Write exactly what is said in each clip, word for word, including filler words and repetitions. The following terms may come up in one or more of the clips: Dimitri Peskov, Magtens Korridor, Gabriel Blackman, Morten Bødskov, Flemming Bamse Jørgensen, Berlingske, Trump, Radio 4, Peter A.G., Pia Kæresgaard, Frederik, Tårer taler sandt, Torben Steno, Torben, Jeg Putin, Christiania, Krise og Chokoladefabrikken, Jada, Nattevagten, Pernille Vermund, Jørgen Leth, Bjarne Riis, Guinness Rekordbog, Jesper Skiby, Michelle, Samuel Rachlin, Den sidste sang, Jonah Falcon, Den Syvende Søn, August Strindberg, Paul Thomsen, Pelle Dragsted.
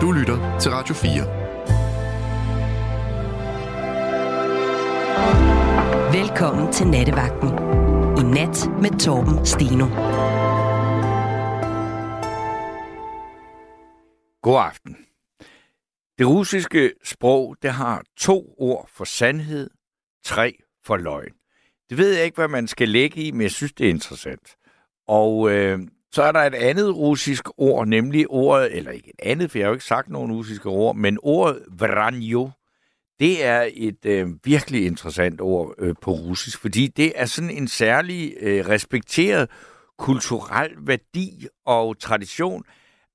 Du lytter til Radio fire. Velkommen til Nattevagten. I nat med Torben Steno. God aften. Det russiske sprog, det har to ord for sandhed, tre for løgn. Det ved jeg ikke, hvad man skal lægge i, men jeg synes, det er interessant. Og øh, så er der et andet russisk ord, nemlig ordet, eller ikke et andet, for jeg har jo ikke sagt nogen russiske ord, men ordet Vranjo, det er et øh, virkelig interessant ord øh, på russisk, fordi det er sådan en særlig øh, respekteret kulturel værdi og tradition.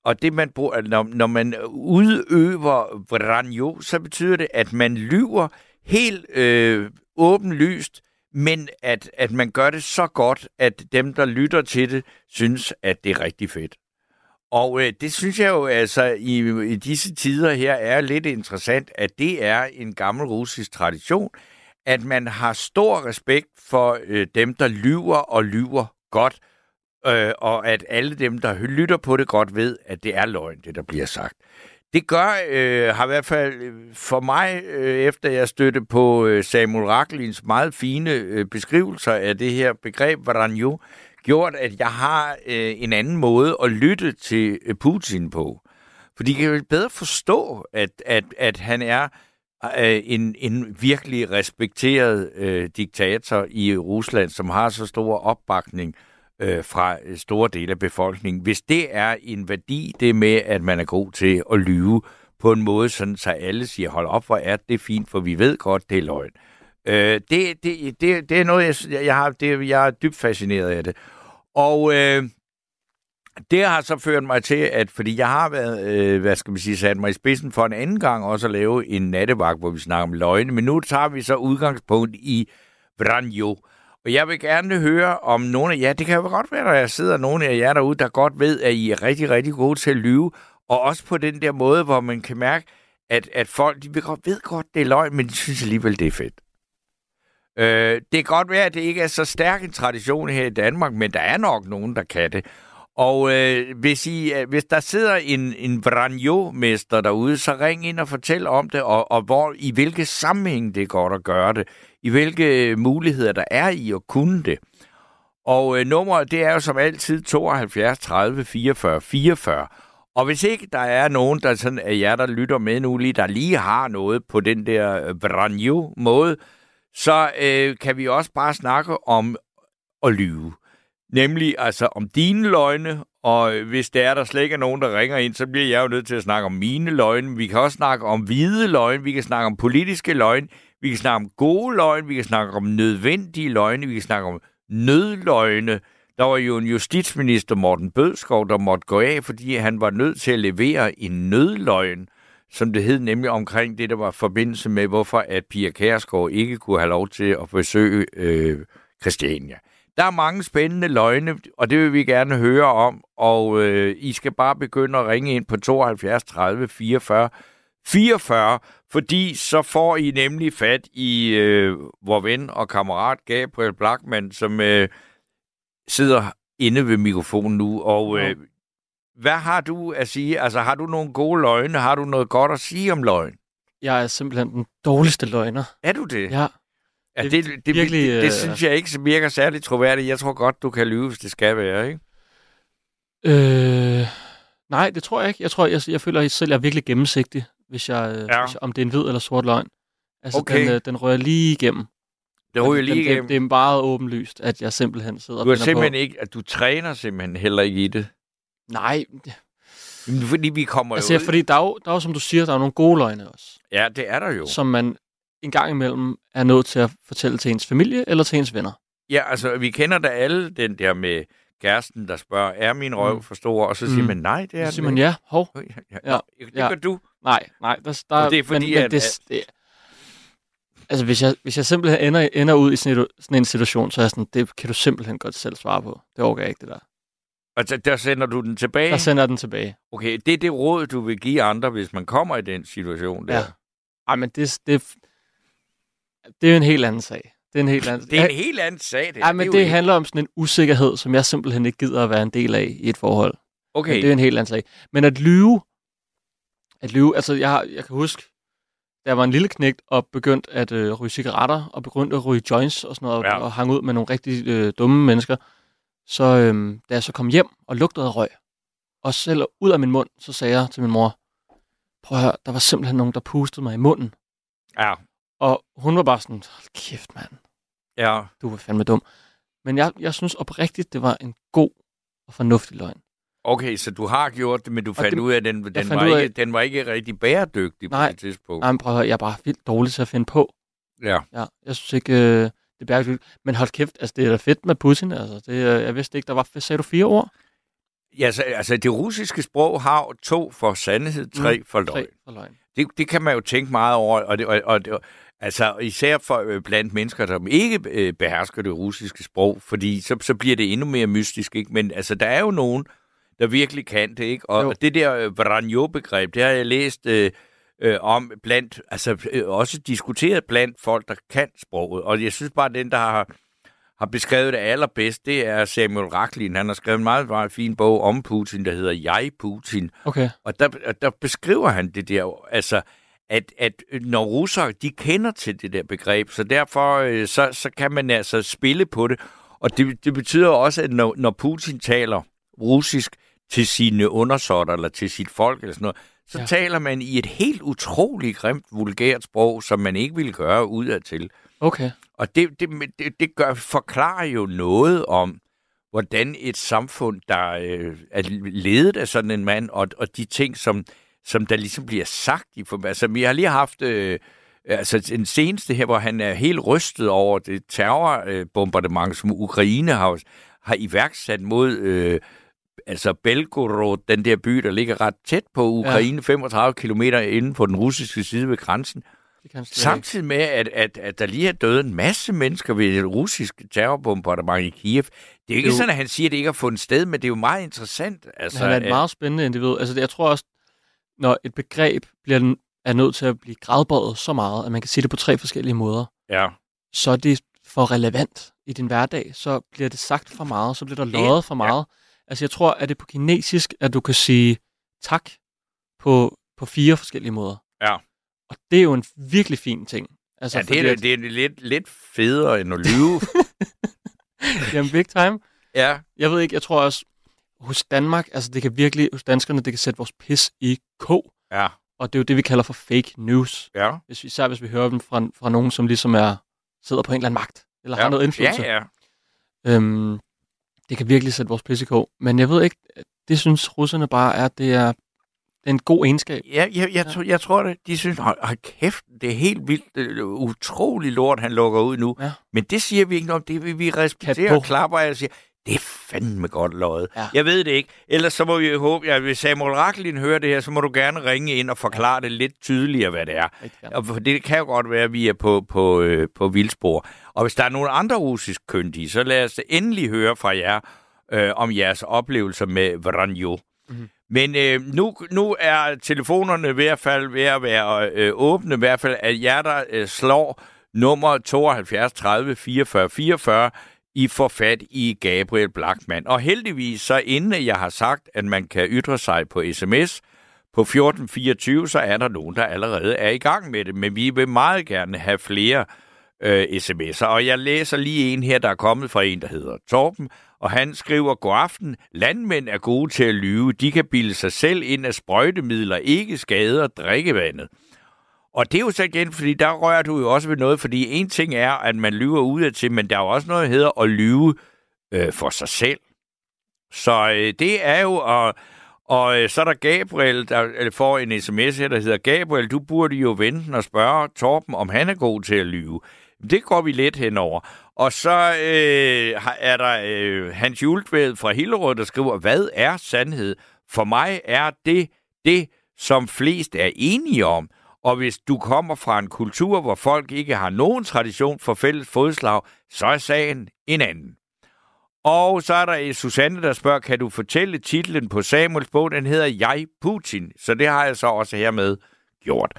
Og det, man bruger, når, når man udøver Vranjo, så betyder det, at man lyver helt øh, åbenlyst, men at, at man gør det så godt, at dem, der lytter til det, synes, at det er rigtig fedt. Og øh, det synes jeg jo altså i, i disse tider her er lidt interessant, at det er en gammel russisk tradition, at man har stor respekt for øh, dem, der lyver og lyver godt, øh, og at alle dem, der lytter på det godt, ved, at det er løgn, det der bliver sagt. Det gør, øh, har i hvert fald for mig, øh, efter jeg støttede på øh, Samuel Rachlins meget fine øh, beskrivelser af det her begreb, Vranjo, gjort, at jeg har øh, en anden måde at lytte til øh, Putin på. Fordi jeg kan bedre forstå, at, at, at han er øh, en, en virkelig respekteret øh, diktator i Rusland, som har så stor opbakning fra store dele af befolkningen. Hvis det er en værdi, det med, at man er god til at lyve på en måde, sådan, så alle siger, hold op, hvor er det fint, for vi ved godt, det er løgn. Øh, det, det, det, det er noget, jeg, jeg, har, det, jeg er dybt fascineret af det. Og øh, det har så ført mig til, at fordi jeg har været, øh, hvad skal man sige, sat mig i spidsen for en anden gang også at lave en nattevagt, hvor vi snakker om løgne, men nu tager vi så udgangspunkt i Vranjo. Og jeg vil gerne høre om nogle af jer, det kan jo godt være, når jeg sidder nogle af jer derude, der godt ved, at I er rigtig, rigtig gode til at lyve, og også på den der måde, hvor man kan mærke, at, at folk de ved godt, det er løgn, men de synes alligevel, det er fedt. Øh, det kan godt være, at det ikke er så stærk en tradition her i Danmark, men der er nok nogen, der kan det. Og øh, hvis, I, hvis der sidder en, en Vranjo-mester derude, så ring ind og fortæl om det, og, og hvor, i hvilke sammenhæng det er godt at gøre det. I hvilke muligheder der er i at kunne det. Og øh, nummeret, det er jo som altid tooghalvfjerds tredive fireogfyrre fireogfyrre. Og hvis ikke der er nogen, der sådan af jer, der lytter med nu lige, der lige har noget på den der Vranjo-måde, så øh, kan vi også bare snakke om at lyve. Nemlig altså om dine løgne, og hvis der er, der slet ikke er nogen, der ringer ind, så bliver jeg jo nødt til at snakke om mine løgne. Vi kan også snakke om hvide løgne, vi kan snakke om politiske løgne, vi kan snakke om gode løgne, vi kan snakke om nødvendige løgne, vi kan snakke om nødløgne. Der var jo en justitsminister, Morten Bødskov, der måtte gå af, fordi han var nødt til at levere en nødløgn, som det hed nemlig omkring det, der var forbindelse med, hvorfor at Pia Kæresgaard ikke kunne have lov til at besøge øh, Christiania. Der er mange spændende løgne, og det vil vi gerne høre om, og øh, I skal bare begynde at ringe ind på tooghalvfjerds tredive fireogfyrre fireogfyrre, fordi så får I nemlig fat i øh, vor ven og kammerat Gabriel Blackman, som øh, sidder inde ved mikrofonen nu, og øh, hvad har du at sige? Altså har du nogle gode løgne? Har du noget godt at sige om løgn? Jeg er simpelthen den dårligste løgner. Er du det? Ja. Ja, det, det, det, virkelig, det, det, det synes jeg ikke så virker særligt troværdigt. Jeg tror godt, du kan lyve, hvis det skal være, ikke? Øh, nej, det tror jeg ikke. Jeg tror, jeg, jeg føler selv, jeg er virkelig gennemsigtig, hvis jeg, ja. hvis jeg, om det er en hvid eller sort løgn. Altså, okay. den, den rører lige igennem. Den rører lige den, igennem? Den, det er meget åbenlyst, at jeg simpelthen sidder og finder på. Du er simpelthen ikke, at du træner simpelthen heller ikke i det? Nej. Jamen, fordi vi kommer altså, jo ud. Fordi der er jo, der er jo, som du siger, der er nogle gode løgne også. Ja, det er der jo. Som man en gang imellem er nødt til at fortælle til ens familie eller til ens venner. Ja, altså, vi kender da alle den der med kæresten, der spørger, er min røv mm. for stor? Og så siger mm. man, nej, det er det. Så siger man, ja, hov. Ja, ja, ja, ja. Det gør du. Nej, nej. Der, der, det er fordi, men, men at... Det, det, altså, hvis jeg, hvis jeg simpelthen ender, ender ud i sådan, et, sådan en situation, så er sådan, det kan du simpelthen godt selv svare på. Det orker jeg ikke, det der. Og der, der sender du den tilbage? Der sender den tilbage. Okay, det er det råd, du vil give andre, hvis man kommer i den situation der? Ja. Ej, men det... det Det er jo en helt anden sag. Det er en helt anden, det er en helt anden sag, det. Ej, men det, det handler om sådan en usikkerhed, som jeg simpelthen ikke gider at være en del af i et forhold. Okay. Men det er en helt anden sag. Men at lyve, at lyve. Altså, jeg, har, jeg kan huske, da jeg var en lille knægt og begyndte at øh, ryge cigaretter, og begyndte at ryge joints og sådan noget, ja. og, og hang ud med nogle rigtig øh, dumme mennesker. Så øh, da jeg så kom hjem og lugtede røg, og selv ud af min mund, så sagde jeg til min mor, prøv at høre, der var simpelthen nogen, der pustede mig i munden. Ja. Og hun var bare sådan, hold kæft, mand. Ja. Du var fandme dum. Men jeg, jeg synes oprigtigt, det var en god og fornuftig løgn. Okay, så du har gjort det, men du fandt det, ud af, at den, den, var ud af... Ikke, den var ikke rigtig bæredygtig nej, på det tidspunkt. Nej, men prøv at høre, jeg er bare vildt dårlig til at finde på. Ja. ja jeg synes ikke, øh, det er bæredygtigt. Men hold kæft, altså, det er da fedt med Putin. Altså, det, jeg vidste ikke, der var, sagde du fire ord? Ja, så, altså det russiske sprog har to for sandhed, tre mm, for løgn. For løgn. Det, det kan man jo tænke meget over, og, det, og, og det, altså især for øh, blandt mennesker, der ikke øh, behersker det russiske sprog, fordi så, så bliver det endnu mere mystisk, ikke? Men altså der er jo nogen, der virkelig kan det, ikke? Og jo. Det der øh, Vranjo-begreb, det har jeg læst øh, øh, om blandt, altså øh, også diskuteret blandt folk, der kan sproget, og jeg synes bare, den der har... har beskrevet det allerbedst, det er Samuel Rachlin. Han har skrevet en meget, meget fin bog om Putin, der hedder Jeg Putin. Okay. Og der, der beskriver han det der, altså, at, at når russere, de kender til det der begreb, så derfor så, så kan man altså spille på det. Og det, det betyder også, at når, når Putin taler russisk til sine undersåtter eller til sit folk eller sådan noget, så ja. taler man i et helt utroligt grimt, vulgært sprog, som man ikke ville gøre udadtil. Okay. Og det, det, det, det gør, forklarer jo noget om, hvordan et samfund, der øh, er ledet af sådan en mand, og, og de ting, som, som der ligesom bliver sagt. I, for, altså, vi har lige haft øh, altså, den seneste her, hvor han er helt rystet over det terrorbombardement, som Ukraine har, har iværksat mod øh, altså Belgorod, den der by, der ligger ret tæt på Ukraine, ja. femogtredive kilometer inde på den russiske side ved grænsen. Samtidig med, at, at, at der lige er døde en masse mennesker ved et russisk terrorbombardement i Kiev. Det er ikke jo. sådan, at han siger, at det ikke har fundet sted, men det er jo meget interessant. Altså, han er et at... meget spændende individ. Altså, jeg tror også, når et begreb bliver, er nødt til at blive gradbøjet så meget, at man kan sige det på tre forskellige måder, ja. så er det for relevant i din hverdag. Så bliver det sagt for meget, så bliver der løjet for meget. Ja. Altså, jeg tror, at det er på kinesisk, at du kan sige tak på, på fire forskellige måder. Ja. Og det er jo en virkelig fin ting. Altså, ja, det er, det er lidt, lidt federe end at lyve. Jamen, big time. Ja. Jeg ved ikke, jeg tror også, hos Danmark, altså det kan virkelig, hos danskerne, det kan sætte vores pis i kog. Ja. Og det er jo det, vi kalder for fake news. Ja. Hvis vi, især hvis vi hører dem fra, fra nogen, som ligesom er, sidder på en eller anden magt, eller ja. har noget indflydelse. Ja, ja. Øhm, det kan virkelig sætte vores pis i kog. Men jeg ved ikke, det synes russerne bare er, at det er, det er en god egenskab. Ja, jeg, jeg, jeg, jeg tror det. De synes, hold kæft, det er helt vildt, det er utrolig lort, han lukker ud nu. Ja. Men det siger vi ikke noget om. Det vil vi respektere og klapper af og siger, det er fandme godt løjet. Ja. Jeg ved det ikke. Ellers så må vi håbe, at hvis Samuel Rachlin hører det her, så må du gerne ringe ind og forklare det lidt tydeligere, hvad det er. Ja. Og det kan jo godt være, at vi er på, på, øh, på vildspor. Og hvis der er nogle andre russisk køndige, så lad os endelig høre fra jer øh, om jeres oplevelser med Vranjo. Mm-hmm. Men øh, nu, nu er telefonerne i hvert fald ved at være øh, åbne, i hvert fald at jer, der øh, slår nummer tooghalvfjerds tredive fireogfyrre fireogfyrre, I får fat i Gabriel Blackman. Og heldigvis, så inden jeg har sagt, at man kan ytre sig på sms på fjorten fireogtyve, så er der nogen, der allerede er i gang med det. Men vi vil meget gerne have flere øh, sms'er. Og jeg læser lige en her, der er kommet fra en, der hedder Torben. Og han skriver, god aften, landmænd er gode til at lyve. De kan bilde sig selv ind, at sprøjtemidler ikke skader drikkevandet. Og det er jo så igen, fordi der rører du jo også ved noget, fordi en ting er, at man lyver udadtil, men der er jo også noget, der hedder at lyve øh, for sig selv. Så øh, det er jo, og, og øh, så er der Gabriel, der får en sms her, der hedder, Gabriel, du burde jo vente og spørge Torben, om han er god til at lyve. Det går vi let henover. Og så øh, er der øh, Hans Jultved fra Hillerød, der skriver, hvad er sandhed? For mig er det det, som flest er enige om. Og hvis du kommer fra en kultur, hvor folk ikke har nogen tradition for fælles fodslag, så er sagen en anden. Og så er der Susanne, der spørger, kan du fortælle titlen på Samuels bog? Den hedder Jeg Putin. Så det har jeg så også hermed gjort.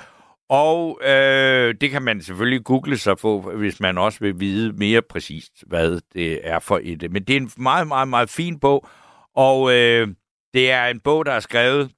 Og øh, det kan man selvfølgelig google sig på, hvis man også vil vide mere præcist, hvad det er for et. Men det er en meget, meget, meget fin bog, og øh, det er en bog, der er skrevet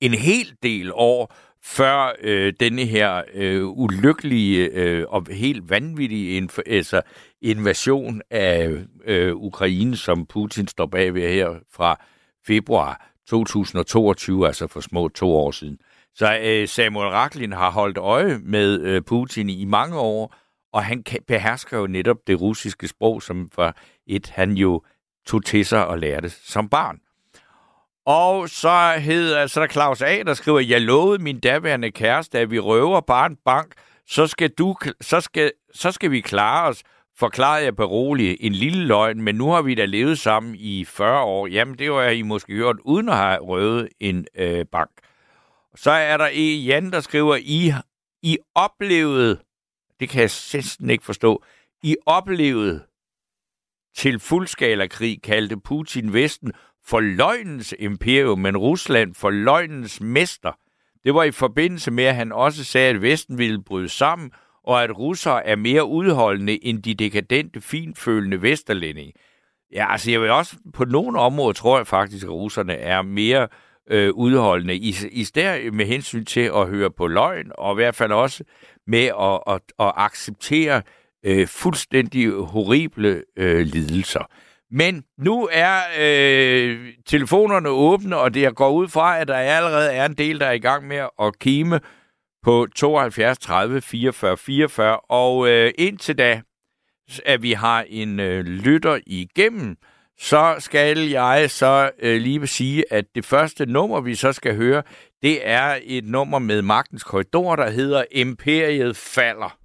en hel del år, før øh, denne her øh, ulykkelige øh, og helt vanvittige inv- altså, invasion af øh, Ukraine, som Putin står bagved her fra februar to tusind og toogtyve, altså for små to år siden. Så øh, Samuel Rachlin har holdt øje med øh, Putin i mange år, og han kan, behersker jo netop det russiske sprog, som var et, han jo tog til sig og lærte som barn. Og så, hed, så er der Claus A., der skriver, jeg lovede min daværende kæreste, at vi røver bare en bank, så skal, du, så skal, så skal vi klare os, forklarede jeg beroligt, en lille løgn, men nu har vi da levet sammen i fyrre år. Jamen, det var I måske hørt, uden at have røvet en øh, bank. Så er der E. Jan, der skriver, I, I oplevede, det kan jeg næsten ikke forstå, I oplevede til fuldskalerkrig, kaldte Putin Vesten for løgnens imperium, men Rusland for løgnens mester. Det var i forbindelse med, at han også sagde, at Vesten ville bryde sammen, og at russere er mere udholdende end de dekadente, finfølende vesterlændinge. Ja, altså jeg vil også, på nogle områder tror jeg faktisk, at russerne er mere øh, udholdende, især med hensyn til at høre på løgn, og i hvert fald også med at, at, at acceptere øh, fuldstændig horrible øh, lidelser. Men nu er øh, telefonerne åbne, og det går ud fra, at der allerede er en del, der er i gang med at kime på tooghalvfjerds tredive fireogfyrre fireogfyrre. Og øh, indtil da, at vi har en øh, lytter igennem, så skal jeg så øh, lige sige, at det første nummer, vi så skal høre, det er et nummer med Magtens Korridor, der hedder Imperiet falder.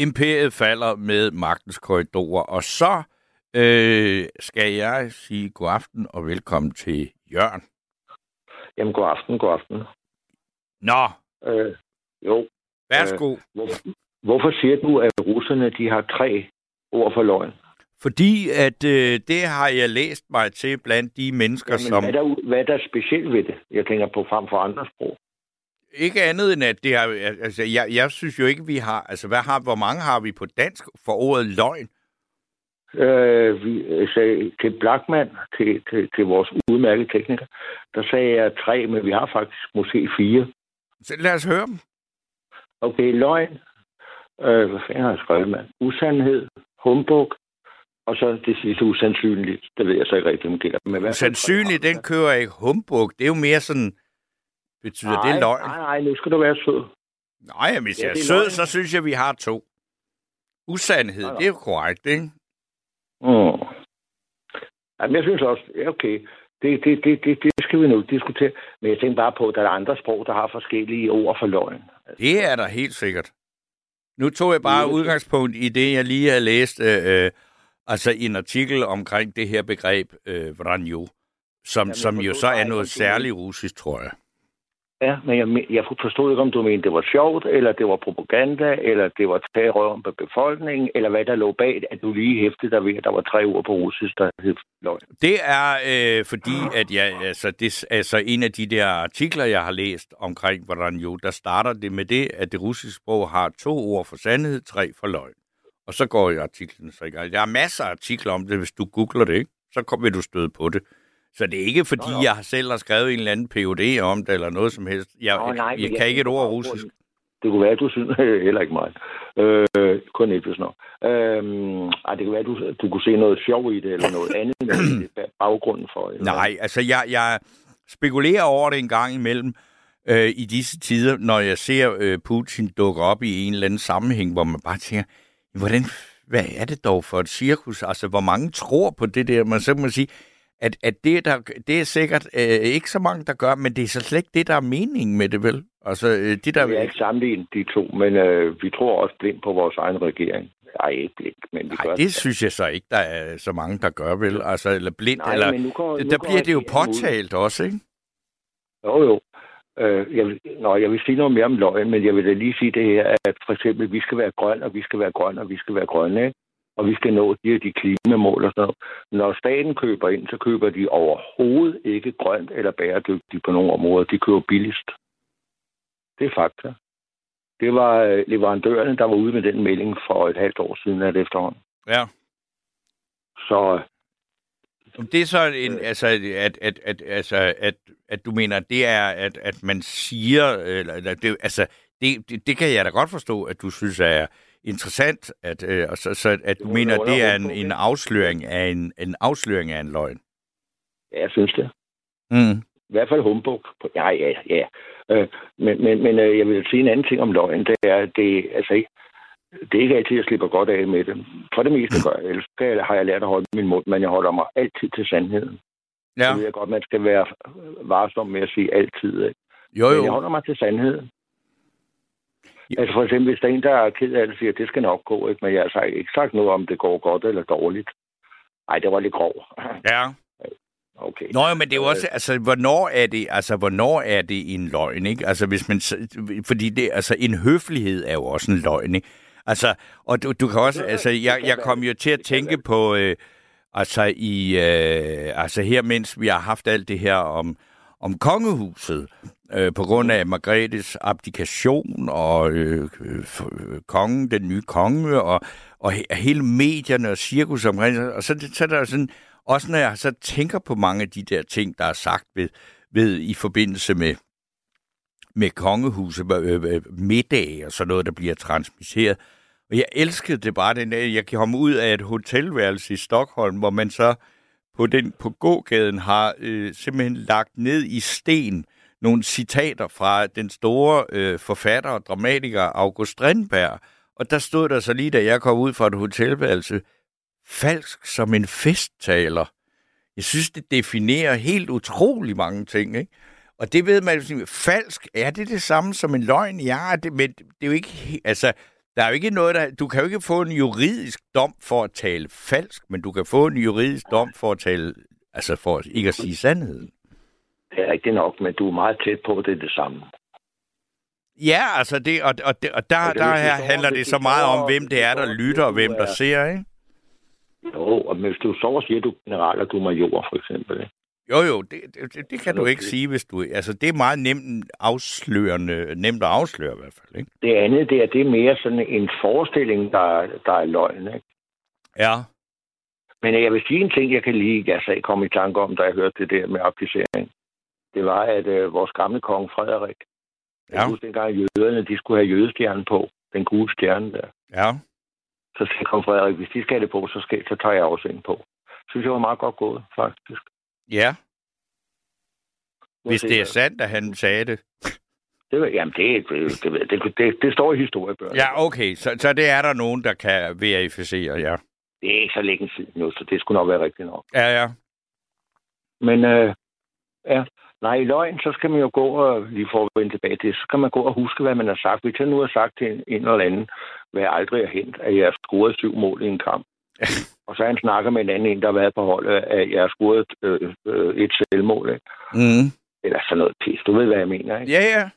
Imperiet falder med Magtens Korridor. Og så øh, skal jeg sige god aften og velkommen til Jørgen. Jamen, god aften, god aften. Nå. Øh, jo. Værsgo. Øh, hvor, hvorfor siger du, at russerne de har tre ord for løgn? Fordi at øh, det har jeg læst mig til blandt de mennesker, jamen, som... Hvad er, der, hvad er der specielt ved det? Jeg tænker på frem for andre sprog. Ikke andet end, at det har... Altså, jeg, jeg synes jo ikke, vi har... Altså, hvad har, hvor mange har vi på dansk for ordet løgn? Øh, vi, altså, til Blackman, til, til, til vores udmærkede tekniker, der sagde jeg tre, men vi har faktisk måske fire. Så lad os høre dem. Okay, løgn. Øh, hvad fanden har jeg skrevet, mand? Usandhed. Humbug. Og så det sidste usandsynligt. Det ved jeg så ikke rigtig, om gælder. Men hvad usandsynligt, den kører ikke. Humbug, det er jo mere sådan... Betyder nej, det løgn? Nej, nej, nu skal du være sød. Nej, men hvis ja, jeg er sød, løgn. Så synes jeg, vi har to. Usandhed, nej, nej. Det er jo korrekt, ikke? Mm. Jamen, jeg synes også, okay, det, det, det, det, det skal vi nu diskutere. Men jeg tænker bare på, at der er andre sprog, der har forskellige ord for løgn. Altså. Det er der helt sikkert. Nu tog jeg bare udgangspunkt i det, jeg lige har læst, øh, øh, altså i en artikel omkring det her begreb, øh, Vranjo, som, jamen, som jo så er noget særligt russisk, tror jeg. Ja, men jeg, jeg forstod ikke, om du mente, det var sjovt, eller det var propaganda, eller det var tage røven på befolkningen, eller hvad der lå bag, at du lige hæftede dig ved, at der var tre ord på russisk, der hed løgn. Det er øh, fordi, at jeg, altså, det, altså en af de der artikler, jeg har læst omkring, hvordan jo, der starter det med det, at det russiske sprog har to ord for sandhed, tre for løgn. Og så går jo artiklen så i gang. Der er masser af artikler om det, hvis du googler det, ikke? Så kom, vil du støde på det. Så det er ikke, fordi nå, jeg selv har skrevet en eller anden P H D om det, eller noget som helst. Jeg, nå, nej, jeg, jeg kan ikke et ord russisk. Det kunne være, du synes heller ikke mig. Øh, kun et, hvis nok. Øh, ej, det kunne være, du, du kunne se noget sjov i det, eller noget andet, men det er baggrunden for. Nej, hvad? Altså jeg, jeg spekulerer over det en gang imellem øh, i disse tider, når jeg ser øh, Putin dukke op i en eller anden sammenhæng, hvor man bare tænker, hvordan, hvad er det dog for et cirkus? Altså, hvor mange tror på det der? Man så kan man sige... At, at det, der, det er sikkert øh, ikke så mange, der gør, men det er så slet ikke det, der er meningen med det, vel? Altså, øh, det, der... Vi er ikke sammenlignet de to, men øh, vi tror også blindt på vores egen regering. Ej, ikke blindt, men vi nej, gør det. Det synes jeg så ikke, der er så mange, der gør, vel? Altså, eller blindt, nej, eller... Nu går, nu der bliver det jo påtalt ud. Også, ikke? Jo, jo. Øh, jeg, vil, nå, jeg vil sige noget mere om løgn, men jeg vil da lige sige det her, at for eksempel, vi skal være grøn, og vi skal være grøn, og vi skal være grønne, ikke? Og vi skal nå de her de klimamål og sådan noget. Når staten køber ind, så køber de overhovedet ikke grønt eller bæredygtigt på nogle områder. De køber billigst. Det er fakta. Det var leverandørerne, der var ude med den melding for et halvt år siden af det efterhånden. Ja. Så... Det er så, en, altså, at, at, at, altså, at, at du mener, det er, at, at man siger... Eller, eller, det, altså, det, det, det kan jeg da godt forstå, at du synes er... Interessant, at, øh, så, så, at du mener, at det er en, en, afsløring af en, en afsløring af en løgn. Ja, jeg synes det. Mm. I hvert fald humbug. Ja, ja, ja. Øh, men men, men øh, jeg vil sige en anden ting om løgn. Det er, at det, altså, det er ikke altid, jeg slipper godt af med det. For det meste gør jeg. Ellers har jeg lært at holde min mund, men jeg holder mig altid til sandheden. Ja. Så ved jeg godt, man skal være varsom med at sige altid. Ikke? Jo, jo. Men jeg holder mig til sandheden. Altså for eksempel, hvis der er en, der er ked af det, siger, det skal nok gå, ikke? Men jeg har ikke sagt noget om, det går godt eller dårligt. Nej, det var lidt grov. Ja. Okay. Nå, men det er jo også, altså, hvornår er det, altså, hvornår er det en løgn, ikke? Altså, hvis man, fordi det, altså, en høflighed er jo også en løgn, ikke? Altså, og du, du kan også, altså, jeg, jeg kom jo til at tænke på, øh, altså, i, øh, altså, her, mens vi har haft alt det her om, om kongehuset, øh, på grund af Margrethes abdikation og øh, øh, kongen, den nye konge, og, og he, hele medierne og cirkus omkring. Og så, så er der sådan, også når jeg så tænker på mange af de der ting, der er sagt ved, ved i forbindelse med, med kongehuset, øh, middag og sådan noget, der bliver transmitteret. Og jeg elskede det bare den dag, jeg kom ud af et hotelværelse i Stockholm, hvor man så på den på gågaden har øh, simpelthen lagt ned i sten nogle citater fra den store øh, forfatter og dramatiker August Strindberg. Og der stod der så lige, da jeg kom ud fra et hotelværelse, falsk som en festtaler. Jeg synes, det definerer helt utrolig mange ting, ikke? Og det ved man jo, falsk, er det det samme som en løgn? Ja, det, men det er jo ikke... Altså, Der er jo ikke noget, der... Du kan jo ikke få en juridisk dom for at tale falsk, men du kan få en juridisk dom for at tale... Altså for ikke at sige sandheden. Det er rigtigt nok, men du er meget tæt på, det er det samme. Ja, altså det... Og, og, det, og der, og det, der her handler det så meget om, hvem det er, der lytter, og hvem der ser, ikke? Jo, og hvis du så siger, du general, og du er major, for eksempel, ikke? Jo, jo, det, det, det kan du ikke sige, hvis du... Altså, det er meget nemt, afslørende, nemt at afsløre, i hvert fald, ikke? Det andet, det er, det er mere sådan en forestilling, der, der er løgn, ikke? Ja. Men jeg vil sige en ting, jeg kan lige altså, jeg kom i tanke om, da jeg hørte det der med applicering. Det var, at øh, vores gamle konge, Frederik, ja. Jeg husker dengang, jøderne, de skulle have jødestjernen på, den gule stjerne der. Ja. Så sagde kong Frederik, hvis de skal have det på, så, skal, så tager jeg også ind på. Synes jeg var meget godt gået, faktisk. Ja. Hvis det er sandt, at han sagde det. det jamen, det, det, det, det, det står i historiebøgerne. Ja, okay. Så, så det er der nogen, der kan verificere, ja. Det er ikke så længe siden nu, så det skulle nok være rigtigt nok. Ja, ja. Men, øh, ja. Nej, i løgn, så skal man jo gå og, lige for at vende tilbage til, så kan man gå og huske, hvad man har sagt. Hvis jeg nu har sagt til en, en eller anden, hvad jeg aldrig har hent, at jeg har scoret syv mål i en kamp. Og så han snakker med en anden en, der har været på holdet, at jeg har scoret øh, øh, et selvmål. Ikke? Mm. Eller sådan noget pis. Du ved, hvad jeg mener, ikke? Ja, yeah, ja. Yeah.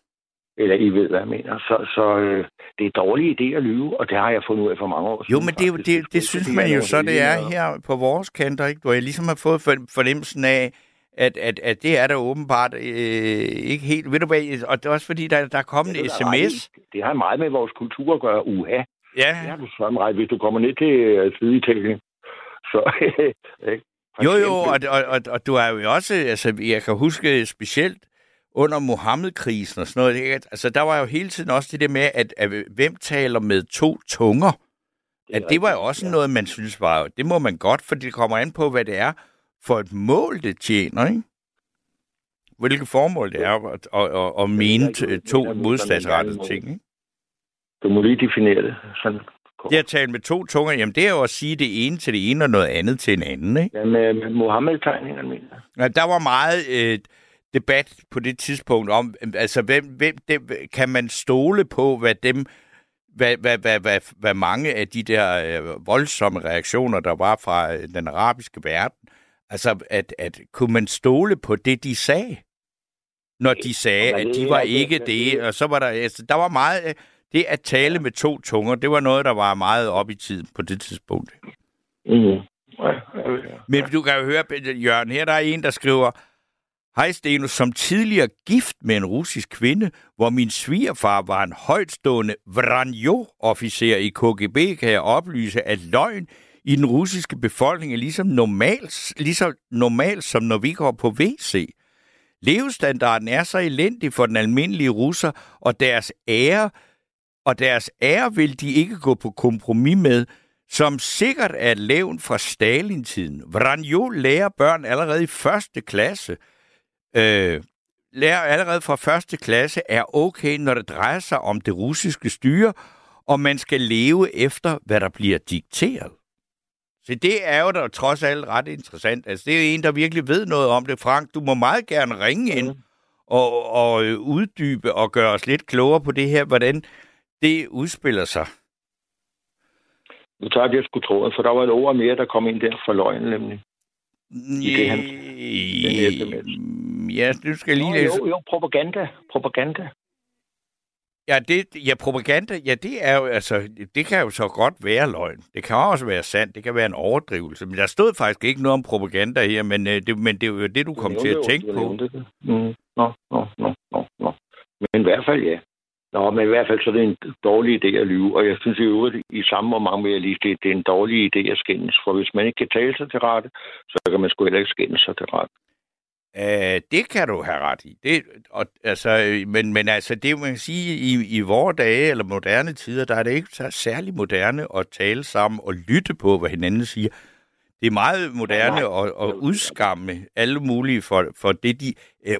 Eller I ved, hvad jeg mener. Så, så øh, det er dårlige idé at lyve, og det har jeg fundet ud af for mange år siden. Jo, men det, det, det, det synes man jo så, det er her på vores kanter, ikke? Hvor jeg ligesom har fået fornemmelsen af, At, at, at det er der åbenbart øh, ikke helt. Ved du hvad? Og det er også fordi, der, der er kommet en sms. Meget, det har meget med vores kultur at gøre. Uha. Ja. Det har du sådan ret. Hvis du kommer ned til øh, Syditalien, så... Øh, jo, jo, og, og, og, og du er jo også... Altså, jeg kan huske specielt under Mohammed-krisen og sådan noget. Ikke? Altså, der var jo hele tiden også det der med, at, at hvem taler med to tunger? Det at det var jo også ja. Noget, man synes var... Det må man godt, for det kommer an på, hvad det er for et mål, det tjener, ikke? Hvilket formål det er at, at, at, at mene to modstadsrettede ting, ikke? Du må lige definere det. Sådan. Det at tale med to tunger, jamen det er jo at sige det ene til det ene og noget andet til en anden, ikke? Ja, med, med Mohammed-tegningerne, mener jeg. Der var meget øh, debat på det tidspunkt om, altså hvem, hvem det, kan man stole på, hvad dem... Hvad, hvad, hvad, hvad, hvad mange af de der øh, voldsomme reaktioner, der var fra den arabiske verden, altså, at, at kunne man stole på det, de sagde, når de sagde, at de var ikke det, og så var der, altså, der var meget, det at tale med to tunger, det var noget, der var meget op i tiden på det tidspunkt. Mm. Men du kan jo høre, Jørgen, her der er en, der skriver, hej Stenus, som tidligere gift med en russisk kvinde, hvor min svigerfar var en højtstående Vranjo-officer i K G B, kan jeg oplyse, at løgn i den russiske befolkning er ligesom normalt, ligesom normalt, som når vi går på W C. Levestandarden er så elendig for den almindelige russer, og deres ære, og deres ære vil de ikke gå på kompromis med, som sikkert er levn fra Stalin-tiden. Vranjo lærer børn allerede i første klasse. Øh, lærer allerede fra første klasse er okay, når det drejer sig om det russiske styre, og man skal leve efter, hvad der bliver dikteret. Så det er jo da trods alt ret interessant. Altså, det er en, der virkelig ved noget om det, Frank. Du må meget gerne ringe ind og, og uddybe og gøre os lidt klogere på det her, hvordan det udspiller sig. Nu tager jeg sgu tråden, for der var et ord mere, der kom ind der for løgnen, nemlig. I det, han, den ja, du skal lige... Nå, jo, jo, propaganda. Propaganda. Ja, det, ja, propaganda, ja, det er jo, altså, det kan jo så godt være løgn. Det kan også være sandt, det kan være en overdrivelse. Men der stod faktisk ikke noget om propaganda her, men det, men det er jo det, du kom til at tænke jo, på. Mm. Nå, nå, nå, nå, nå. Men i hvert fald, ja. Nå, men i hvert fald, så er det en dårlig idé at lyve. Og jeg synes i øvrigt, i samme moment vil jeg lige det, det er en dårlig idé at skændes. For hvis man ikke kan tale sig til rette, så kan man sgu heller ikke skændes sig til rette. Æh, det kan du have ret i. Det, og, altså, men, men altså, det man kan sige, i, i vore dage eller moderne tider, der er det ikke så særlig moderne at tale sammen og lytte på, hvad hinanden siger. Det er meget moderne at, at udskamme alle mulige for, for det, de...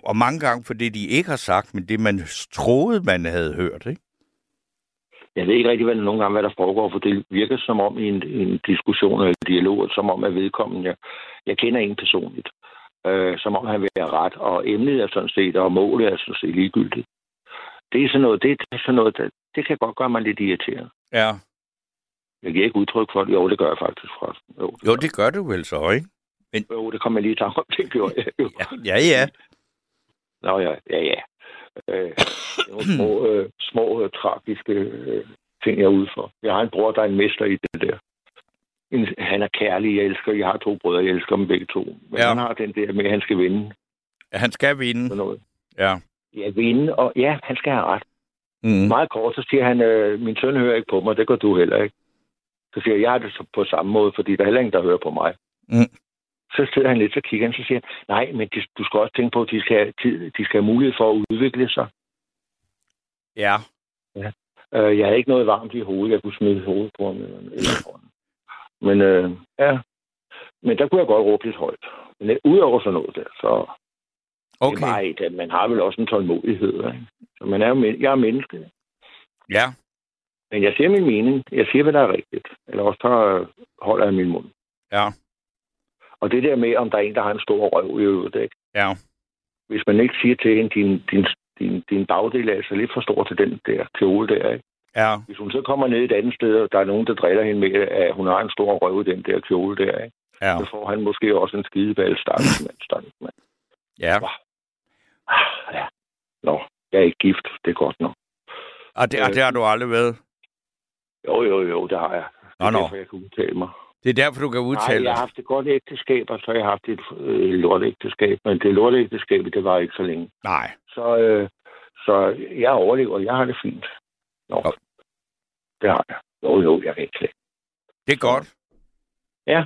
Og mange gange for det, de ikke har sagt, men det, man troede, man havde hørt, ikke? Jeg ved ikke rigtig, hvad nogle gange, hvad der foregår, for det virker som om i en, en diskussion eller dialog, som om at vedkommende... Jeg, jeg kender en personligt. Øh, som om han vil have ret, og emnet er sådan set, og målet er sådan set ligegyldigt. Det er sådan noget, det er sådan noget, der, det kan godt gøre mig lidt irriteret. Ja. Jeg giver ikke udtryk for det. Jo, det gør jeg faktisk fra. Jo, det, jo, det gør du vel så, ikke? Men... Jo, det kommer jeg lige i tanke om. Det gjorde jeg jo. Ja, ja. Nå ja, ja, ja. Øh, det er nogle små, øh, små øh, tragiske øh, ting, jeg er ude for. Jeg har en bror, der er en mester i det der. En, han er kærlig, jeg elsker. Jeg har to brødre, jeg elsker dem begge to. Men ja. Han har den der med, at han skal vinde. Ja, han skal vinde. Noget. Ja. Ja, vinde, og ja, han skal have ret. Mm. Meget kort, så siger han, øh, min søn hører ikke på mig, det gør du heller ikke. Så siger jeg, jeg er det på samme måde, fordi der er heller ingen, der hører på mig. Mm. Så sidder han lidt, så kigger han, så siger han, nej, men de, du skal også tænke på, at de skal have tid, de skal have mulighed for at udvikle sig. Ja. Ja. Øh, jeg havde ikke noget varmt i hovedet, jeg kunne smide hovedet på ham. Men øh, ja, men der kunne jeg godt råbe lidt højt. Men udover sådan noget der, så... Okay. Det er meget, at man har vel også en tålmodighed. Ikke? Så man er jo men- jeg er menneske. Ja. Men jeg siger min mening. Jeg siger, hvad der er rigtigt. Eller også tager, holder jeg min mund. Ja. Og det der med, om der er en, der har en stor røv i øvrigt. Ikke? Ja. Hvis man ikke siger til hende, din, din, din, din bagdel er altså lidt for stor til den der kjole der. Ikke? Ja. Hvis hun så kommer ned et andet sted, og der er nogen, der driller hende med, at hun har en stor røv i den der kjole der. Ikke? Ja. Så får han måske også en skideball stakkelsmand. Ja. Ah, ja. Nå, jeg er ikke gift. Det er godt nok. Og det, øh, og det har du aldrig været? Jo, jo, jo, det har jeg. Det er nå, derfor, jeg kan udtale mig. Det er derfor, du kan udtale dig? Jeg har haft et godt ægteskab, og så har jeg haft et øh, lortægteskab. Men det lortægteskab, det var ikke så længe. Nej. Så, øh, så jeg overlever. Jeg har det fint. Nå, jo. Det har jeg. Jo, jo, jeg kan ikke slet. Det er godt. Ja.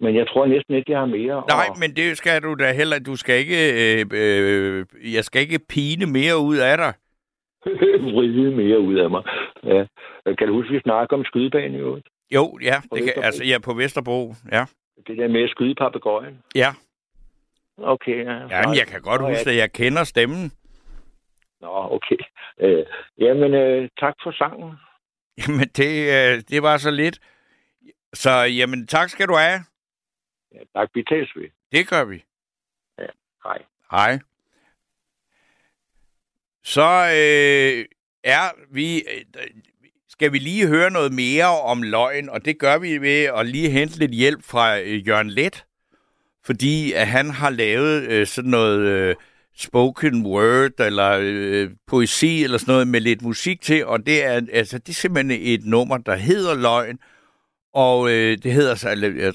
Men jeg tror næsten ikke, jeg har mere. Nej, og... men det skal du da heller. Du skal ikke... Øh, øh, jeg skal ikke pine mere ud af dig. Vride mere ud af mig. Ja. Kan du huske, vi snakker om skydebanen i øvrigt? Jo, ja. Det kan, altså, jeg er på Vesterbro, ja. Det der med at skyde papegøjen? Ja. Okay, ja. Jamen, jeg kan godt Nå, huske, at jeg kender stemmen. Nå, okay. Øh, jamen, øh, tak for sangen. Jamen, det, øh, det var så lidt. Så, jamen, tak skal du have. Ja, tak, vi tæs ved. Det gør vi. Ja, hej. Hej. Så øh, er vi... Øh, skal vi lige høre noget mere om løgn, og det gør vi ved at lige hente lidt hjælp fra øh, Jørgen Leth, fordi at han har lavet øh, sådan noget øh, spoken word, eller øh, poesi, eller sådan noget med lidt musik til, og det er, altså, det er simpelthen et nummer, der hedder Løgn, og øh, det hedder så,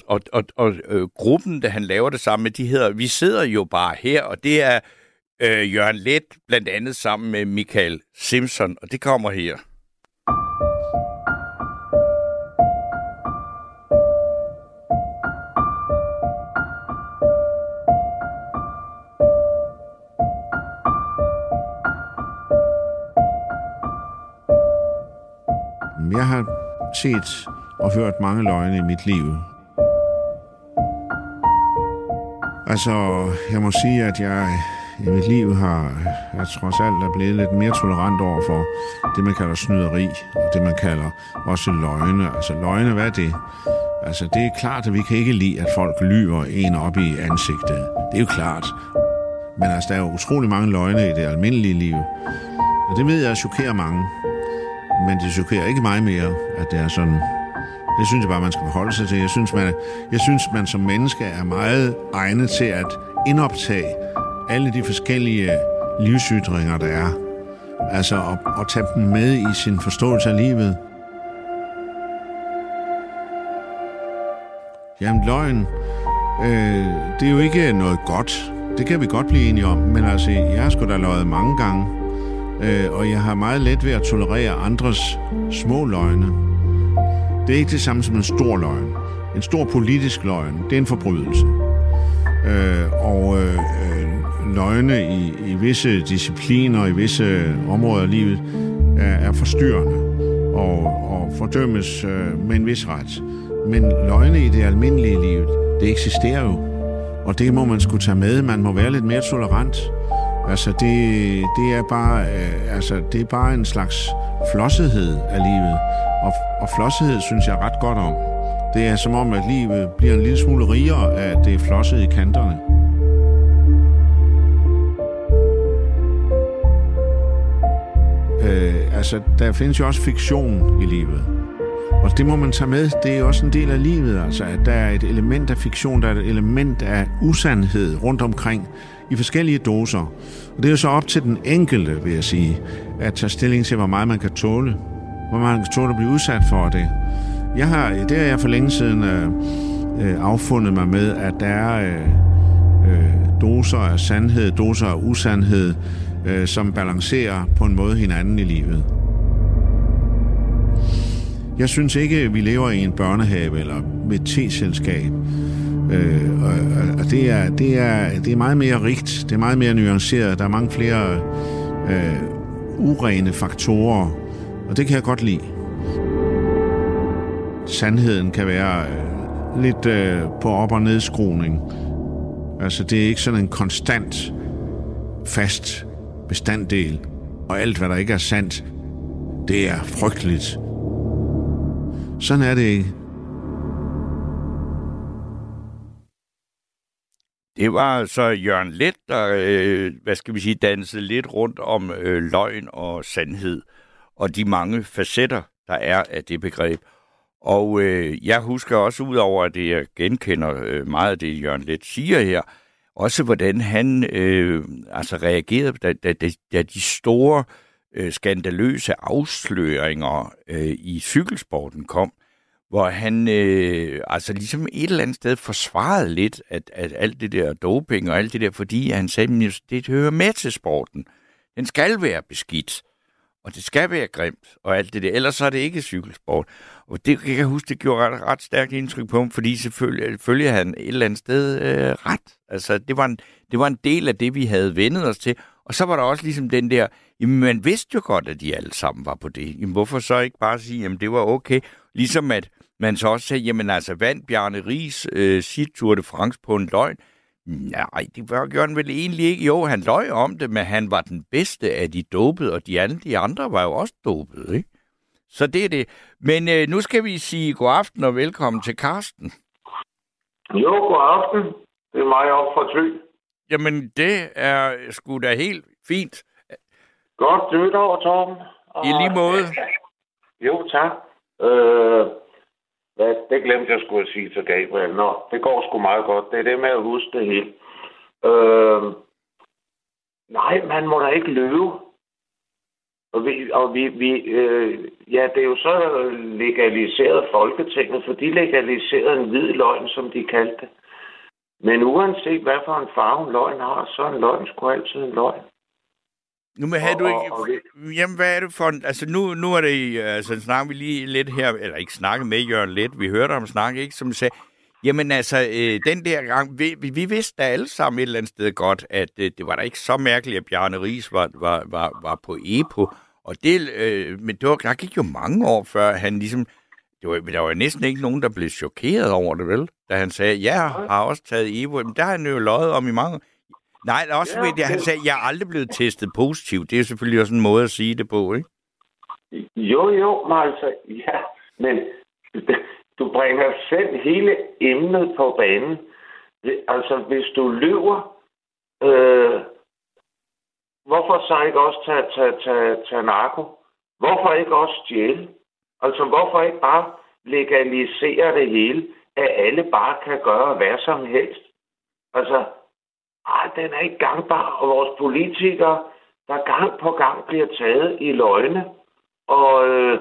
og, og, og øh, gruppen, der han laver det sammen med, de hedder, vi sidder jo bare her, og det er øh, Jørgen Leth blandt andet sammen med Michael Simpson, og det kommer her. Jeg har set og hørt mange løgne i mit liv. Altså, jeg må sige, at jeg i mit liv har, jeg trods alt er blevet lidt mere tolerant over for det, man kalder snyderi, og det, man kalder også løgne. Altså, løgne, hvad er det? Altså, det er klart, at vi kan ikke lide, at folk lyver en op i ansigtet. Det er jo klart. Men altså, der er jo utrolig mange løgne i det almindelige liv. Og det ved jeg chokerer mange. Men det chokerer ikke mig mere, at det er sådan... Det synes jeg bare, man skal beholde sig til. Jeg synes, man, jeg synes, man som menneske er meget egnet til at indoptage alle de forskellige livsytringer, der er. Altså at, at tage dem med i sin forståelse af livet. Jamen, løgn, øh, det er jo ikke noget godt. Det kan vi godt blive enige om, men altså, jeg har sgu da løjet mange gange. Øh, og jeg har meget let ved at tolerere andres små løgne. Det er ikke det samme som en stor løgn. En stor politisk løgn, det er en forbrydelse. Øh, og øh, løgne i, i visse discipliner, i visse områder af livet, er, er forstyrrende og, og fordømmes øh, med en vis ret. Men løgne i det almindelige liv, det eksisterer jo. Og det må man sgu tage med. Man må være lidt mere tolerant. Altså, det, det, er, bare, øh, altså, det er bare en slags flossethed af livet. Og, og flossighed synes jeg ret godt om. Det er som om, at livet bliver en lille smule rigere af, at det er flosset i kanterne. Øh, altså, der findes jo også fiktion i livet. Og det må man tage med. Det er også en del af livet, altså, at der er et element af fiktion, der er et element af usandhed rundt omkring i forskellige doser. Og det er jo så op til den enkelte, vil jeg sige, at tage stilling til, hvor meget man kan tåle. Hvor meget man kan tåle at blive udsat for det. Jeg har, det har jeg for længe siden øh, affundet mig med, at der er øh, øh, doser af sandhed, doser af usandhed, øh, som balancerer på en måde hinanden i livet. Jeg synes ikke, vi lever i en børnehave eller med et teselskab. Øh, og, og det, er, det, er, det er meget mere rigt, det er meget mere nuanceret, der er mange flere øh, urene faktorer, og det kan jeg godt lide. Sandheden kan være øh, lidt øh, på op- og nedskruning. Altså, det er ikke sådan en konstant, fast bestanddel, og alt, hvad der ikke er sandt, det er frygteligt. Sådan er det ikke. Det var altså Jørgen Leth, der, øh, hvad skal vi sige, dansede lidt rundt om øh, løgn og sandhed, og de mange facetter, der er af det begreb. Og øh, jeg husker også, udover at jeg genkender øh, meget af det, Jørgen Leth siger her, også hvordan han øh, altså reagerede, da, da, da de store øh, skandaløse afsløringer øh, i cykelsporten kom, hvor han øh, altså ligesom et eller andet sted forsvarede lidt, at, at alt det der doping og alt det der, fordi han sagde, at det hører med til sporten. Den skal være beskidt, og det skal være grimt, og alt det der. Ellers er det ikke cykelsport. Og det kan jeg huske, det gjorde ret, ret stærkt indtryk på ham, fordi selvfølgelig, selvfølgelig havde han et eller andet sted øh, ret. Altså, det var, en, det var en del af det, vi havde vendet os til. Og så var der også ligesom den der, jamen, man vidste jo godt, at de alle sammen var på det. Jamen, hvorfor så ikke bare sige, jamen, det var okay. Ligesom at man så også sagde, jamen altså, vandt Bjarne Riis øh, sit Tour de France på en løgn? Nej, det var, gjorde han vel egentlig ikke. Jo, han løj om det, men han var den bedste af de dopede, og de andre, de andre var jo også dopede, ikke? Så det er det. Men øh, nu skal vi sige god aften og velkommen til Karsten. Jo, god aften. Det er mig op fra Thy. Jamen, det er sgu da helt fint. Godt nytår, Torben. Og... I lige måde. Jo, tak. Øh... Det glemte jeg skulle sige til Gabriel. Nå, det går sgu meget godt. Det er det med at huske det hele. Øh, nej, man må da ikke løbe. Og vi, og vi, vi øh, ja, det er jo så legaliseret Folketinget, for de legaliserede en hvid løgn, som de kaldte det. Men uanset hvad for en farve en løgn har, så en løgn sgu altid en løgn. Nu men havde og, du ikke... Og, og jamen, hvad er det for en... Altså, nu, nu er det... Altså, snakker vi lige lidt her... Eller ikke snakke med Jørgen Leth. Vi hørte ham snakke, ikke? Som sagde... Jamen, altså, øh, den der gang... Vi, vi vidste da alle sammen et eller andet sted godt, at øh, det var da ikke så mærkeligt, at Bjarne Riis var, var, var, var på E P O. Og det... Øh, men det var, der gik jo mange år før, han ligesom... Det var, der var næsten ikke nogen, der blev chokeret over det, vel? Da han sagde, ja, jeg har også taget E P O. Men der har han jo løjet om i mange... Nej, også ja, ved det. Han sagde, at jeg er aldrig blevet testet positivt. Det er selvfølgelig også en måde at sige det på, ikke? Jo, jo, men altså, ja. Men du bringer selv hele emnet på banen. Altså, hvis du lyver, øh, hvorfor så ikke også tage, tage, tage, tage narko? Hvorfor ikke også stjæle? Altså, hvorfor ikke bare legalisere det hele, at alle bare kan gøre hvad som helst? Altså... Ej, den er ikke gangbar, og vores politikere, der gang på gang bliver taget i løgne, og øh,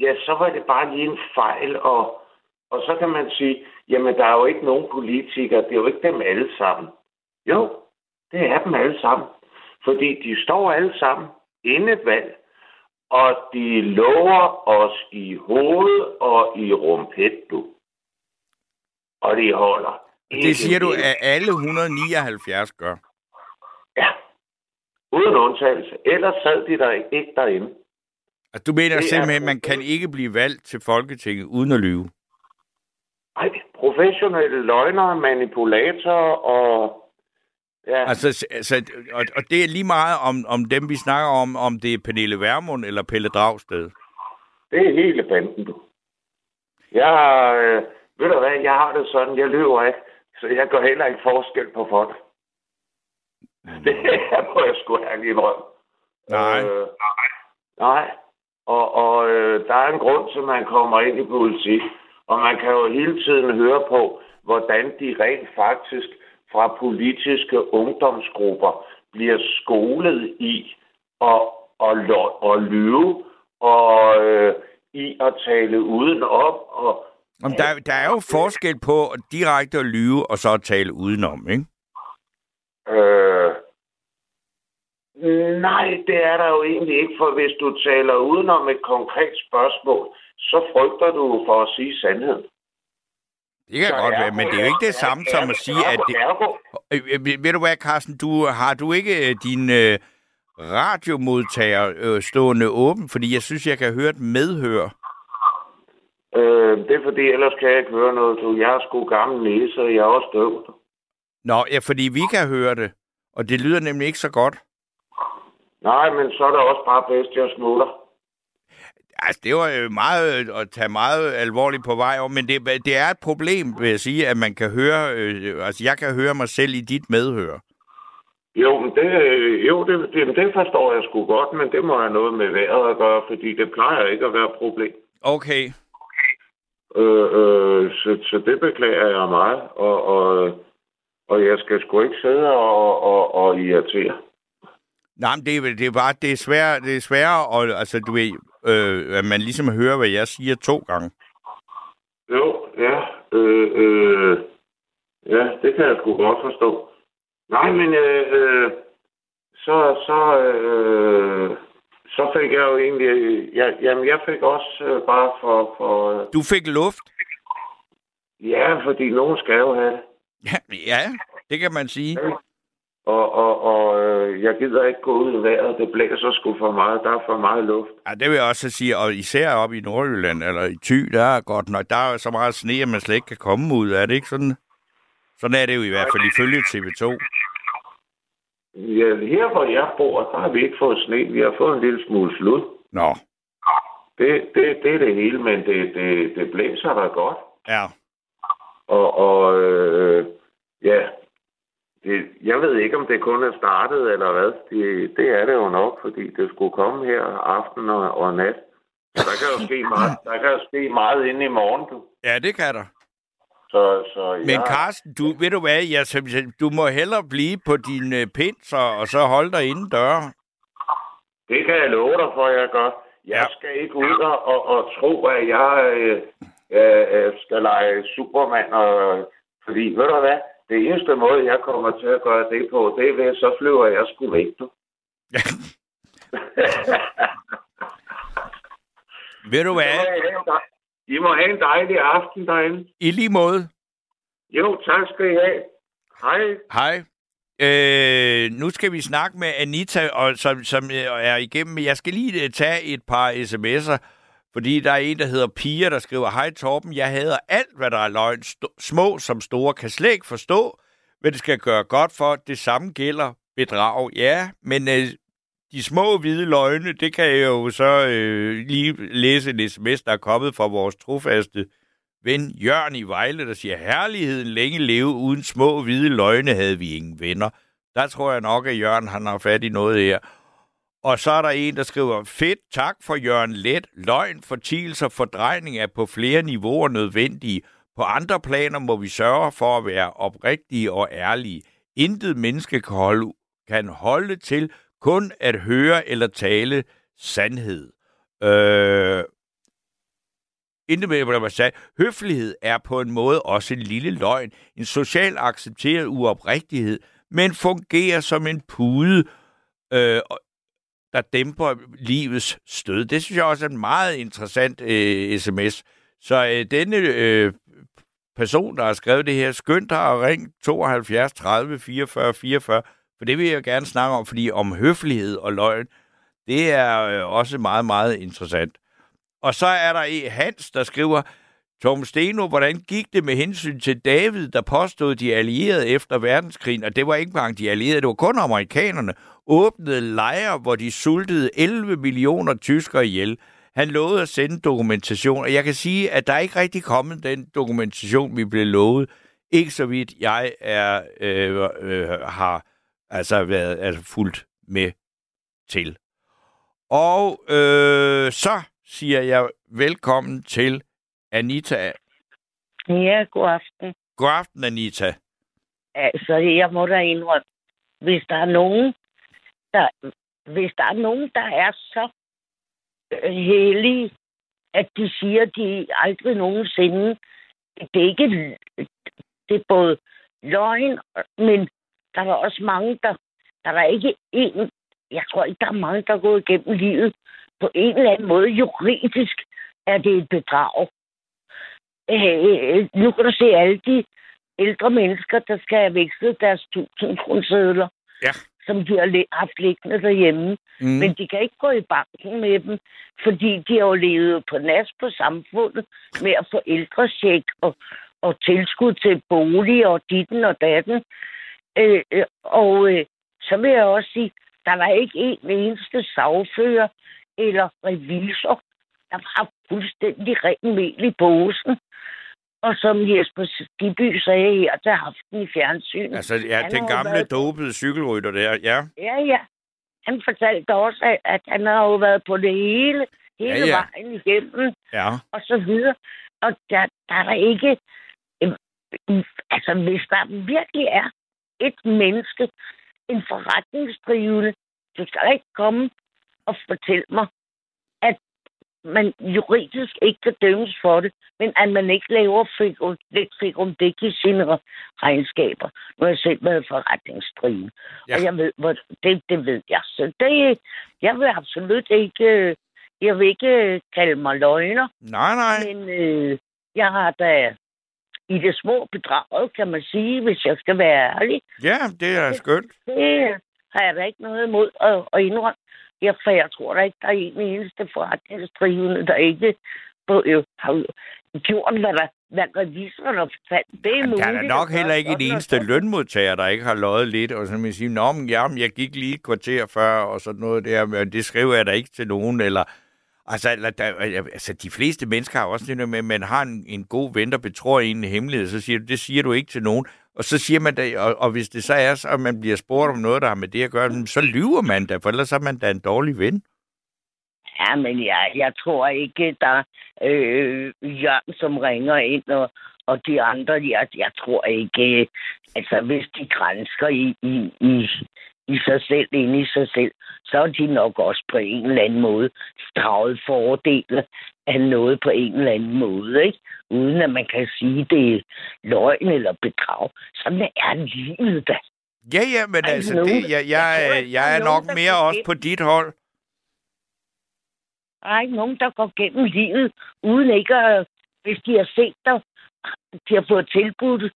ja, så var det bare lige en fejl, og, og så kan man sige, jamen der er jo ikke nogen politikere, det er jo ikke dem alle sammen. Jo, det er dem alle sammen, fordi de står alle sammen inde et valg, og de lover os i hovedet og i rumpetto, og de holder. Det siger du, at alle et hundrede og nioghalvfjerds gør? Ja. Uden undtagelse. Ellers sad de der ikke derinde. Altså, du mener det simpelthen, at man kan ikke blive valgt til Folketinget uden at lyve? Nej, professionelle løgnere, manipulatorer og... Ja. Altså, altså, og, og det er lige meget om, om dem, vi snakker om, om det er Pernille Vermund eller Pelle Dragsted? Det er hele banden, du. Jeg, øh, ved du hvad, jeg har det sådan, jeg lyver ikke. Så jeg gør heller ikke forskel på folk. Det er på, jeg skulle have lige drømme. Nej. Øh, nej. Nej. Og, og øh, der er en grund til, man kommer ind i politik. Og man kan jo hele tiden høre på, hvordan de rent faktisk fra politiske ungdomsgrupper bliver skolet i at, at, at lyve og øh, i at tale udenom. Og Jamen, der, der er jo forskel på direkte at lyve og så at tale udenom, ikke? Øh... Nej, det er der jo egentlig ikke, for hvis du taler udenom et konkret spørgsmål, så frygter du for at sige sandheden. Det kan så godt være, men det er jo ikke det samme som at sige, at det... Ved du hvad, Carsten, du, har du ikke din øh, radiomodtager øh, stående åben? Fordi jeg synes, jeg kan høre et medhør. Øh, det er fordi, ellers kan jeg ikke høre noget. Du, jeg er sgu gammel næse, og jeg er også døv. Nå, ja, fordi vi kan høre det, og det lyder nemlig ikke så godt. Nej, men så er det også bare bedst, jeg smutter. Altså, det var jo meget at tage meget alvorligt på vej over, men det, det er et problem, vil jeg sige, at man kan høre... Øh, altså, jeg kan høre mig selv i dit medhør. Jo, men det, jo, det, det, det forstår jeg sgu godt, men det må have noget med vejret at gøre, fordi det plejer ikke at være et problem. Okay. okay. Øh, øh, så, så det beklager jeg meget, og, og, og jeg skal sgu ikke sidde og, og, og irritere. Nej, men det, det er bare, det er svært, det er sværere, og altså, du ved, øh, at man ligesom hører, hvad jeg siger to gange. Jo, ja, øh, øh, ja, det kan jeg sgu godt forstå. Nej, men øh, øh, så, så, øh, så fik jeg jo egentlig, ja, jamen, jeg fik også øh, bare for, for... Øh, du fik luft? Ja, fordi nogen skal jo have det. Ja, ja, det kan man sige. Ja. Og, og, og øh, jeg gider ikke gå ud i vejret. Det blæser sgu for meget. Der er for meget luft. Ja, det vil jeg også sige. Og især oppe i Nordjylland eller i Thy, der er godt nok. Der er så meget sne, at man slet ikke kan komme ud. Er det ikke sådan? Sådan er det jo i hvert fald ifølge T V to. Ja, her hvor jeg bor, der har vi ikke fået sne. Vi har fået en lille smule slud. Nå. Det, det, det er det hele, men det, det, det blæser da godt. Ja. Og, og øh, ja... Det, jeg ved ikke, om det kun er startet eller hvad. Det, det er det jo nok, fordi det skulle komme her aften og, og nat. Så der kan jo ske meget, der kan jo ske meget inde i morgen, du. Ja, det kan der. Så, så, Men jeg... Carsten, du, ved du hvad, jeg, du må hellere blive på dine pinser og så holde dig inden døre. Det kan jeg love dig for, jeg gør. Jeg skal ikke ud og, og tro, at jeg øh, øh, skal lege Superman. Og, fordi, ved du hvad? Det eneste måde, jeg kommer til at gøre det på, det er ved, så flyver jeg sgu væk, du. Ved du hvad? I må have en dejlig aften derinde. I lige måde. Jo, tak skal I have. Hej. Hej. Øh, nu skal vi snakke med Anita, og, som, som er igennem. Jeg skal lige tage et par sms'er. Fordi der er en, der hedder Pia, der skriver, hej Torben, jeg hader alt, hvad der er løgn. Små som store kan slet ikke forstå, hvad det skal gøre godt for. Det samme gælder bedrag. Ja, men øh, de små hvide løgne, det kan jeg jo så øh, lige læse en sms, der er kommet fra vores trofaste ven Jørgen i Vejle, der siger, herligheden længe leve, uden små hvide løgne havde vi ingen venner. Der tror jeg nok, at Jørgen han har fat i noget her. Og så er der en, der skriver, fedt, tak for Jørgen Leth. Løgn, fortielser, fordrejning er på flere niveauer nødvendige. På andre planer må vi sørge for at være oprigtige og ærlige. Intet menneske kan holde, kan holde til kun at høre eller tale sandhed. Øh, intet med, hvad man sagde. Høflighed er på en måde også en lille løgn. En socialt accepteret uoprigtighed, men fungerer som en pude, øh, der dæmper livets stød. Det synes jeg også er en meget interessant øh, sms. Så øh, denne øh, person, der har skrevet det her, skynd dig at ringe tooghalvfjerds tredive fireogfyrre fireogfyrre, for det vil jeg gerne snakke om, fordi om høflighed og løgn, det er øh, også meget, meget interessant. Og så er der Hans, der skriver, Tom Steno, hvordan gik det med hensyn til David, der påstod, de allierede efter verdenskrigen, og det var ikke bare de allierede, det var kun amerikanerne, åbnede lejre, hvor de sultede elleve millioner tyskere ihjel. Han lovede at sende dokumentation, og jeg kan sige, at der ikke rigtig kommet den dokumentation, vi blev lovet. Ikke så vidt jeg er, øh, øh, har altså været altså fuldt med til. Og øh, så siger jeg velkommen til Anita. Ja, god aften. God aften, Anita. Altså, jeg må da indrømme, hvis der er nogen, der, hvis der er nogen, der er så heldige, at de siger, at de aldrig nogensinde, det er ikke, det er både løgn, men der er også mange, der, der er ikke en, jeg tror ikke, der er mange, der er gået igennem livet på en eller anden måde. Juridisk er det et bedrag. Øh, nu kan du se alle de ældre mennesker, der skal have vekslet deres tusind kroner sedler, ja, som de har haft liggende derhjemme. Mm. Men de kan ikke gå i banken med dem, fordi de har jo levet på nas på samfundet med at få ældrecheck og, og tilskud til bolig og ditten og datten. Øh, øh, og øh, så vil jeg også sige, der var ikke en eneste sagfører eller revisor, der var fuldstændig ren mel i posen. Og som Jesper Skiby sagde her til aften i fjernsynet. Altså, ja, den gamle været... dopede cykelrytter der, ja. Ja, ja. Han fortalte også, at han har jo været på det hele, hele ja, ja. vejen igennem, ja, og så videre. Og der, der er der ikke... Øh, altså, hvis der virkelig er et menneske, en forretningsdrivende, du skal ikke komme og fortælle mig, at man juridisk ikke kan dømmes for det, men at man ikke laver fækum dæk i sine regnskaber. Nu har jeg selv været forretningsdrivende, ja, og jeg ved, hvor det, det ved jeg. Så det, jeg vil absolut ikke, jeg vil ikke kalde mig løgner. Nej, nej. Men øh, jeg har da i det små bedrag, kan man sige, hvis jeg skal være ærlig. Ja, det er skønt. Det, det har jeg da ikke noget imod at, at indrømme. Ja, for jeg tror da ikke, der er en eneste forretningsdrivende, der ikke øh, har gjort, hvad der, hvad revisorerne fandt. Det er muligt. Der er nok heller ikke en eneste lønmodtager, der ikke har løjet lidt, og så man sige, nå, men jamen, jeg gik lige et kvarter før, og sådan noget der, men det skriver jeg da ikke til nogen, eller... Altså, eller, der, altså, de fleste mennesker har også det med, at man har en, en god ven, der betror en hemmelighed, så siger du, det siger du ikke til nogen. Og så siger man da, og, og hvis det så er, så man bliver spurgt om noget, der har med det at gøre, så lyver man da, for ellers er man da en dårlig ven. Ja, men jeg, jeg tror ikke, der øh, Jørgen, som ringer ind, og, og de andre, jeg, jeg tror ikke, altså, hvis de grænsker i... i, i i sig selv, inde i sig selv, så er de nok også på en eller anden måde draget fordele af noget på en eller anden måde, ikke? Uden at man kan sige, det er løgn eller bedrag. Sådan er livet da. Ja, ja, men Ej, altså, det, jeg, jeg, jeg, jeg er nok mere også på dit hold. Der er ikke nogen, der går gennem livet, uden ikke at, hvis de har set dig, de har fået tilbudt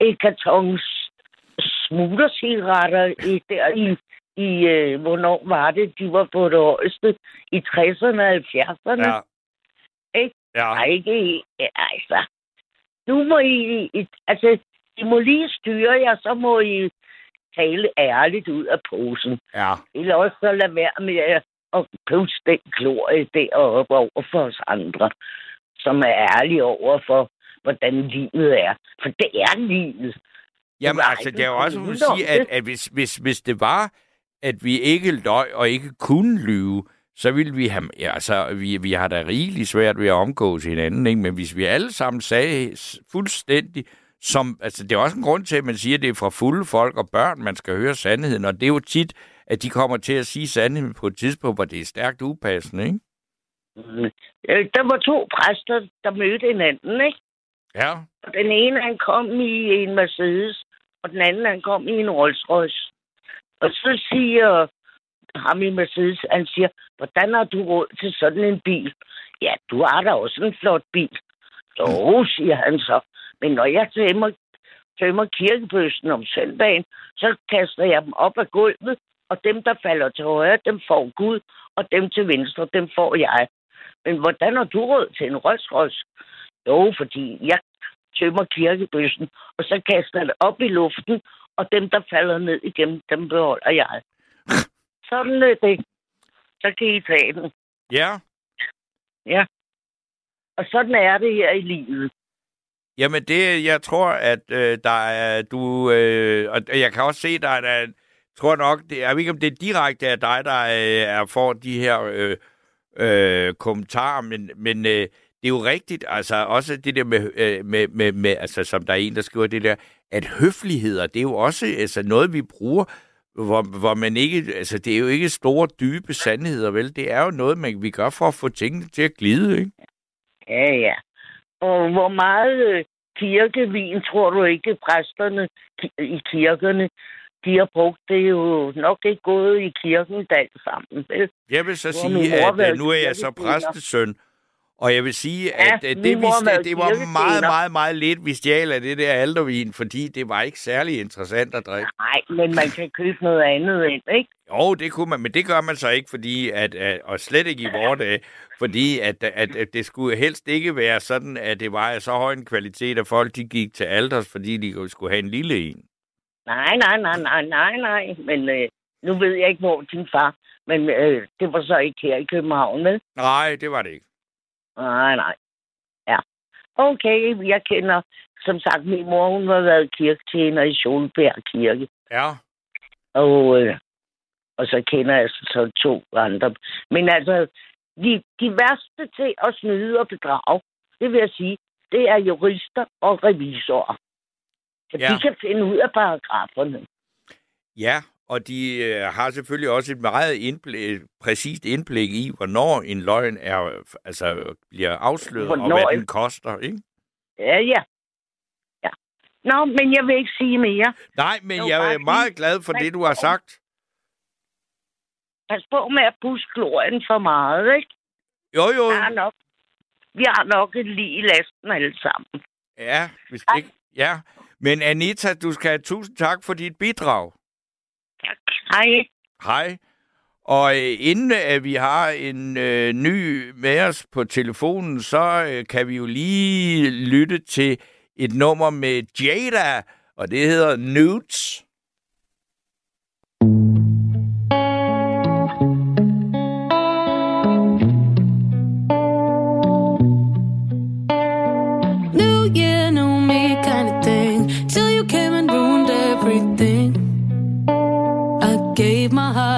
et kartons smuglercigaretter i, der i, i øh, hvornår var det? De var på det højeste i tresserne og halvfjerdserne. Ja. Ikke? Ja. Nej, ikke. Altså, nu må I, I... Altså, I må lige styre jer, så må I tale ærligt ud af posen. Ja. Eller også så lade være med at puste den glorie deroppe over for os andre, som er ærlige over for, hvordan livet er. For det er livet. Jamen altså, jeg vil også vil sige, at, at hvis, hvis, hvis det var, at vi ikke løg og ikke kunne lyve, så ville vi have... Altså, vi, vi har da rigeligt svært ved at omgås hinanden, ikke? Men hvis vi alle sammen sagde fuldstændig, som... Altså, det er også en grund til, at man siger, at det er fra fulde folk og børn, man skal høre sandheden, og det er jo tit, at de kommer til at sige sandheden på et tidspunkt, hvor det er stærkt upassende, ikke? Mm. Der var to præster, der mødte hinanden, ikke? Ja. Og den ene, han kom i en Mercedes, og den anden, han kom i en Rolls-Royce. Og så siger ham i Mercedes, han siger, hvordan har du råd til sådan en bil? Ja, du har da også en flot bil. Jo, siger han så. Men når jeg tømmer, tømmer kirkebøsten om søndagen, så kaster jeg dem op af gulvet, og dem, der falder til højre, dem får Gud, og dem til venstre, dem får jeg. Men hvordan har du råd til en Rolls-Royce? Jo, fordi jeg tømmer kirkebøssen, og så kaster det op i luften, og dem, der falder ned igennem, dem beholder jeg. Sådan er det. Så kan I tage den. Ja. Ja. Og sådan er det her i livet. Jamen, det, jeg tror, at øh, der er, du... Øh, og jeg kan også se, der er, tror nok, det, jeg ved ikke, om det er direkte af dig, der øh, er for de her øh, øh, kommentarer, men, men øh, det er jo rigtigt, altså også det der med, øh, med, med, med, altså som der er en, der skriver det der, at høfligheder, det er jo også altså, noget, vi bruger, hvor, hvor man ikke, altså det er jo ikke store, dybe sandheder, vel? Det er jo noget, man, vi gør for at få tingene til at glide, ikke? Ja, ja. Og hvor meget kirkevin tror du ikke, præsterne i kirkerne, de har brugt? Det er jo nok ikke gået i kirken dag sammen, vel? Jeg vil så hvor sige, at nu er jeg så præstesøn, og jeg vil sige, at ja, det, vi, det var meget, meget, meget lidt, vi stjal af det der aldervin, fordi det var ikke særlig interessant at drikke. Nej, men man kan købe noget andet end, ikke? Jo, det kunne man, men det gør man så ikke, fordi at, at, og slet ikke i vores dage, fordi at, at, at det skulle helst ikke være sådan, at det var så høj en kvalitet, at folk de gik til alders, fordi de skulle have en lille en. Nej, nej, nej, nej, nej, nej, men øh, nu ved jeg ikke, hvor din far, men øh, det var så ikke her i København, vel? Nej, det var det ikke. Nej, nej. Ja. Okay, jeg kender, som sagt, min mor, hun har været kirketjener i Solberg Kirke. Ja. Og, øh, og så kender jeg så to andre. Men altså, de, de værste til at snyde og bedrage, det vil jeg sige, det er jurister og revisorer. Så ja. De kan finde ud af paragraferne. Ja, og de øh, har selvfølgelig også et meget indblik, præcist indblik i, hvornår en løgn er, altså, bliver afsløret, hvornår, og hvad jeg... den koster, ikke? Ja, ja. ja. Nå, men jeg vil ikke sige mere. Nej, men jeg, jeg er meget lige... glad for pas det, du har sagt. Pas på med at puske glorien for meget, ikke? Jo, jo. Vi har nok, vi har nok et lig i lasten alle sammen. Ja, hvis ikke... Ja, men Anita, du skal have tusind tak for dit bidrag. Tak. Hej. Hej. Og øh, inden øh, vi har en øh, ny med os på telefonen, så øh, kan vi jo lige lytte til et nummer med Jada, og det hedder Nudes.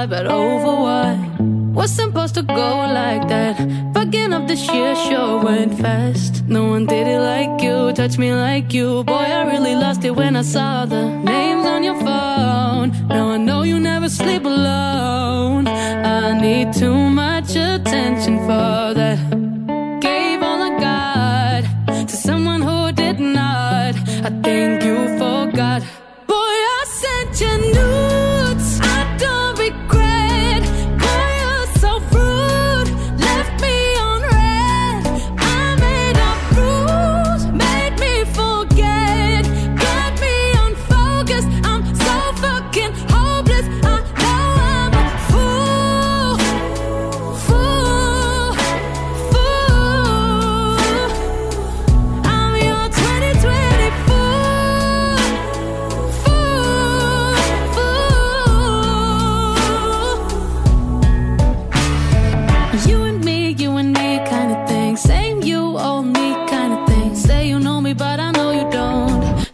But over what? Was supposed to go like that? Fucking up the shit, sure went fast. No one did it like you, touched me like you. Boy, I really lost it when I saw the names on your phone. Now I know you never sleep alone. I need too much attention for that. Gave all I got to someone who did not. I think you forgot. Boy, I sent you nudes. I don't regret.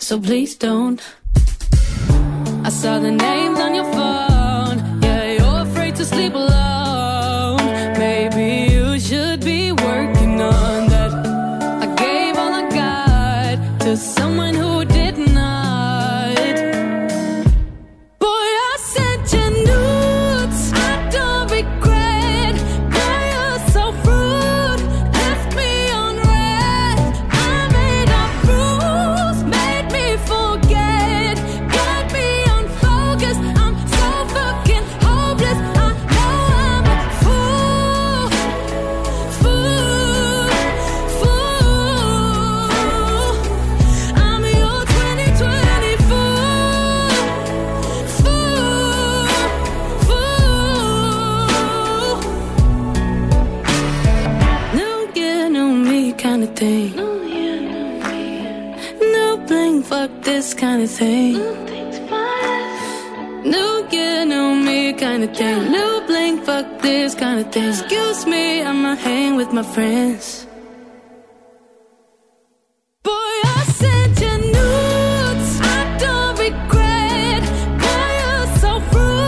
So please don't. I saw the names on your phone. Yeah, you're afraid to sleep alone. Maybe you should be working on that. I gave all I got to someone who did not. Boy, I sent you nudes. I don't regret. Boy, you're so rude. Left me on red. I made up rules. Forget, got me unfocused. I'm so fucking hopeless. I know I'm a fool, fool, fool. I'm your twenty twenty-four, fool, fool. New year, new me kind of thing. Fuck this kind of thing. New things fine. New year, new me kind of thing. Yeah. New bling, fuck this kind of thing. Yeah. Excuse me, I'ma hang with my friends. Boy, I sent you nudes. I don't regret. Boy, you're so rude.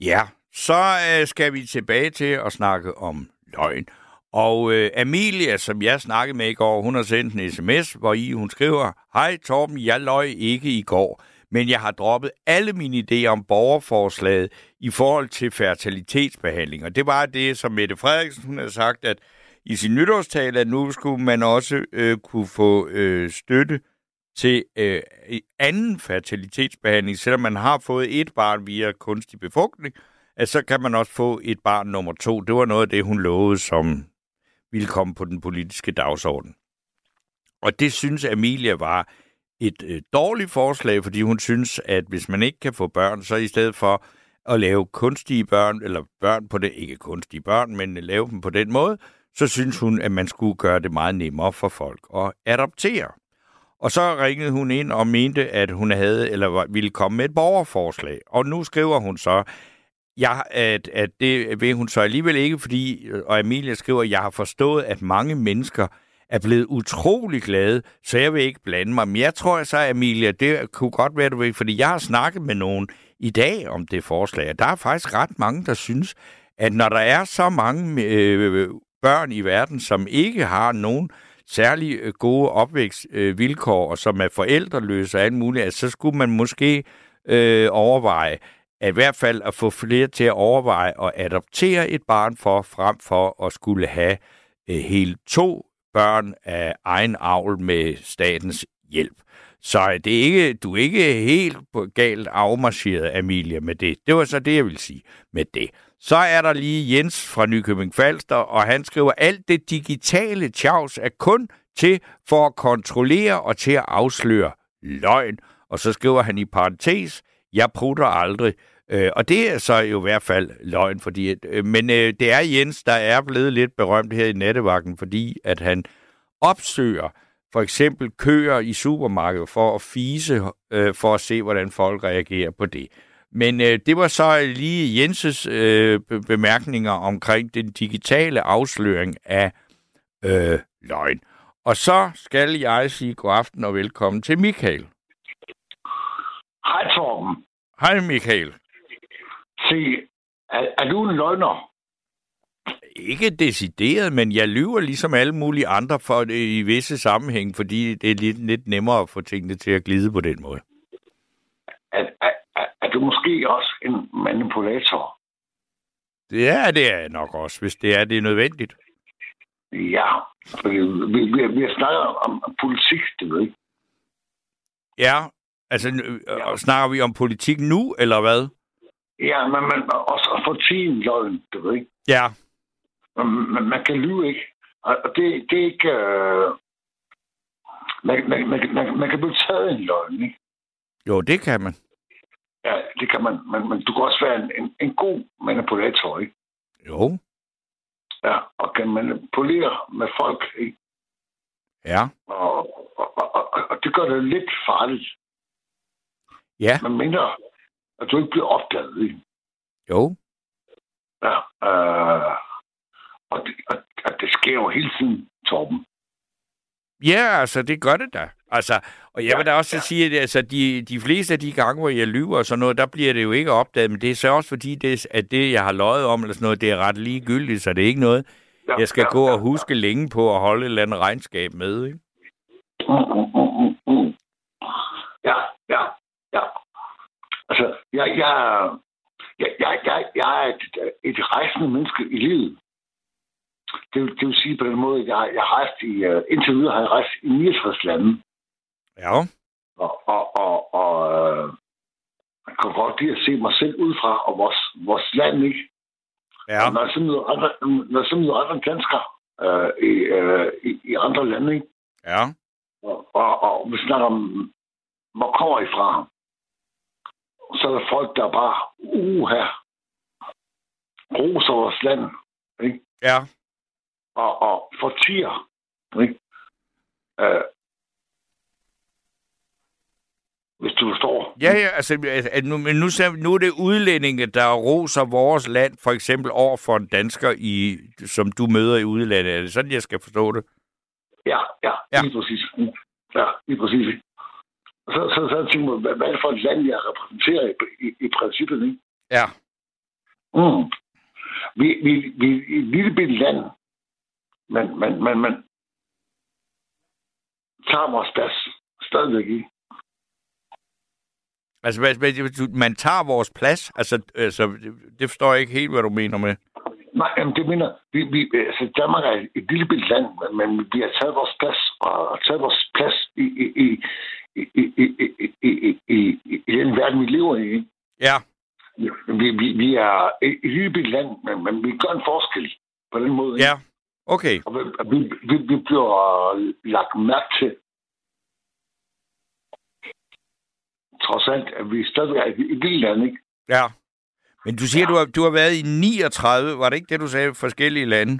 Ja, så øh, skal vi tilbage til at snakke om løgn. Og øh, Amelia, som jeg snakkede med i går, hun har sendt en sms, hvor I, hun skriver: Hej Torben, jeg løj ikke i går, men jeg har droppet alle mine idéer om borgerforslaget i forhold til fertilitetsbehandling. Og det var det, som Mette Frederiksen hun havde sagt, at i sin nytårstale, at nu skulle man også øh, kunne få øh, støtte til øh, anden fertilitetsbehandling. Selvom man har fået et barn via kunstig befrugtning, at så kan man også få et barn nummer to. Det var noget af det, hun lovede, som ville komme på den politiske dagsorden. Og det synes Amelia var et øh, dårligt forslag, fordi hun synes, at hvis man ikke kan få børn, så i stedet for at lave kunstige børn, eller børn på det, ikke kunstige børn, men lave dem på den måde, så synes hun, at man skulle gøre det meget nemmere for folk at adoptere. Og så ringede hun ind og mente, at hun havde eller ville komme med et borgerforslag. Og nu skriver hun så, ja, at, at det vil hun så alligevel ikke, fordi, og Amelia skriver, at jeg har forstået, at mange mennesker er blevet utrolig glade, så jeg vil ikke blande mig. Men jeg tror så, Amelia, det kunne godt være, du ved, fordi jeg har snakket med nogen i dag om det forslag, og der er faktisk ret mange, der synes, at når der er så mange øh, børn i verden, som ikke har nogen særlig gode opvækstvilkår, og som er forældreløse og alt muligt, altså, så skulle man måske øh, overveje, at i hvert fald at få flere til at overveje at adoptere et barn for, frem for at skulle have øh, hele to børn af egen avl med statens hjælp. Så det er ikke, du er ikke helt galt afmarcheret, Amelia, med det. Det var så det, jeg ville sige med det. Så er der lige Jens fra Nykøbing Falster, og han skriver, alt det digitale tjavs er kun til for at kontrollere og til at afsløre løgn. Og så skriver han i parentes, jeg prutter aldrig. Øh, og det er så jo i hvert fald løgn, fordi, øh, men øh, det er Jens, der er blevet lidt berømt her i Nattevagten, fordi at han opsøger for eksempel køer i supermarkedet for at fise, øh, for at se, hvordan folk reagerer på det. Men øh, det var så lige Jenses øh, bemærkninger omkring den digitale afsløring af øh, løgn. Og så skal jeg sige god aften og velkommen til Michael. Hej Torben. Hej Michael. Se, er, er du en løgner? Ikke decideret, men jeg lyver ligesom alle mulige andre for det i visse sammenhæng, fordi det er lidt, lidt nemmere at få tingene til at glide på den måde. Er, er, er, er du måske også en manipulator? Det er det er nok også, hvis det er det er nødvendigt. Ja, vi, vi, vi snakker om, om politik, det ved jeg. Ja, altså ja. Snakker vi om politik nu, eller hvad? Ja, men man også for tiden løgn, det ved jeg. Ja. Man, man kan lyve ikke, og det, det er ikke... Øh... Man, man, man, man, man kan blive taget en løgn, ikke? Jo, det kan man. Ja, det kan man. Men, men du kan også være en, en, en god manipulator, ikke? Jo. Ja, og kan manipulere med folk, ikke? Ja. Og, og, og, og, og det gør det lidt farligt. Ja. Man mener, at du ikke bliver opdaget, ikke? Jo. Ja, øh... Og det, og, og det sker jo hele tiden, Torben. Ja, altså, det gør det da. Altså, og jeg ja, vil da også ja. sige, at altså, de, de fleste af de gange, hvor jeg lyver og sådan noget, der bliver det jo ikke opdaget, men det er så også fordi, det, at det, jeg har løjet om eller sådan noget, det er ret ligegyldigt, så det er ikke noget, ja, jeg skal ja, gå ja, og huske ja. længe på at holde et eller andet regnskab med, ikke? Mm, mm, mm, mm. Ja, ja, ja. Altså, jeg, jeg, jeg, jeg, jeg, jeg er et, et rejsende menneske i livet. Det vil, det vil sige på den måde, at jeg, jeg har rejst i, uh, indtil videre har jeg rejst i niogtres lande. Ja. Og, og, og, og øh, jeg kan godt lide at se mig selv udefra, og vores, vores land, ikke? Ja. Og når jeg så møder andre, når jeg så møder andre danskere øh, i, øh, i, i andre lande, ikke? Ja. Og, og, og vi snakker om, hvor kommer I fra? Så er der folk, der bare, uha, roser vores land, ikke? Ja. Og, og fortier, ikke? Øh, hvis du forstår. Ja, ja, altså, nu, men nu, nu er det udlændinge, der roser vores land, for eksempel over for en dansker, i, som du møder i udlandet. Er det sådan, jeg skal forstå det? Ja, ja, ja. Lige præcis. Ja, lige præcis. Så, så, så tænker man, hvad er det for et land, jeg repræsenterer i, i, i princippet, ikke? Ja. Mm. Vi, vi, vi er et lille bitte land, men, men, men, men tager vores plads stadigvæk i. Altså, man tager vores plads? Altså, altså, det forstår jeg ikke helt, hvad du mener med. Nej, jamen, det mener, vi, vi, altså, Danmark er et lille bitte land, men vi har taget vores plads, og taget vores plads i, i, i, i, i, i, i, i den verden, vi lever i. Ja. Vi, vi, vi er et lille bitte land, men, men vi gør en forskel på den måde. Ja, okay. Og vi, vi, vi, vi bliver lagt mærke til. Trods alt, at vi stadig er et lille land, ikke? Ja. Men du siger, ja. du, har, du har været i niogtredive, var det ikke det, du sagde, forskellige lande?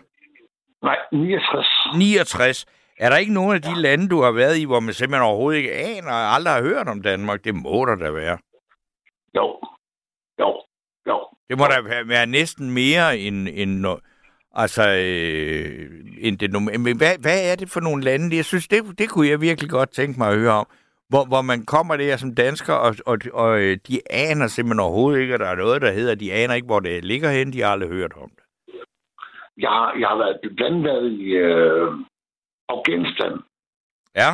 Nej, niogtres. niogtres. Er der ikke nogen af de ja. lande, du har været i, hvor man simpelthen overhovedet ikke aner og aldrig har hørt om Danmark? Det må der da være. Jo. Jo. Jo. Det må jo. da være næsten mere end, end, altså, øh, end det normale. Men hvad, hvad er det for nogle lande? Jeg synes, det, det kunne jeg virkelig godt tænke mig at høre om. Hvor, hvor man kommer der som dansker, og, og, og de aner simpelthen overhovedet ikke, at der er noget, der hedder, de aner ikke, hvor det ligger hen, de har aldrig hørt om det. Jeg har, jeg har været, blandt andet været i øh, Afghanistan. Ja.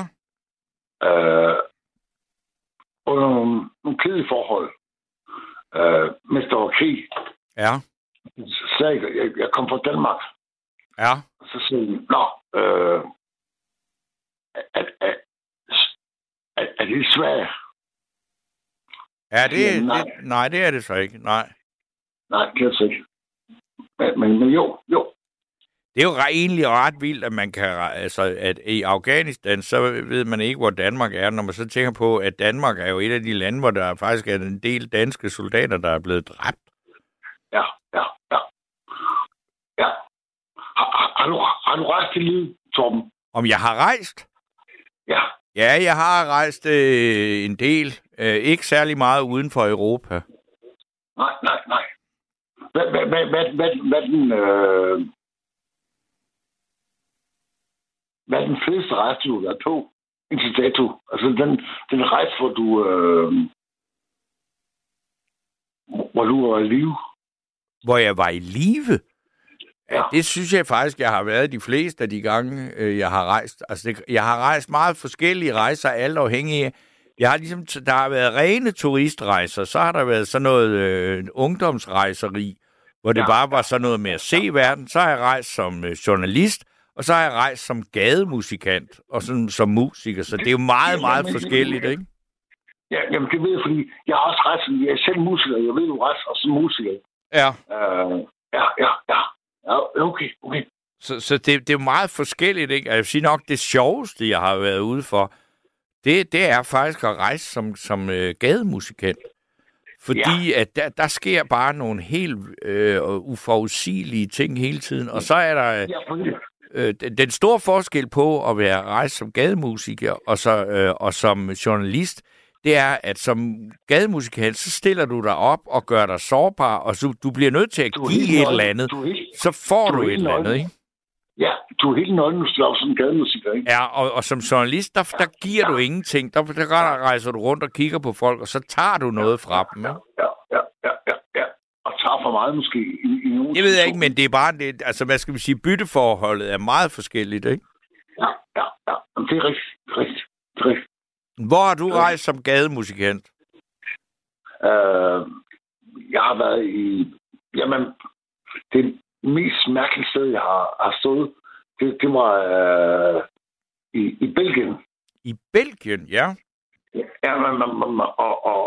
Øh, under nogle, nogle kedelige forhold. Øh, mens der var krig. Ja. Så jeg, jeg, jeg kom fra Danmark. Ja. Så sagde jeg, nå, øh, at, at Er, er det svært? Er det, ja, nej. det... Nej, det er det så ikke. Nej, nej det er det så ikke. Men, men, men jo, jo. Det er jo egentlig ret vildt, at man kan... Altså, at i Afghanistan, så ved man ikke, hvor Danmark er. Når man så tænker på, at Danmark er jo et af de lande, hvor der faktisk er en del danske soldater, der er blevet dræbt. Ja, ja, ja. Ja. Har, har, du, har du rejst i livet, Torben? Om jeg har rejst? Ja. Ja, jeg har rejst øh, en del. Øh, ikke særlig meget uden for Europa. Nej, nej, nej. Hvad, hvad, hvad, hvad, hvad, hvad den... Øh... Hvad den fedeste rejse, du har tog indtil dato? Altså, den, den rejse, hvor du... Øh... Hvor du var i live. Hvor jeg var i live? Ja. Det synes jeg faktisk, jeg har været de fleste af de gange, øh, jeg har rejst. Altså, det, jeg har rejst meget forskellige rejser, alt afhængige. Jeg har ligesom, der har været rene turistrejser, så har der været sådan noget øh, ungdomsrejseri, hvor det ja. bare var sådan noget med at se verden. Så har jeg rejst som øh, journalist, og så har jeg rejst som gademusikant og sådan, som musiker. Så det er jo meget, meget forskelligt, ikke? Ja, jamen det ved jeg, fordi jeg har også rejst, jeg er selv musiker, jeg ved jo rejst også som musiker. Ja. Øh, ja, ja, ja. Okay, okay. Så, så det, det er meget forskelligt, ikke? Jeg vil sige nok, det sjoveste, jeg har været ude for, det, det er faktisk at rejse som, som øh, gademusikant. Fordi ja. at der, der sker bare nogle helt øh, uforudsigelige ting hele tiden. Og så er der øh, øh, den store forskel på at være rejst som gademusiker og, så, øh, og som journalist, det er, at som gademusikant, så stiller du dig op og gør dig sårbar, og så du bliver nødt til at give et eller andet, helt, så får du, du et eller andet, ikke? Ja, du er helt nødt til at som gademusiker, ikke? Ja, og, og som journalist, der, der giver ja. du ingenting. Der, der rejser du rundt og kigger på folk, og så tager du noget ja, fra dem, ja, ja, ja, ja, ja, ja. Og tager for meget måske i, i nogen... Det ved jeg ikke, men det er bare... Det, altså, hvad skal vi sige? Bytteforholdet er meget forskelligt, ikke? Ja, ja, ja. Jamen, det er rigtigt, rigtigt, rigtigt. Hvor har du rejst som gademusikant? Øh, jeg har været i... Jamen, det mest mærkelige sted, jeg har, har stået, det, det var øh, i, i Belgien. I Belgien, ja? Ja, man, man, man, man, og, og,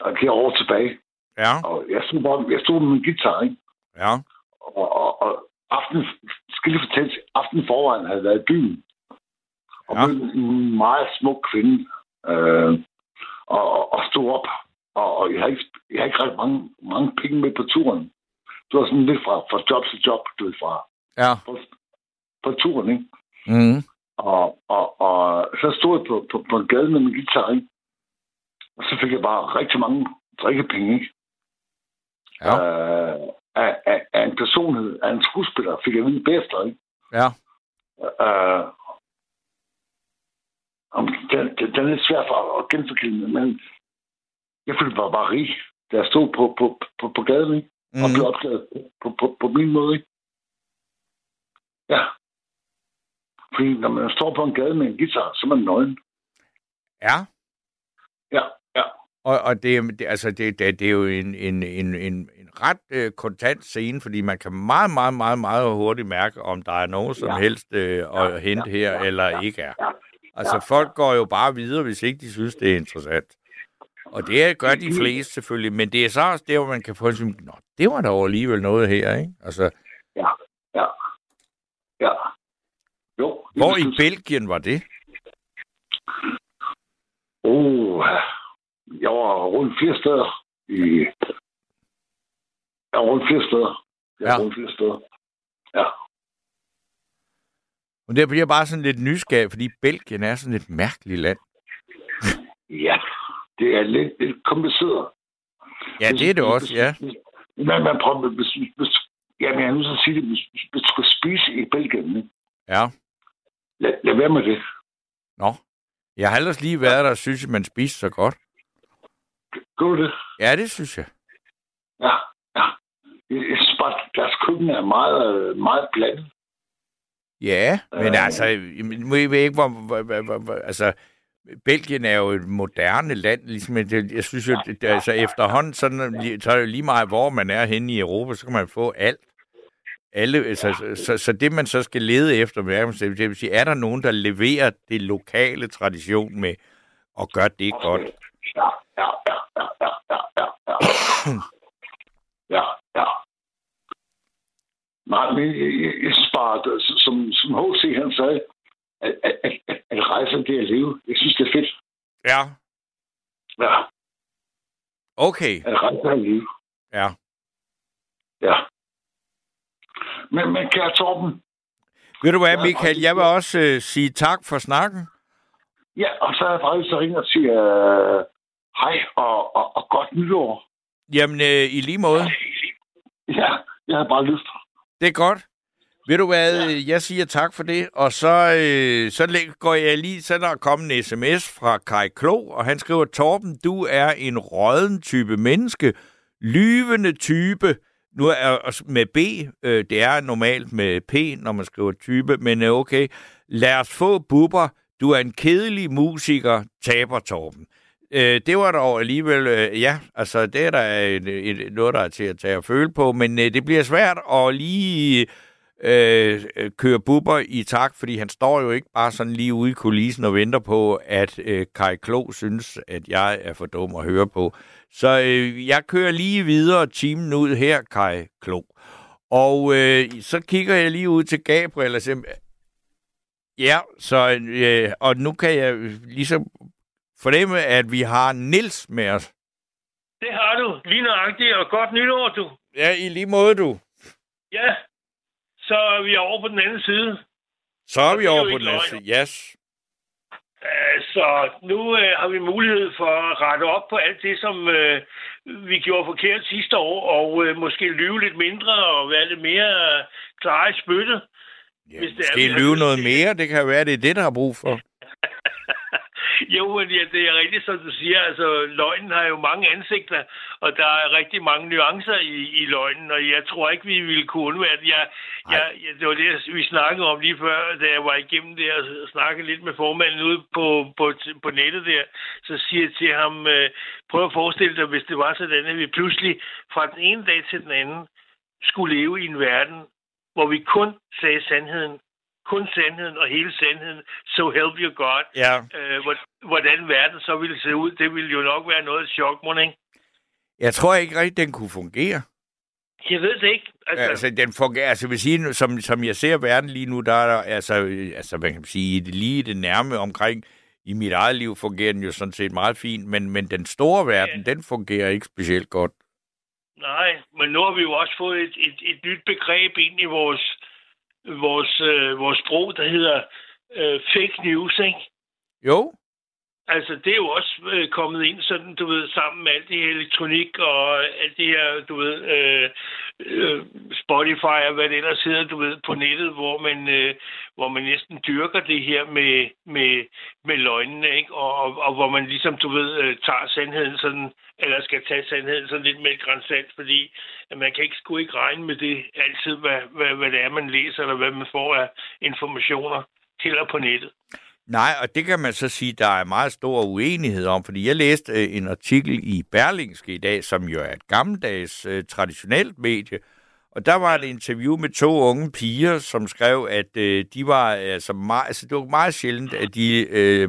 og det er år tilbage. Ja. Og jeg stod, bare, jeg stod med min guitar, ikke? Ja. Og, og, og aften, skal lige fortælle, aften forvejen havde været i byen. Og ja. en meget smuk kvinde, øh, og, og stod op. Og, og jeg har ikke, jeg har ikke ret mange, mange penge med på turen. Det var sådan lidt fra, fra job til job, du ved, fra, ja. fra, fra turen, ikke? Mm. Og, og, og så stod jeg på, på, på en gade med min guitar, ikke? Og så fik jeg bare rigtig mange drikkepenge, ikke? Ja. Øh, af, af, af en personlighed, af en skuespiller, fik jeg min bedste, ikke? Ja. Øh, Den, den, den er lidt svær for at genforklinde, men jeg følte mig bare rig, da jeg stod på, på, på, på gaden. Ikke? mm. og blev opdaget på, på, på min måde, ikke? Ja. Fordi når man står på en gade med en guitar, så er man nøgen. Ja. Ja, ja. Og, og det, det, altså det, det, det er jo en, en, en, en ret øh, kontant scene, fordi man kan meget, meget, meget, meget hurtigt mærke, om der er nogen som ja. helst øh, at ja, hente ja, her ja, eller ja, ikke er. Ja, altså ja. folk går jo bare videre, hvis ikke de synes, det er interessant. Og det gør de fleste selvfølgelig, men det er så også det, hvor man kan få en sige, nå, det var da alligevel noget her, ikke? Altså, ja, ja, ja. Jo, hvor i Belgien var det? Oh, jeg var rundt flere steder. I... Jeg var rundt flere steder. Jeg var ja. rundt flere steder. Ja. Og der bliver bare sådan lidt nysgerrig, fordi Belgien er sådan et mærkeligt land. Ja, det er lidt, lidt kompliceret. Ja, det er det også, ja. Men man prøver, hvis, hvis, ja, men jeg er nødt til at sige det, hvis, hvis du skal spise i Belgien, ikke? Ja. Lad, lad være med det. Nå. Jeg har ellers lige været der og synes, at man spiser så godt. Gør det? Ja, det synes jeg. Ja, ja. Jeg synes bare, at deres køkken er meget, meget blandet. Ja, men øh, altså, jeg ved ikke, hvor, hvor, hvor, hvor, hvor... Altså, Belgien er jo et moderne land, ligesom. Jeg synes jo, at altså, efterhånden, sådan, så er det lige meget, hvor man er henne i Europa, så kan man få alt. Alle, altså, ja. så, så, så det, man så skal lede efter, det vil sige, er der nogen, der leverer det lokale tradition med, og gør det okay. godt? Ja, ja, ja, ja, ja, ja, ja, ja. ja, ja. Nej, men jeg sparer, som, som H C han sagde, at, at, at, at rejse det at leve, jeg synes, det er fedt. Ja. Ja. Okay. At rejse at leve. Ja. Ja. Men, men kære Torben... Ved du hvad, Michael, jeg vil også øh, sige tak for snakken. Ja, og så er jeg faktisk så ringet og siger øh, hej og, og, og godt nytår. Jamen, øh, i lige måde. Ja, jeg har bare lyst. Det er godt. Ved du hvad, ja. jeg siger tak for det, og så, øh, så går jeg lige, så der er kommet en sms fra Kai Klo, og han skriver, Torben, du er en rådden type menneske, lyvende type. Nu er med B, øh, det er normalt med P, når man skriver type, men øh, okay. Lad os få bubber. Du er en kedelig musiker, taber Torben. Øh, det var dog alligevel, øh, ja, altså det er der en, en, noget, der er til at tage og føle på, men øh, det bliver svært at lige øh, køre bubber i takt, fordi han står jo ikke bare sådan lige ude i kulissen og venter på, at øh, Kai Klo synes, at jeg er for dum at høre på. Så øh, jeg kører lige videre timen ud her, Kai Klo. Og øh, så kigger jeg lige ud til Gabriel og siger, ja, så, øh, og nu kan jeg ligesom fornemme, at vi har Nils med os. Det har du, lige nøjagtigt, og godt nytår, du. Ja, i lige måde, du. Ja, så er vi over på den anden side. Så er vi over på den anden side, yes. Så nu øh, har vi mulighed for at rette op på alt det, som øh, vi gjorde forkert sidste år, og øh, måske lyve lidt mindre og være lidt mere øh, klare i spyttet. Ja, hvis det måske er, lyve noget mere, det kan være, det er det, der har brug for. Jo, men ja, det er rigtigt, som du siger. Altså, løgnen har jo mange ansigter, og der er rigtig mange nuancer i, i løgnen, og jeg tror ikke, vi ville kunne undvære det. Jeg, jeg, jeg, det var det, vi snakkede om lige før, da jeg var igennem det og snakkede lidt med formanden ude på, på, på nettet der. Så siger jeg til ham, øh, prøv at forestille dig, hvis det var sådan, at vi pludselig fra den ene dag til den anden skulle leve i en verden, hvor vi kun sagde sandheden. Kun sandheden og hele sandheden, so help you God. Ja. Øh, hvordan verden så ville se ud, det ville jo nok være noget af chok, mon, ikke? Jeg tror ikke rigtig, den kunne fungere. Jeg ved det ikke. Altså, altså den fungerer, altså vil sige, som, som jeg ser verden lige nu, der er der, altså, altså man kan sige, lige det nærme omkring, i mit eget liv fungerer den jo sådan set meget fint, men, men den store verden, ja. den fungerer ikke specielt godt. Nej, men nu har vi jo også fået et, et, et nyt begreb ind i vores vores, øh, vores sprog, der hedder øh, fake news, ikke? Jo. Altså, det er jo også øh, kommet ind sådan, du ved, sammen med alt det her elektronik og alt det her, du ved, øh, øh, Spotify og hvad det ellers hedder, du ved, på nettet, hvor man, øh, hvor man næsten dyrker det her med, med, med løgnene, ikke? Og, og, og hvor man ligesom, du ved, øh, tager sandheden sådan, eller skal tage sandheden sådan lidt med et gran salt, fordi at man kan ikke sgu ikke regne med det altid, hvad, hvad, hvad det er, man læser, eller hvad man får af informationer til og på nettet. Nej, og det kan man så sige, der er meget stor uenighed om, fordi jeg læste en artikel i Berlingske i dag, som jo er et gammeldags uh, traditionelt medie, og der var et interview med to unge piger, som skrev, at uh, de var, altså, meget, altså, det var meget sjældent, at de uh,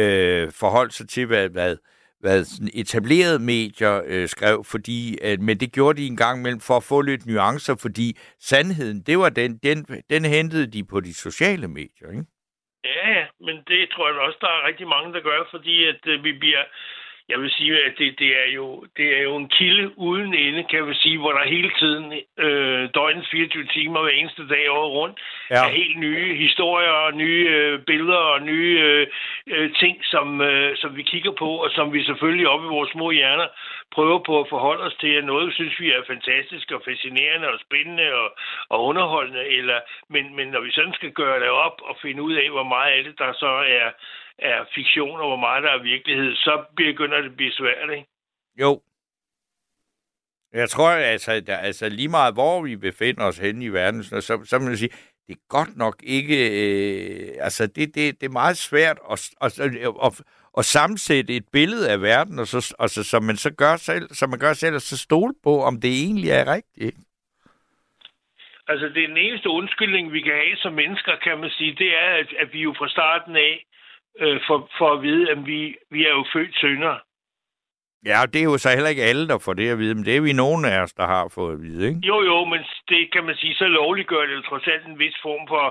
uh, forholdt sig til, hvad, hvad, hvad sådan etablerede medier uh, skrev, fordi, uh, men det gjorde de en gang imellem for at få lidt nuancer, fordi sandheden, det var den, den, den hentede de på de sociale medier, ikke? Ja, ja, men det tror jeg også, der er rigtig mange, der gør, fordi at øh, vi bliver, jeg vil sige, at det, det, er jo, det er jo en kilde uden ende, kan vi sige, hvor der hele tiden, øh, døgnets fireogtyve timer hver eneste dag over rundt, ja. Er helt nye historier og nye øh, billeder og nye øh, ting, som, øh, som vi kigger på, og som vi selvfølgelig op i vores små hjerner prøver på at forholde os til, at noget synes vi er fantastisk og fascinerende og spændende og, og underholdende, eller, men, men når vi sådan skal gøre det op og finde ud af, hvor meget af det, der så er, er fiktion og hvor meget der er virkelighed, så begynder det at blive svært, ikke? Jo. Jeg tror, altså, der, altså lige meget hvor vi befinder os henne i verden, så, så, så man sige, det er godt nok ikke... Øh, altså, det, det, det er meget svært at... at, at og sammensætte et billede af verden, og så, og så, som man så gør selv, som man gør selv, og så stole på, om det egentlig er rigtigt. Altså, det er den eneste undskyldning, vi kan have som mennesker, kan man sige, det er, at, at vi jo fra starten af øh, får for at vide, at vi, vi er jo født syndere. Ja, det er jo så heller ikke alle, der får det at vide, men det er vi nogen af os, der har fået at vide, ikke? Jo, jo, men det kan man sige, så lovliggør det jo trods alt en vis form for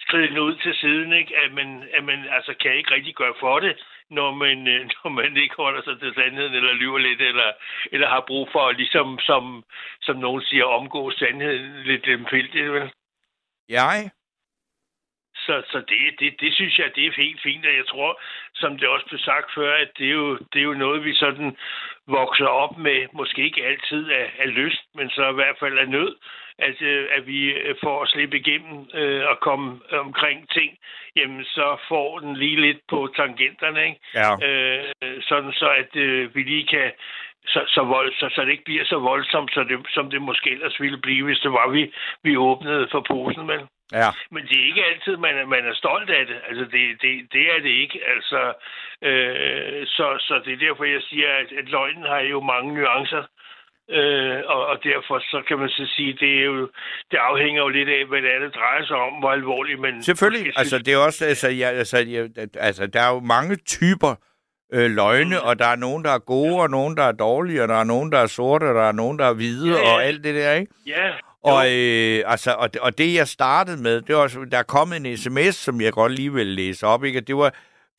skriden ud til siden, ikke? At man, at man altså kan ikke rigtig gøre for det, når man, når man ikke holder sig til sandheden, eller lyver lidt, eller, eller har brug for, ligesom som, som nogen siger, omgå sandheden lidt lemfældigt, vel? Jeg? Så, så det, det, det synes jeg, det er helt fint, og jeg tror, som det også blev sagt før, at det er jo, det er jo noget, vi sådan vokser op med, måske ikke altid af, af lyst, men så i hvert fald af nød, at, at vi får at slippe igennem øh, og komme omkring ting, jamen så får den lige lidt på tangenterne, ikke? Ja. Øh, sådan så, at øh, vi lige kan, så, så, vold, så, så det ikke bliver så voldsomt, så det, som det måske ellers ville blive, hvis det var, vi, vi åbnede for posen med. Ja. Men det er ikke altid, man er, man er stolt af det. Altså, det, det, det er det ikke. Altså, øh, så, så det er derfor, jeg siger, at, at løgnen har jo mange nuancer. Øh, og, og derfor, så kan man så sige, det er jo, det afhænger jo lidt af, hvad det er, det drejer sig om, hvor alvorligt man... Selvfølgelig. Måske, altså, det er også... Altså, ja, altså, ja, altså, der er jo mange typer øh, løgne, mm. og der er nogen, der er gode, ja. Og nogen, der er dårlige, og der er nogen, der er sorte, og der er nogen, der er hvide, ja, ja. Og alt det der, ikke? Ja, Og, øh, altså, og, og det, jeg startede med, det var, der er kommet en sms, som jeg godt lige vil læse op, ikke? Og det var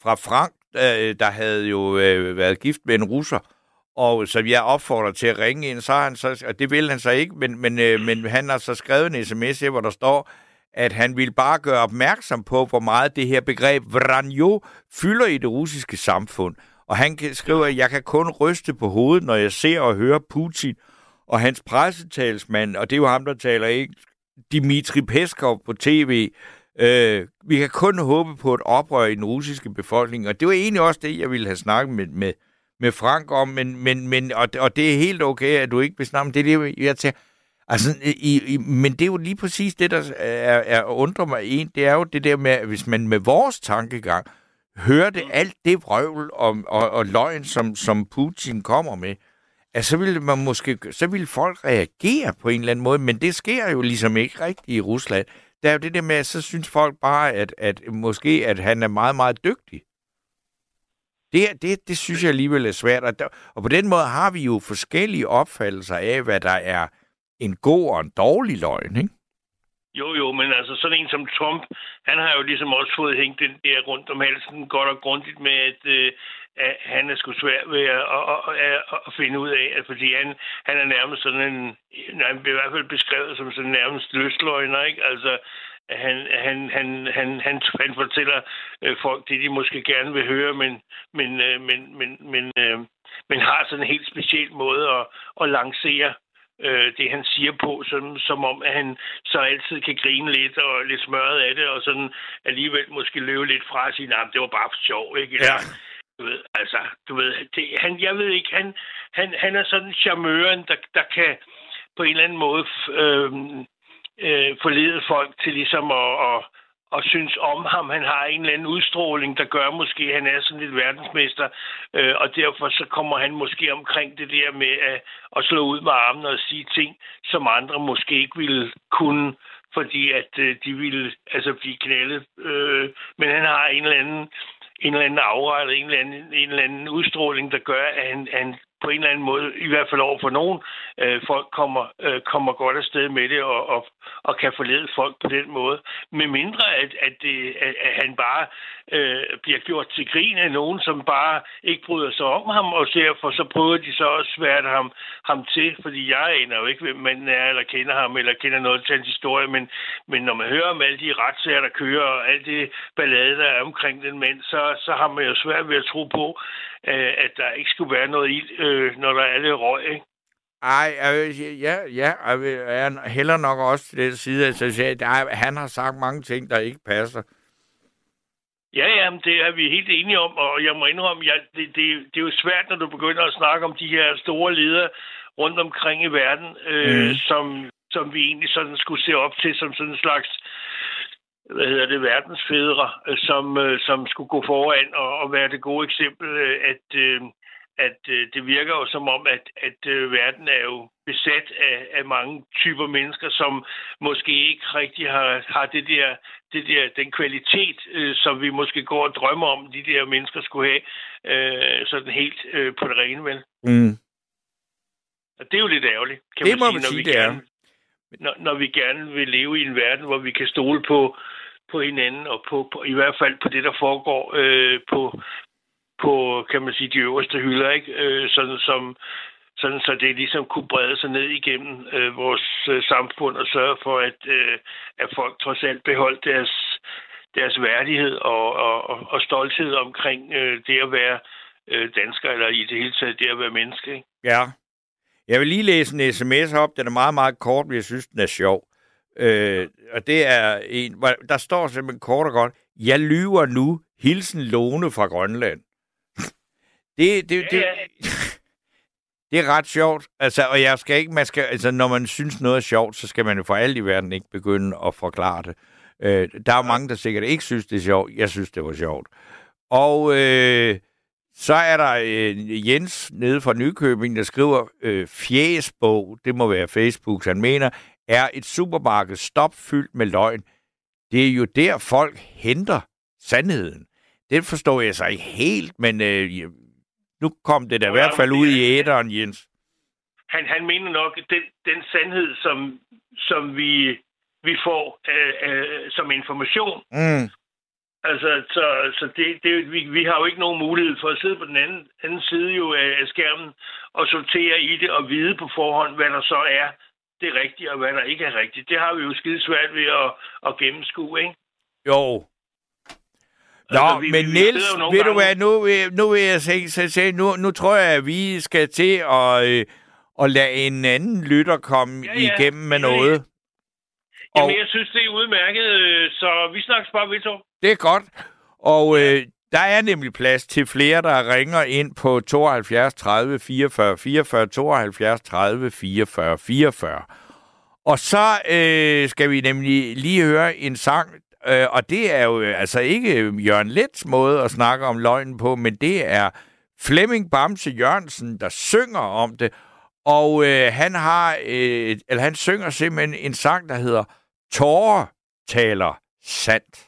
fra Frank, øh, der havde jo øh, været gift med en russer, og som jeg opfordrer til at ringe ind, så han så, og det ville han så ikke, men, men, øh, men han har så skrevet en sms her, hvor der står, at han ville bare gøre opmærksom på, hvor meget det her begreb Vranjo fylder i det russiske samfund. Og han skriver, at jeg kan kun ryste på hovedet, når jeg ser og hører Putin, og hans pressetalsmand, og det er jo ham, der taler engelsk, Dimitri Peskov på tv. Øh, vi kan kun håbe på et oprør i den russiske befolkning, og det var egentlig også det, jeg ville have snakket med, med, med Frank om, men, men, men, og, og det er helt okay, at du ikke vil snakke om det, det jeg tager. Altså, i, i, men det er jo lige præcis det, der er, er undrer mig en, det er jo det der med, at hvis man med vores tankegang hørte alt det vrøvl og, og, og løgn, som, som Putin kommer med, ja, så ville man måske, så ville folk reagere på en eller anden måde, men det sker jo ligesom ikke rigtigt i Rusland. Der er jo det der med, at så synes folk bare, at, at måske, at han er meget, meget dygtig. Det, det, det synes jeg alligevel er svært, og, der, og på den måde har vi jo forskellige opfattelser af, hvad der er en god og en dårlig løgn, ikke? Jo, jo, men altså sådan en som Trump, han har jo ligesom også fået hængt den der rundt om halsen godt og grundigt med, at... Øh, han er sgu svær ved at, at, at, at finde ud af, fordi han, han er nærmest sådan en, han bliver i hvert fald beskrevet som sådan nærmest løsløgner, ikke? Altså, han, han, han, han, han, han fortæller folk det, de måske gerne vil høre, men, men, men, men, men, men, men har sådan en helt speciel måde at, at lancere øh, det, han siger på, sådan, som om at han så altid kan grine lidt og lidt smørret af det, og sådan alligevel måske løbe lidt fra og sige, nej, nah, det var bare for sjov, ikke? Eller, ja. Du ved, altså, du ved, det, han, jeg ved ikke, han, han, han er sådan charmøren, der, der kan på en eller anden måde øh, øh, forlede folk til ligesom at, at og synes om ham. Han har en eller anden udstråling, der gør måske, at han er sådan lidt verdensmester, øh, og derfor så kommer han måske omkring det der med at, at slå ud med armen og sige ting, som andre måske ikke ville kunne, fordi at øh, de ville altså blive knaldet. Øh, men han har en eller anden, en eller anden aura, eller en eller anden, en eller anden udstråling, der gør, at han, han på en eller anden måde, i hvert fald over for nogen, øh, folk kommer, øh, kommer godt afsted med det, og, og, og kan forlede folk på den måde. Med mindre, at, at, det, at, at han bare øh, bliver gjort til grin af nogen, som bare ikke bryder sig om ham, og derfor så prøver de så også svært ham, ham til, fordi jeg aner jo ikke, hvem manden er, eller kender ham, eller kender noget til hans historie, men, men når man hører om alle de retssager, der kører, og alt det ballade, der er omkring den mand, så, så har man jo svært ved at tro på, øh, at der ikke skulle være noget i øh, når der er lidt røg, ikke? Ej, ja, ja, jeg hælder nok også til den side, at jeg siger, at han har sagt mange ting, der ikke passer. Ja, ja, det er vi helt enige om, og jeg må indrømme, jeg, det, det, det er jo svært, når du begynder at snakke om de her store ledere rundt omkring i verden, øh, mm. som, som vi egentlig sådan skulle se op til som sådan en slags hvad hedder det, verdensfædre, som, som skulle gå foran og, og være det gode eksempel, at øh, at øh, det virker jo som om, at, at øh, verden er jo besat af, af mange typer mennesker, som måske ikke rigtig har, har det der, det der, den kvalitet, øh, som vi måske går og drømmer om, de der mennesker skulle have, øh, sådan helt øh, på det rene, vel? Mm. Og det er jo lidt ærgerligt, kan det man sige, man når, sige vi gerne, når, når vi gerne vil leve i en verden, hvor vi kan stole på, på hinanden, og på, på, i hvert fald på det, der foregår øh, på på, kan man sige, de øverste hylder, ikke? Øh, sådan, som, sådan, så det ligesom kunne brede sig ned igennem øh, vores øh, samfund og sørge for, at, øh, at folk trods alt beholdt deres, deres værdighed og, og, og, og stolthed omkring øh, det at være øh, dansker, eller i det hele taget det at være menneske, ikke? Ja. Jeg vil lige læse en sms op. Den er meget, meget kort, men jeg synes, den er sjov. Øh, og det er en, der står simpelthen kort og godt, jeg lyver nu, hilsen Lone fra Grønland. Det, det, det, ja, ja. Det er ret sjovt, altså, og jeg skal ikke, man skal, altså, når man synes noget er sjovt, så skal man jo for alt i verden ikke begynde at forklare det. Øh, der er jo mange, der sikkert ikke synes, det er sjovt. Jeg synes, det var sjovt. Og øh, så er der øh, Jens nede fra Nykøbing, der skriver, øh, Fjæsbog, det må være Facebook, han mener, er et supermarked stopfyldt med løgn. Det er jo der, folk henter sandheden. Det forstår jeg så ikke helt, men... Øh, nu kom det da i hvert fald ud i æteren, Jens. Han, han mener nok, at den, den sandhed, som, som vi, vi får øh, øh, som information. Mm. Altså, så, så det, det, vi, vi har jo ikke nogen mulighed for at sidde på den anden, anden side jo af skærmen og sortere i det og vide på forhånd, hvad der så er det rigtige og hvad der ikke er rigtigt. Det har vi jo skide svært ved at, at gennemskue, ikke? Jo. Nå, altså, vi, men vi, vi Niels, ved du hvad, nu, nu vil jeg sige, nu, nu tror jeg, at vi skal til at, øh, at lade en anden lytter komme ja, ja. igennem med ja, ja. noget. Jamen, og, jeg synes, det er udmærket, øh, så vi snakkes bare ved to. Det er godt, og øh, der er nemlig plads til flere, der ringer ind på tooghalvfjerds tredive fireogfyrre fireogfyrre, tooghalvfjerds tredive fireogfyrre fireogfyrre. Og så øh, skal vi nemlig lige høre en sang. Øh, og det er jo altså ikke Jørgen Leths måde at snakke om løgnen på, men det er Flemming Bamse Jørgensen, der synger om det. Og øh, han har øh, eller han synger simpelthen en sang, der hedder Tårer taler sandt.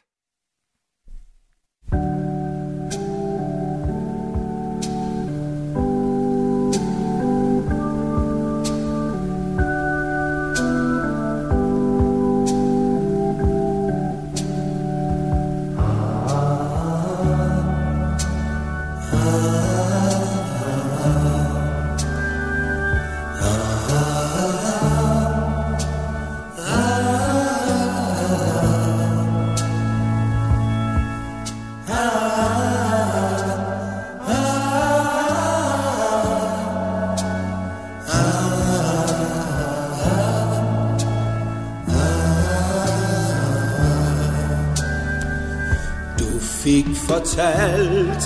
fik fortalt,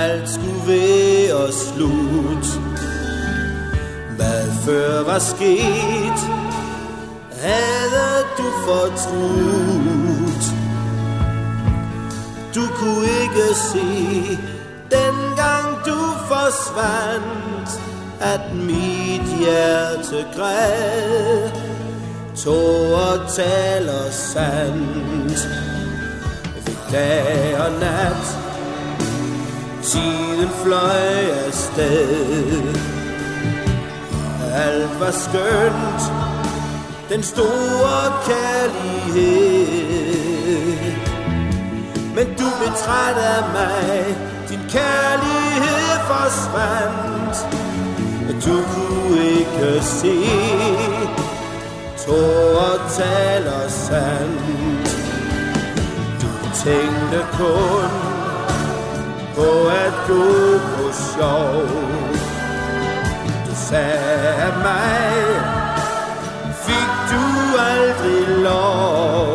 alt skulle være slut. Hvad før var sket, havde du fortrudt. Du kunne ikke se, dengang du forsvandt, at mit hjerte græd. Tårer taler sandt. Ved dag og nat, tiden fløj afsted. Alt var skønt, den store kærlighed. Men du blev træt af mig, din kærlighed forsvandt. Du kunne ikke se, tårer taler sandt. Du tænkte kun på at gå på sjov. Af mig fik du aldrig lov,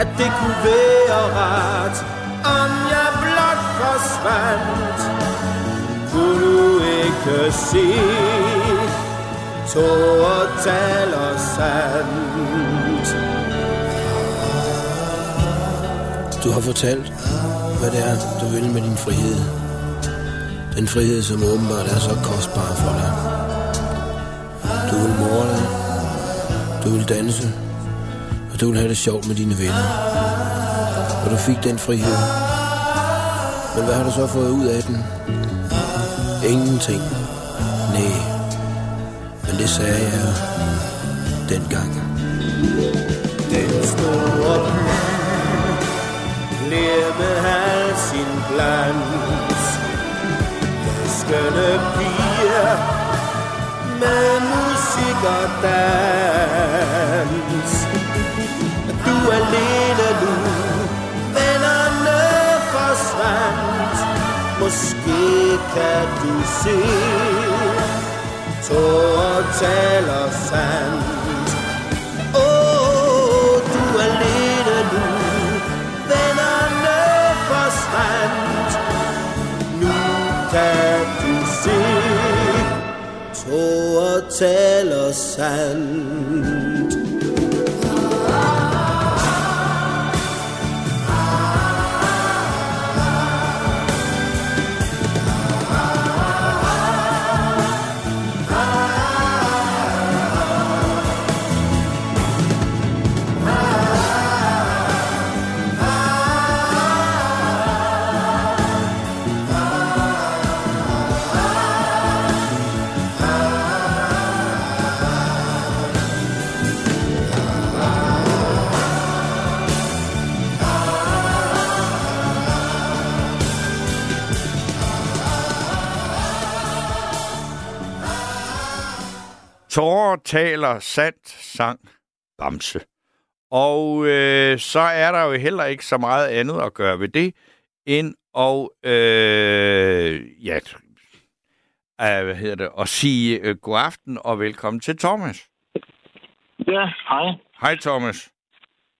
at det kunne være ret, om jeg blot forsvandt. Kunne du ikke se, tårer taler sandt. Du har fortalt, hvad det er, du vil med din frihed. Den frihed, som åbenbart er så kostbar for dig. Du vil more dig, du vil danse, og du vil have det sjovt med dine venner. Og du fik den frihed. Men hvad har du så fået ud af den? Ingenting. Næh. Men det sagde jeg dengang. Den store by levede al sin bland. Skønne piger med musik og dans. Du er alene nu, vennerne forsvandt. Måske kan du se, tårer taler sandt. Åh, du er alene nu, vennerne forsvandt. Nu kan tårer taler sandt. Tårer taler sandt, sang Bamse. Og øh, så er der jo heller ikke så meget andet at gøre ved det, end at, øh, ja, øh, hvad hedder det, at sige øh, god aften og velkommen til Thomas. Ja, hej. Hej, Thomas.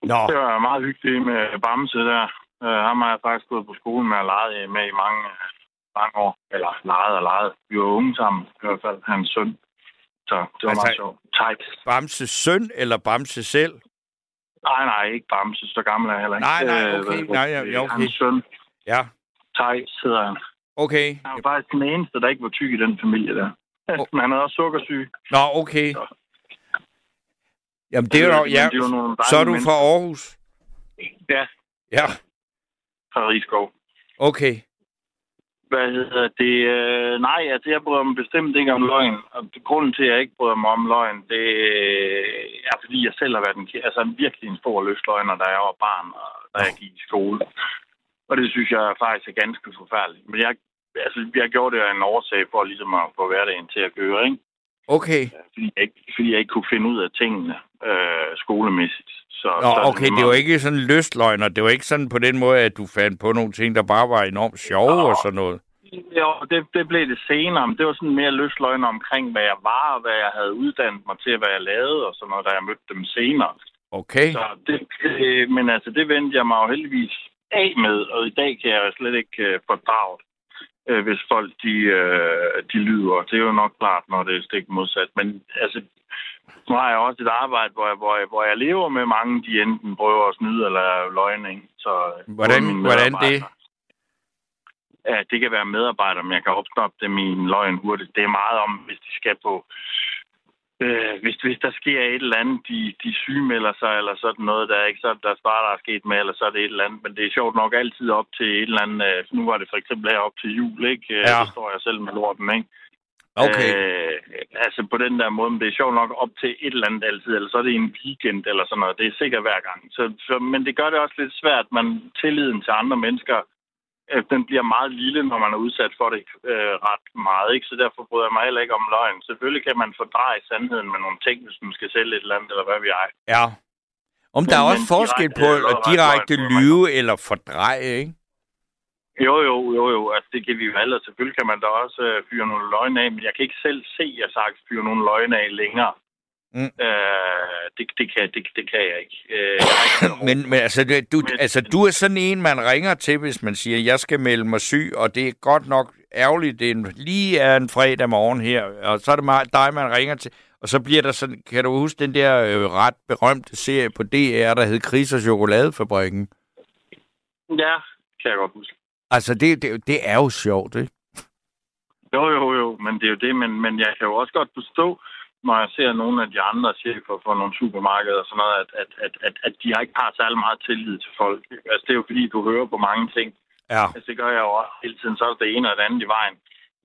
Nå. Det var meget hyggeligt med Bamse der. Uh, ham har jeg faktisk gået på skolen med og leget med i mange, mange år. Eller leget og leget. Vi var unge sammen, i hvert fald hans søn. Så det var altså, meget sjovt. Tight. Bamses søn eller Bamse selv? Nej, nej, ikke Bamse. Så gammel er jeg heller ikke. Nej, nej, okay. Æh, nej, ja, okay. Hans søn. Ja. Tight sidder han. Okay. Han var faktisk den eneste, der ikke var tyk i den familie der. Oh. Men han havde også sukkersyge. Nå, okay. Så. Jamen, det er jo... Ja. Så er du fra Aarhus? Ja. Ja. Fra Rigskov. Okay. Hvad hedder det? Øh, nej, altså jeg bryder mig bestemt ikke om løgn. Og grunden til, at jeg ikke bryder mig om løgn, det er, fordi jeg selv har været en, altså, virkelig en stor løsløgner, da jeg var barn, og da jeg gik i skole. Og det synes jeg faktisk er ganske forfærdeligt. Men jeg, altså, jeg gjorde det af en årsag for ligesom at få hverdagen til at køre, ikke? Okay. Fordi jeg, ikke, fordi jeg ikke kunne finde ud af tingene øh, skolemæssigt. Så, Nå, så okay, det, det var ikke sådan løsløgner. Det var ikke sådan på den måde, at du fandt på nogle ting, der bare var enormt sjove Nå. og sådan noget. Jo, det, det blev det senere, men det var sådan mere løsløgner omkring, hvad jeg var, og hvad jeg havde uddannet mig til, hvad jeg lavede og sådan noget, da jeg mødte dem senere. Okay. Så det, øh, men altså, det vendte jeg mig jo heldigvis af med, og i dag kan jeg slet ikke øh, fordrage, øh, hvis folk de, øh, de lyder. Det er jo nok klart, når det er stik modsat. Men altså, nu har jeg også et arbejde, hvor jeg, hvor jeg, hvor jeg lever med mange, de enten prøver at snyde eller løgne. Så, hvordan hvordan det? Ja, det kan være medarbejder, men jeg kan opsnappe dem i en løgn hurtigt. Det er meget om, hvis de skal på... Øh, hvis, hvis der sker et eller andet, de, de sygemelder sig, eller sådan noget, der er ikke sådan, der svarer, der er sket med, eller så er det et eller andet. Men det er sjovt nok altid op til et eller andet... Øh, nu var det for eksempel her op til jul, ikke? Ja. Så står jeg selv med lorten, ikke? Okay. Øh, altså på den der måde, men det er sjovt nok op til et eller andet altid, eller så er det en weekend, eller sådan noget. Det er sikkert hver gang. Så, så, men det gør det også lidt svært, man tilliden til andre mennesker... den bliver meget lille, når man er udsat for det øh, ret meget, ikke? Så derfor bryder jeg mig heller ikke om løgn. Selvfølgelig kan man fordreje sandheden med nogle ting, hvis man skal sælge et eller andet, eller hvad vi er. Ja. Om men, der er også forskel direkte, på at direkte løgn, lyve eller fordreje, ikke? Jo, jo, jo, jo. Altså, det kan vi jo alle. Selvfølgelig kan man da også øh, fyre nogle løgn af, men jeg kan ikke selv se, at jeg sagt fyre nogle løgn af længere. Mm. Øh, det, det, kan, det, det kan jeg ikke. Øh, jeg ikke men, men altså, du, men, altså, du er sådan en, man ringer til, hvis man siger, jeg skal melde mig syg, og det er godt nok ærgerligt, det er en, lige er en fredag morgen her, og så er det meget dig, man ringer til, og så bliver der sådan, kan du huske den der øh, ret berømte serie på D R, der hed Krise og Chokoladefabrikken? Ja, kan jeg godt huske. Altså, det, det, det er jo sjovt, ikke? Jo, jo, jo, men det er jo det, men, men jeg kan jo også godt forstå, når jeg ser nogle af de andre chefer for nogle supermarkeder og sådan noget, at, at, at, at, at de ikke har særlig meget tillid til folk. Altså, det er jo fordi, du hører på mange ting. Ja. Altså, det gør jeg jo også hele tiden. Så er det ene og det andet i vejen.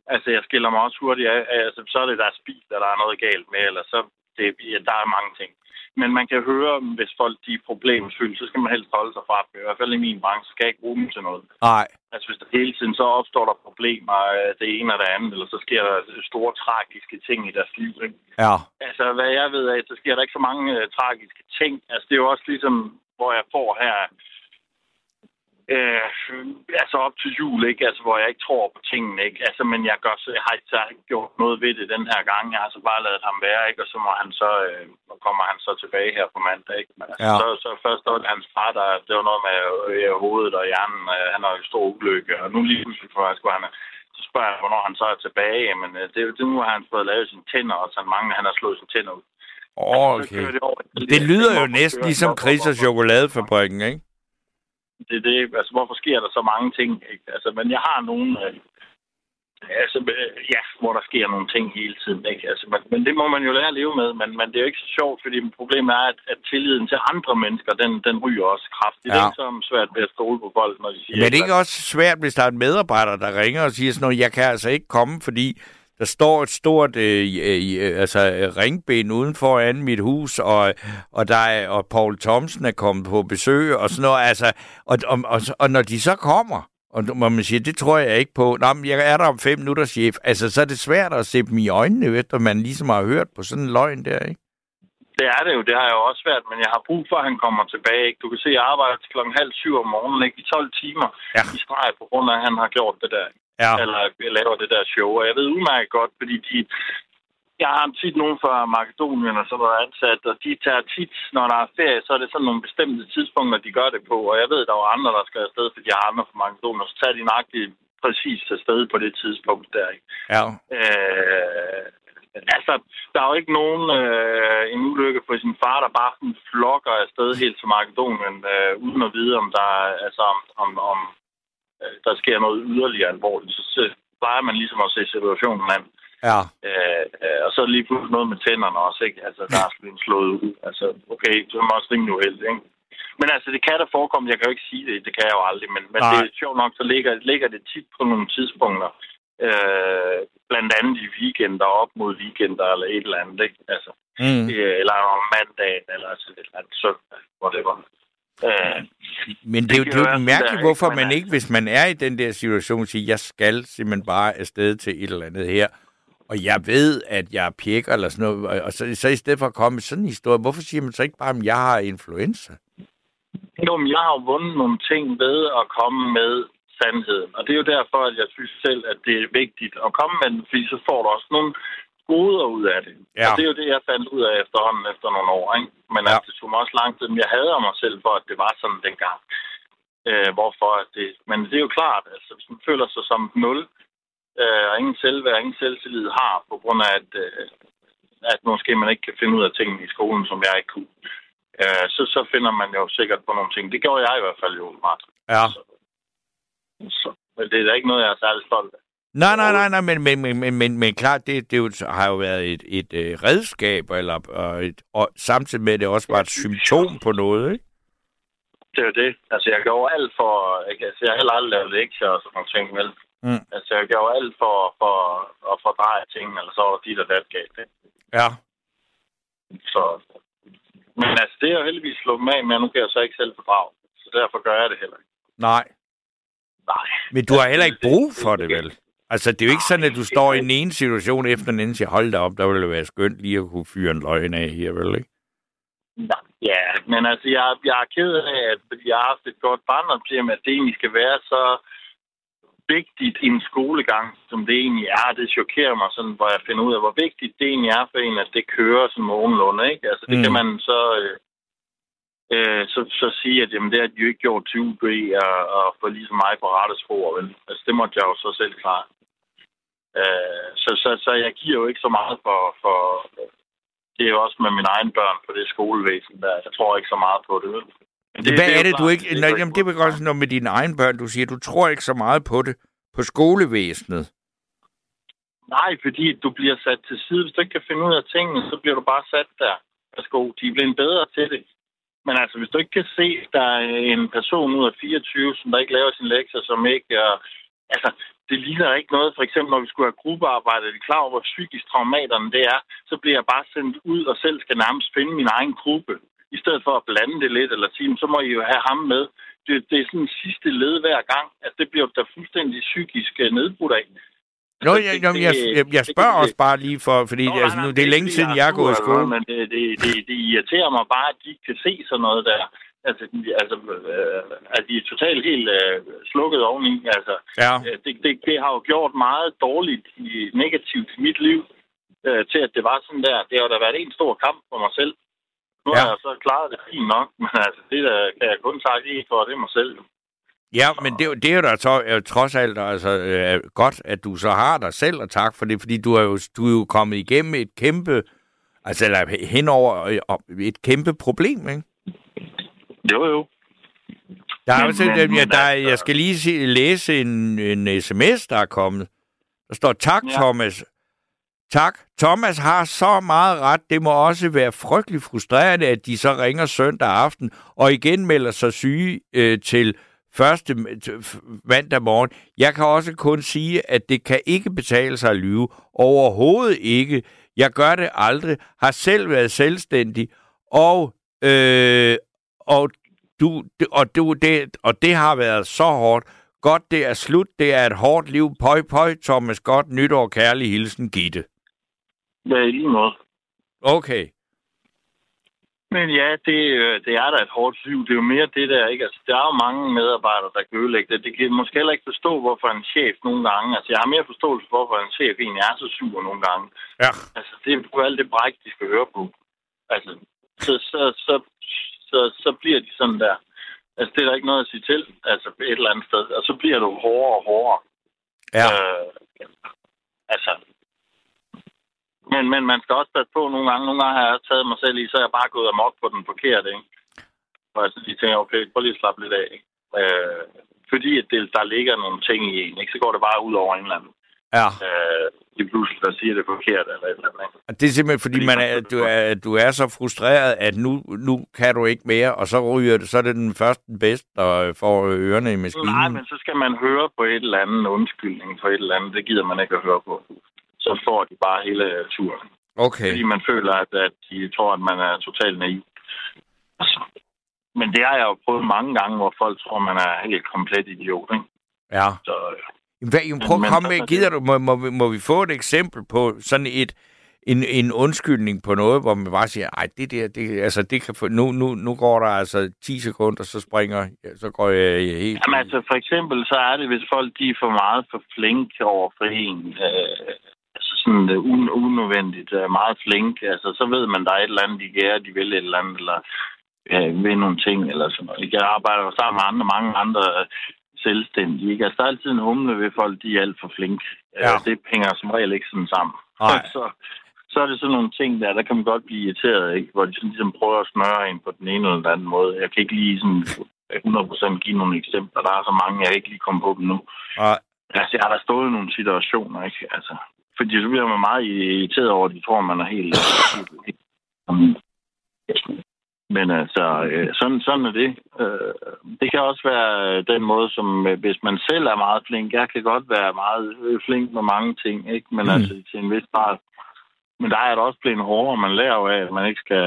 Altså, jeg skiller mig også hurtigt af. Altså, så er det, der er spist, og der er noget galt med, eller så det, ja, der er mange ting. Men man kan høre, hvis folk de er problemfyldt, så skal man helst holde sig fra dem. I hvert fald i min branche skal jeg ikke bruge dem til noget. Nej. Altså, hvis der hele tiden så opstår der problemer, det ene og det andet, eller så sker der store tragiske ting i deres liv, ikke? Ja. Altså, hvad jeg ved af, så sker der ikke så mange uh, tragiske ting. Altså, det er jo også ligesom, hvor jeg får her... Øh, altså op til jul, ikke? Altså, hvor jeg ikke tror på tingene, ikke? Altså, men jeg, gør, jeg har så ikke gjort noget ved det den her gang. Jeg har så bare ladet ham være, ikke? Og så må han så, øh, kommer han så tilbage her på mandag, ikke? Men altså, ja. så, så først var det hans far, der, det var noget med øh, hovedet og hjernen. Øh, han har jo stor ulykke, og nu lige pludselig for, at han, så spørger jeg, hvornår han så er tilbage. Men øh, det er jo det, nu har han fået lavet sine tænder, og så mange, han har slået sine tænder ud. Åh, okay. Det, over, det, det lyder jo næsten ligesom Kris og Chokoladefabrikken, ikke? Det er det. Altså, hvorfor sker der så mange ting? Ikke? Altså, men jeg har nogle... Øh, altså, øh, ja, hvor der sker nogle ting hele tiden, ikke? Altså, men, men det må man jo lære at leve med. Men, men det er jo ikke så sjovt, fordi problemet er, at, at tilliden til andre mennesker, den, den ryger også kraftigt. Ja. Det er ikke så svært ved at stole på folk, når de siger... Men det er ikke også svært, hvis der er en medarbejder, der ringer og siger sådan noget, jeg kan altså ikke komme, fordi der står et stort øh, øh, altså, ringben uden foran mit hus, og, og, der er, og Paul Thomsen er kommet på besøg, og sådan noget. Altså, og, og, og, og når de så kommer, og man siger, det tror jeg ikke på. Nå, men jeg er der om fem minutter, chef. Altså, så er det svært at se dem i øjnene, efter man ligesom har hørt på sådan en løgn der, ikke? Det er det jo. Det har jeg jo også svært, men jeg har brug for, at han kommer tilbage, ikke? Du kan se, at jeg arbejder til klokken halv syv om morgenen, ikke? I tolv timer ja. i streg, på grund af, at han har gjort det der, ikke? Ja. Eller laver det der show. Og jeg ved udmærket godt, fordi de... Jeg har tit nogen fra Makedonien, som er ansat, og de tager tit, når der er ferie, så er det sådan nogle bestemte tidspunkter, de gør det på. Og jeg ved, der er andre, der skal afsted, fordi jeg har andre fra Makedonien, så tager de nøjagtigt præcis afsted på det tidspunkt der, ikke? Ja. Øh, altså, der er jo ikke nogen øh, en ulykke for sin far, der bare sådan flokker afsted helt til Makedonien, øh, uden at vide, om der altså om... om, om der sker noget yderligere alvorligt, så plejer man ligesom at se situationen an. Ja. Øh, øh, og så lige pludselig noget med tænderne også, ikke? Altså, der er sådan slået ud. Altså, okay, så er man også rimelig uheldig, ikke? Men altså, det kan da forekomme. Jeg kan jo ikke sige det, det kan jeg jo aldrig, men, men det er sjovt nok, så ligger, ligger det tit på nogle tidspunkter, øh, blandt andet i weekender, op mod weekender, eller et eller andet, ikke? Altså, mm. øh, eller om mandagen, eller sådan et eller andet søndag, whatever. Øh, men det, det, det er jo mærkeligt, hvorfor man ikke, hvis man er i den der situation, siger, jeg skal simpelthen bare afsted til et eller andet her, og jeg ved, at jeg er pjekker eller sådan noget, og så, så i stedet for at komme med sådan en historie, hvorfor siger man så ikke bare, at jeg har influenza? Jo, men jeg har jo vundet nogle ting ved at komme med sandheden, og det er jo derfor, at jeg synes selv, at det er vigtigt at komme med den, fordi så får du også nogle goder ud af det. Ja. Og det er jo det, jeg fandt ud af efterhånden efter nogle år, ikke? Men ja. altså, det tog mig også lang tid, men jeg havde af mig selv for, at det var sådan dengang. Øh, hvorfor? At det, men det er jo klart, altså, hvis man føler sig som nul, øh, og ingen selvværd, ingen selvtillid har, på grund af, at, øh, at måske man ikke kan finde ud af tingene i skolen, som jeg ikke kunne, øh, så, så finder man jo sikkert på nogle ting. Det gjorde jeg i hvert fald jo meget. Ja. Så, så, men det er da ikke noget, jeg er særlig stolt af. Nej, nej, nej, nej, men, men, men, men, men klart, det, det har jo været et, et, et redskab, eller, og, et, og samtidig med, det også var et symptom på noget, ikke? Det er jo det. Altså, jeg gjorde alt for... Altså, jeg har heller aldrig lavet lektier og sådan nogle ting, vel? Mm. Altså, jeg gjorde alt for, for at fordreje ting, eller så var dit og dat galt, ikke? Ja. Så... Men altså, det er jo heldigvis slået mig af med, nu kan jeg så ikke selv fordrage. Så derfor gør jeg det heller ikke. Nej. Nej. Men du har heller ikke brug for det, vel? Altså, det er jo ikke sådan, at du står i den ene situation efter den anden, siger, hold da op, der ville det være skønt lige at kunne fyre en løgn af her, vel, ikke? Nej, ja, men altså, jeg, jeg er ked af, at jeg har haft et godt barndomshjem, at det egentlig skal være så vigtigt i en skolegang, som det egentlig er. Det chokerer mig, sådan, hvor jeg finder ud af, hvor vigtigt det egentlig er for en, at det kører sådan nogenlunde, ikke? Altså, det mm. kan man så... Øh, Øh, så, så sige, at jamen, det har de jo ikke gjort tyve B og, og få ligesom mig på rette spor, vel? Altså, det måtte jeg jo så selv klare. Øh, så, så, så jeg giver jo ikke så meget for, for... Det er jo også med mine egne børn på det skolevæsen, der jeg tror ikke så meget på det, vel? Det, Hvad det, er det, du ikke... Det, Nå, jamen, det er også noget med dine egne børn, du siger, du tror ikke så meget på det på skolevæsenet. Nej, fordi du bliver sat til side. Hvis du ikke kan finde ud af tingene, så bliver du bare sat der. Værsgo, de er blevet bedre til det. Men altså, hvis du ikke kan se, at der er en person ud af fireogtyve, som der ikke laver sin lektier, som ikke... Uh, altså, det ligner ikke noget. For eksempel, når vi skulle have gruppearbejde, er det klar over, hvor psykisk traumaterne det er, så bliver jeg bare sendt ud og selv skal nærmest finde min egen gruppe. I stedet for at blande det lidt eller sige, så må I jo have ham med. Det, det er sådan en sidste led hver gang. Altså, det bliver da fuldstændig psykisk nedbrudt af. Nå, jeg, jeg, jeg, jeg spørger også bare lige for, fordi Nå, altså, nu, det er længe siden, jeg har gået i skole. Men det, det, det, det irriterer mig bare, at de ikke kan se sådan noget der. Altså, altså at de er totalt helt uh, slukket oveni. Altså, ja. det, det, det har jo gjort meget dårligt i, negativt i mit liv, uh, til at det var sådan der. Det har da været en stor kamp for mig selv. Nu ja. har jeg så klaret det fint nok, men altså, det der kan jeg kun takke i for, det er mig selv. Ja, men det, det er jo da så, trods alt altså, øh, godt, at du så har dig selv, og tak for det, fordi du er jo, du er jo kommet igennem et kæmpe, altså eller henover et kæmpe problem, ikke? Jo, jo. Der er men, også, men, jeg, der, jeg skal lige se, læse en, en sms, der er kommet. Der står, tak ja. Thomas. Tak. Thomas har så meget ret. Det må også være frygtelig frustrerende, at de så ringer søndag aften, og igen melder sig syge øh, til... Første mandag morgen. Jeg kan også kun sige, at det kan ikke betale sig at lyve. Overhovedet ikke. Jeg gør det aldrig. Har selv været selvstændig. Og, øh, og, du, og, du, det, og det har været så hårdt. Godt, det er slut. Det er et hårdt liv. Pøj, pøj, Thomas. Godt nytår. Kærlig hilsen, Gitte. Ja, i lige måde. Okay. Men ja, det, det er da et hårdt liv. Det er jo mere det der, ikke? Altså, der er jo mange medarbejdere, der kan ødelægge det. Det kan måske heller ikke forstå, hvorfor en chef nogle gange... Altså, jeg har mere forståelse for, hvorfor en chef egentlig er så sur nogle gange. Ja. Altså, det er jo alt det bræk, de skal høre på. Altså, så, så, så, så, så bliver de sådan der. Altså, det er der ikke noget at sige til. Altså, et eller andet sted. Og så bliver du hårdere og hårdere. Ja. Øh, altså... Men, men man skal også passe på nogle gange. Nogle gange har jeg taget mig selv i, så er jeg bare gået amok på den forkerte, ikke? Og jeg så lige tænker, okay, prøv lige at slappe lidt af, ikke? Øh, fordi at det, der ligger nogle ting i en, ikke? Så går det bare ud over en eller anden. Ja. Øh, de pludselig, der siger det forkert eller et eller andet, ikke? Det er simpelthen, fordi, fordi man er, du, er, du er så frustreret, at nu, nu kan du ikke mere, og så ryger det, så er det den første den bedste, der får ørerne i maskinen. Nej, men så skal man høre på et eller andet undskyldning for et eller andet. Det gider man ikke at høre på. Så får de bare hele turen. Okay. Fordi man føler, at, at de tror, at man er totalt naiv. Altså. Men det har jeg jo prøvet mange gange, hvor folk tror, man er helt komplet idiot, ikke? Ja. Så, Hvad, jamen, prøv at komme med. Gider du, må, må, må vi få et eksempel på sådan et, en, en undskyldning på noget, hvor man bare siger, ej, det der, det, altså, det kan få, nu, nu, nu går der altså ti sekunder, så springer ja, så går jeg helt... Jamen altså, for eksempel, så er det, hvis folk, de er for meget for flink over for en... Øh, sådan un- unødvendigt meget flink. Altså, så ved man, der er et eller andet, de gør, de vil et eller andet, eller ja, vil nogle ting, eller sådan noget. Jeg arbejder jo sammen med andre, mange andre selvstændige. Ikke? Altså, der er altid en humle ved folk, de er alt for flink. Ja. Det hænger som regel ikke sådan sammen. Så, så er det sådan nogle ting der, der kan man godt blive irriteret, ikke? Hvor de sådan ligesom prøver at smøre en på den ene eller den anden måde. Jeg kan ikke lige sådan hundrede procent give nogle eksempler. Der er så mange, jeg ikke lige kommer på dem nu. Nej. Altså, jeg har da stået i nogle situationer, ikke? Altså, fordi så bliver man meget irriteret over, at de tror, man er helt... Men altså, sådan, sådan er det. Det kan også være den måde, som hvis man selv er meget flink. Jeg kan godt være meget flink med mange ting, ikke? Men mm. altså, til en vis grad. Men der er det også blevet hårdere, man lærer jo af, at man ikke skal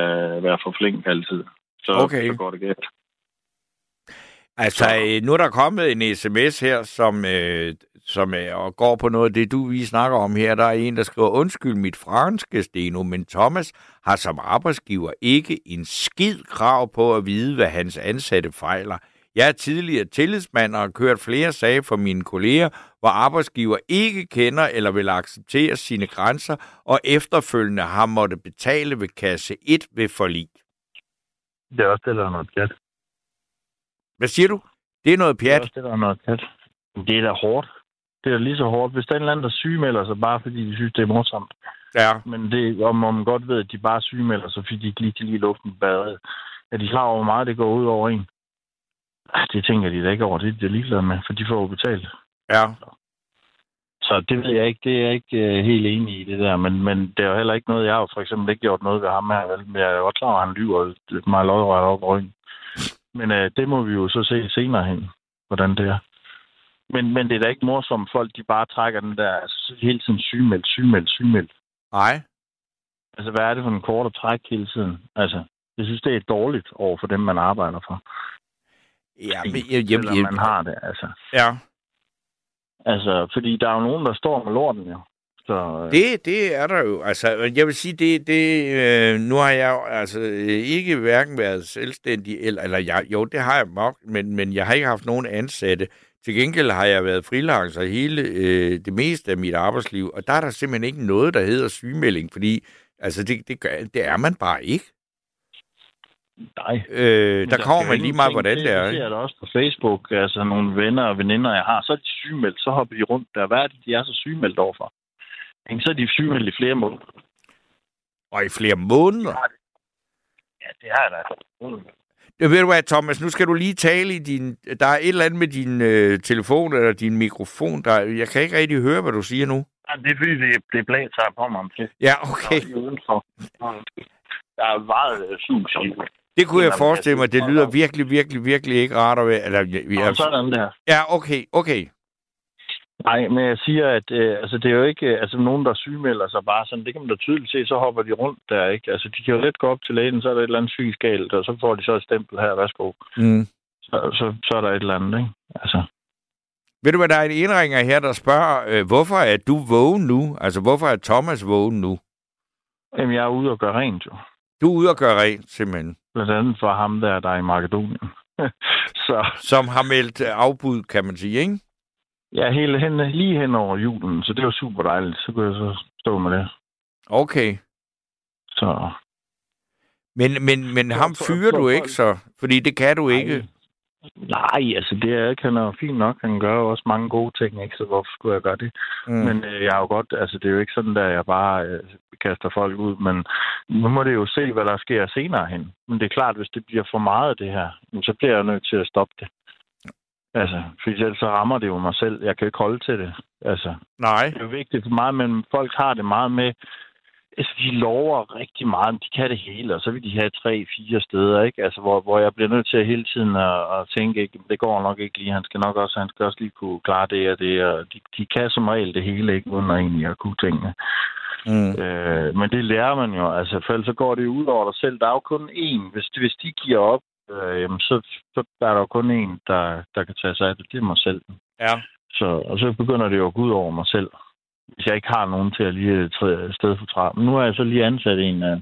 være for flink altid. Så, okay. Så går det galt. Altså, nu er der kommet en sms her, som, øh, som øh, går på noget af det, du vi snakker om her. Der er en, der skriver, undskyld mit franske Steno, men Thomas har som arbejdsgiver ikke en skid krav på at vide, hvad hans ansatte fejler. Jeg er tidligere tillidsmand og har kørt flere sager for mine kolleger, hvor arbejdsgiver ikke kender eller vil acceptere sine grænser, og efterfølgende har måtte betale ved kasse et ved forlig. Det er også det, der er noget pjat. Hvad siger du? Det er noget pjat. Det er da noget pjat. Det er da hårdt. Det er da lige så hårdt. Hvis der er en eller anden, der sygemelder sig, bare fordi de synes, det er morsomt. Ja. Men det, om man godt ved, at de bare sygemelder sig, fordi de ikke lige kan lide luften badet. Er de klar over, hvor meget det går ud over en? Det tænker de da ikke over. Det er de ligeglade med, for de får jo betalt. Ja. Så det ved jeg ikke. Det er jeg ikke helt enig i, det der. Men, men det er jo heller ikke noget, jeg har for eksempel ikke gjort noget ved ham her. Men jeg er jo klar over, at han lyver meget lodret op over en. Men øh, det må vi jo så se senere hen, hvordan det er. Men, men det er da ikke morsomt, folk de bare trækker den der altså, hele tiden sygemeldt, sygemeldt, sygemeldt. Nej. Altså, hvad er det for en kort at trække hele tiden? Altså, jeg synes, det er dårligt over for dem, man arbejder for. Ja, men... Jeg, jeg, jeg, Eller man har det, altså. Ja. Altså, fordi der er jo nogen, der står med lorten, jo. Så, øh. det, det er der jo. Altså, jeg vil sige, det, det øh, nu har jeg jo altså, ikke hverken været selvstændig, eller, eller jeg, jo, det har jeg nok, men, men jeg har ikke haft nogen ansatte. Til gengæld har jeg været freelancer hele øh, det meste af mit arbejdsliv, og der er der simpelthen ikke noget, der hedder sygemelding, fordi altså, det, det, gør, det er man bare ikke. Nej. Øh, der, der kommer man lige meget, hvordan det er. Jeg ser det også på Facebook, altså nogle venner og veninder, jeg har, så er de sygemeldt, så hopper de rundt der. Hvad er det, de er så sygemeldt overfor? Så er de sygemeldt i flere måneder. Og i flere måneder? Ja, det har jeg da. Det ved du hvad, Thomas, nu skal du lige tale i din... Der er et eller andet med din øh, telefon eller din mikrofon. Der... Jeg kan ikke rigtig høre, hvad du siger nu. Ja, det er fordi, det, det blæser på mig om det. Ja, okay. Der er meget sus. Det kunne jeg forestille mig. Det lyder virkelig, virkelig, virkelig ikke rart. Eller, vi er... Sådan der. Ja, okay, okay. Nej, men jeg siger, at øh, altså, det er jo ikke altså, nogen, der sygemelder sig bare sådan. Det kan man da tydeligt se, så hopper de rundt der, ikke? Altså, de kan jo let gå op til lægen, så er der et eller andet psykisk galt, og så får de så et stempel her, værsgo. Mm. Så, så, så er der et eller andet, ikke? Altså. Ved du hvad, der er en indringer her, der spørger, øh, hvorfor er du vågen nu? Altså, hvorfor er Thomas vågen nu? Jamen, jeg er ude og gøre rent, jo. Du er ude og gøre rent, simpelthen. Blandt andet for ham der, der er i Makedonien. så. Som har meldt afbud, kan man sige, ikke? Ja, hele hen, lige hen over julen, så det var super dejligt. Så kunne jeg så stå med det. Okay. Så. Men, men, men ham fyrer du ikke så? Fordi det kan du Nej. ikke. Nej, altså det er ikke. Han er fint nok. Han gør jo også mange gode ting, ikke? Så hvorfor skulle jeg gøre det? Mm. Men øh, jeg har jo godt... Altså det er jo ikke sådan, at jeg bare øh, kaster folk ud. Men nu må det jo se, hvad der sker senere hen. Men det er klart, hvis det bliver for meget af det her, så bliver jeg nødt til at stoppe det. Altså, for ellers så rammer det jo mig selv. Jeg kan ikke holde til det. Altså, Nej. Det er jo vigtigt for mig, men folk har det meget med... Altså, de lover rigtig meget, men de kan det hele, og så vil de have tre, fire steder, ikke? Altså, hvor, hvor jeg bliver nødt til hele tiden at, at tænke, ikke, det går nok ikke lige, han skal nok også, han skal også lige kunne klare det og det, og de, de kan som regel det hele, ikke? Uden egentlig at kunne tænke. Mm. Øh, men det lærer man jo, altså, for ellers så går det jo ud over dig selv. Der er jo kun én, hvis, hvis de giver op, Øh, jamen, så, så der er der jo kun en, der, der kan tage sig af det. Det er mig selv. Ja. Så, og så begynder det jo at gå ud over mig selv. Hvis jeg ikke har nogen til at lige træde sted for træ. Men nu har jeg så lige ansat en, øh,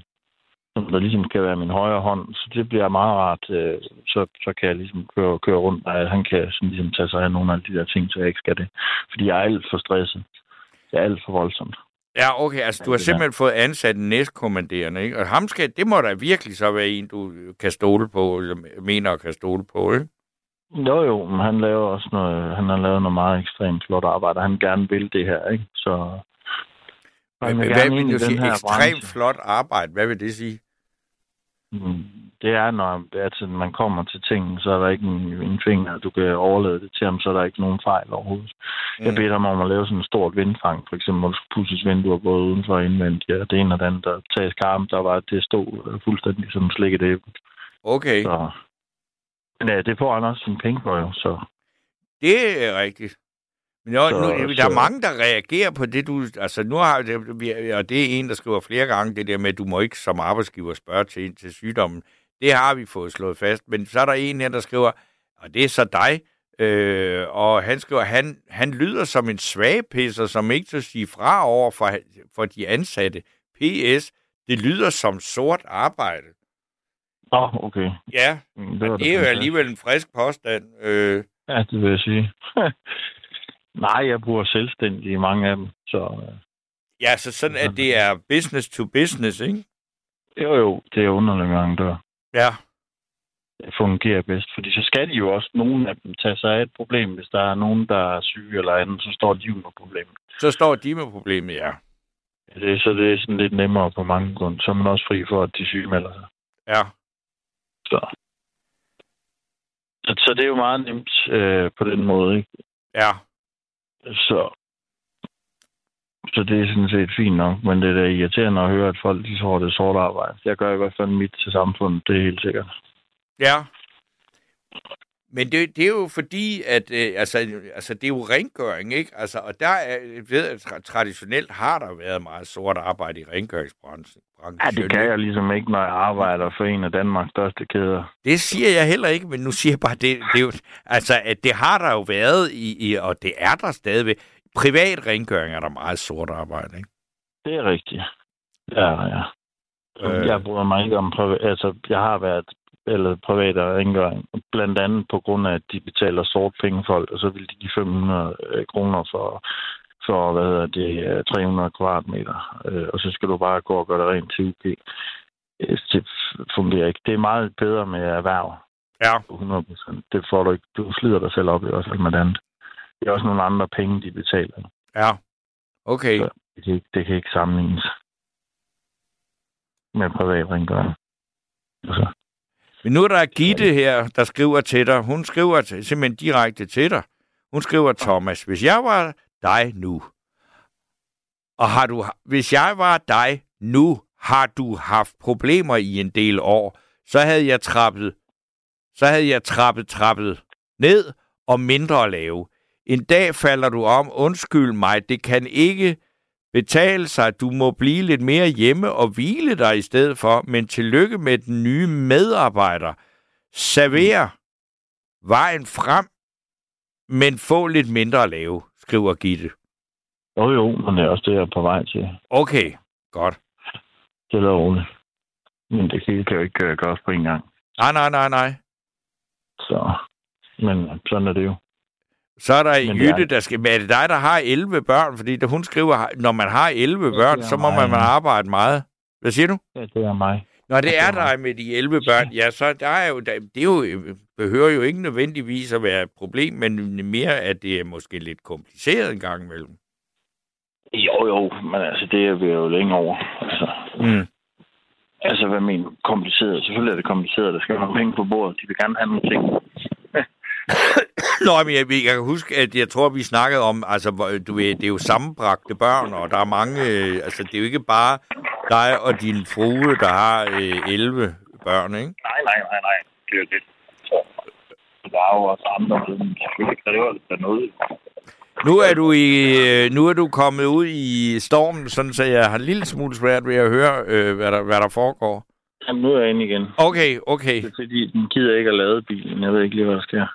der ligesom kan være min højre hånd. Så det bliver meget rart. Øh, så, så kan jeg ligesom køre, køre rundt, og han kan sådan ligesom tage sig af nogle af de der ting, så jeg ikke skal det. Fordi jeg er alt for stresset. Jeg er alt for voldsomt. Ja, okay, altså du har simpelthen fået ansat en næstkommanderende, ikke? Og ham skal, det må da virkelig så være en, du kan stole på, eller mener at kan stole på, ikke? Jo, jo, men han laver også noget, han har lavet noget meget ekstremt flot arbejde, han gerne vil det her, ikke? Så... Hvad vil du sige, ekstremt flot arbejde, hvad vil det sige? Det er, når altså, man kommer til tingene, så er der ikke en, en finger, du kan overlade det til ham, så er der ikke nogen fejl overhovedet. Mm. Jeg beder ham om at lave sådan et stort vindfang, for eksempel, hvor der skulle pudses vinduer både udenfor og indvendigt. Ja, det ene og det andet, der tages karm, der var det stod fuldstændig som slikket æblet. Okay. Så. Men ja, det får han også sine penge for, jo, så... Det er rigtigt. Men jo, så, nu, der er mange, der reagerer på det, du... Altså, nu har... Og det er en, der skriver flere gange det der med, at du må ikke som arbejdsgiver spørge til, til sygdommen. Det har vi fået slået fast. Men så er der en her, der skriver, og det er så dig, øh, og han skriver, han, han lyder som en svagpisser, som ikke tør sige fra over for, for de ansatte. P S, det lyder som sort arbejde. Åh, oh, okay. Ja, det, det, det er jo alligevel en frisk påstand. Øh. Ja, det vil jeg sige. Nej, jeg bruger selvstændige, mange af dem. Så... Ja, så sådan, at det er business to business, ikke? Jo, jo, det er underleverandør. Ja. Det fungerer bedst, fordi så skal de jo også, nogen af dem, tage sig af et problem. Hvis der er nogen, der er syge eller andet, så står de med problemet. Så står de med problemet, ja. Ja, det er, så det er sådan lidt nemmere på mange grunde. Så er man også fri for, at de sygemelder sig. Ja. Så. Så, så det er jo meget nemt øh, på den måde, ikke? Ja. Så, så det er sådan set fint nok, men det er da irriterende at høre, at folk de tror, det er sort arbejde. Jeg gør i hvert fald mit til samfundet, det er helt sikkert. Ja, men det, det er jo fordi, at øh, altså, altså, det er jo rengøring, ikke? Altså, og der er, jeg ved, at traditionelt har der været meget sort arbejde i rengøringsbranchen. Ja, det kan jeg ligesom ikke, når jeg arbejder for en af Danmarks største kæder. Det siger jeg heller ikke, men nu siger jeg bare, det, det er jo, altså, at det har der jo været, i, i, og det er der stadigvæk. Privat rengøring er der meget sort arbejde, ikke? Det er rigtigt. Ja, ja. Øh... Jeg bryder mig ikke om privat, altså, jeg har været eller private rengøring, blandt andet på grund af, at de betaler sort penge folk, og så vil de give fem hundrede kroner for... for, hvad hedder det, tre hundrede kvadratmeter, øh, og så skal du bare gå og gøre det rent til U G. Det fungerer ikke. Det er meget bedre med erhverv. Ja. hundrede procent. Det får du ikke. Du slider dig selv op i hvert fald med andet. Det er også nogle andre penge, de betaler. Ja. Okay. Så det kan ikke, det kan ikke sammenlignes med privat rengøring. Altså. Men nu er der Gitte her, der skriver til dig. Hun skriver til, simpelthen direkte til dig. Hun skriver, Thomas, hvis jeg var... dig nu. Og har du, hvis jeg var dig nu, har du haft problemer i en del år, så havde jeg trappet, så havde jeg trappet, trappet ned og mindre at lave. En dag falder du om, undskyld mig, det kan ikke betale sig, du må blive lidt mere hjemme og hvile dig i stedet for, men tillykke med den nye medarbejder. Server vejen frem, men få lidt mindre at lave, skriver Gitte. Jo, jo, men det er også det, jeg er på vej til. Okay, godt. Det er da roligt. Men det hele kan jo ikke gøres på en gang. Nej, nej, nej, nej. Så, men sådan er det jo. Så er der en Jytte, der skal... Men er det dig, der har elleve børn? Fordi da hun skriver, når man har elleve børn, så må mig. man arbejde meget. Hvad siger du? Ja, det er mig. Nå, det, det er, er dig med de elleve børn. Ja, så der er jo... Der, det er jo... behøver jo ikke nødvendigvis at være et problem, men mere, at det er måske lidt kompliceret en gang imellem. Jo, jo, men altså, det er vi jo længe over. Altså, mm. altså hvad mener du? Kompliceret? Selvfølgelig er det kompliceret. Der skal være penge på bordet. De vil gerne have nogle ting. Nå, men jeg, jeg kan huske, at jeg tror, vi snakkede om, altså, du ved, det er jo sammenbragte børn, og der er mange, øh, altså, det er jo ikke bare dig og din frue, der har øh, elleve børn, ikke? Nej, nej, nej, nej. Det er jo det. Der er jo også andre, der noget. Nu er du i, nu er du kommet ud i stormen, sådan så jeg har en lille smule svært ved at høre, øh, hvad der, hvad der foregår. Jamen, nu er jeg inde igen. Okay, okay. Det er fordi, den gider ikke at lade bilen. Jeg ved ikke lige, hvad der sker.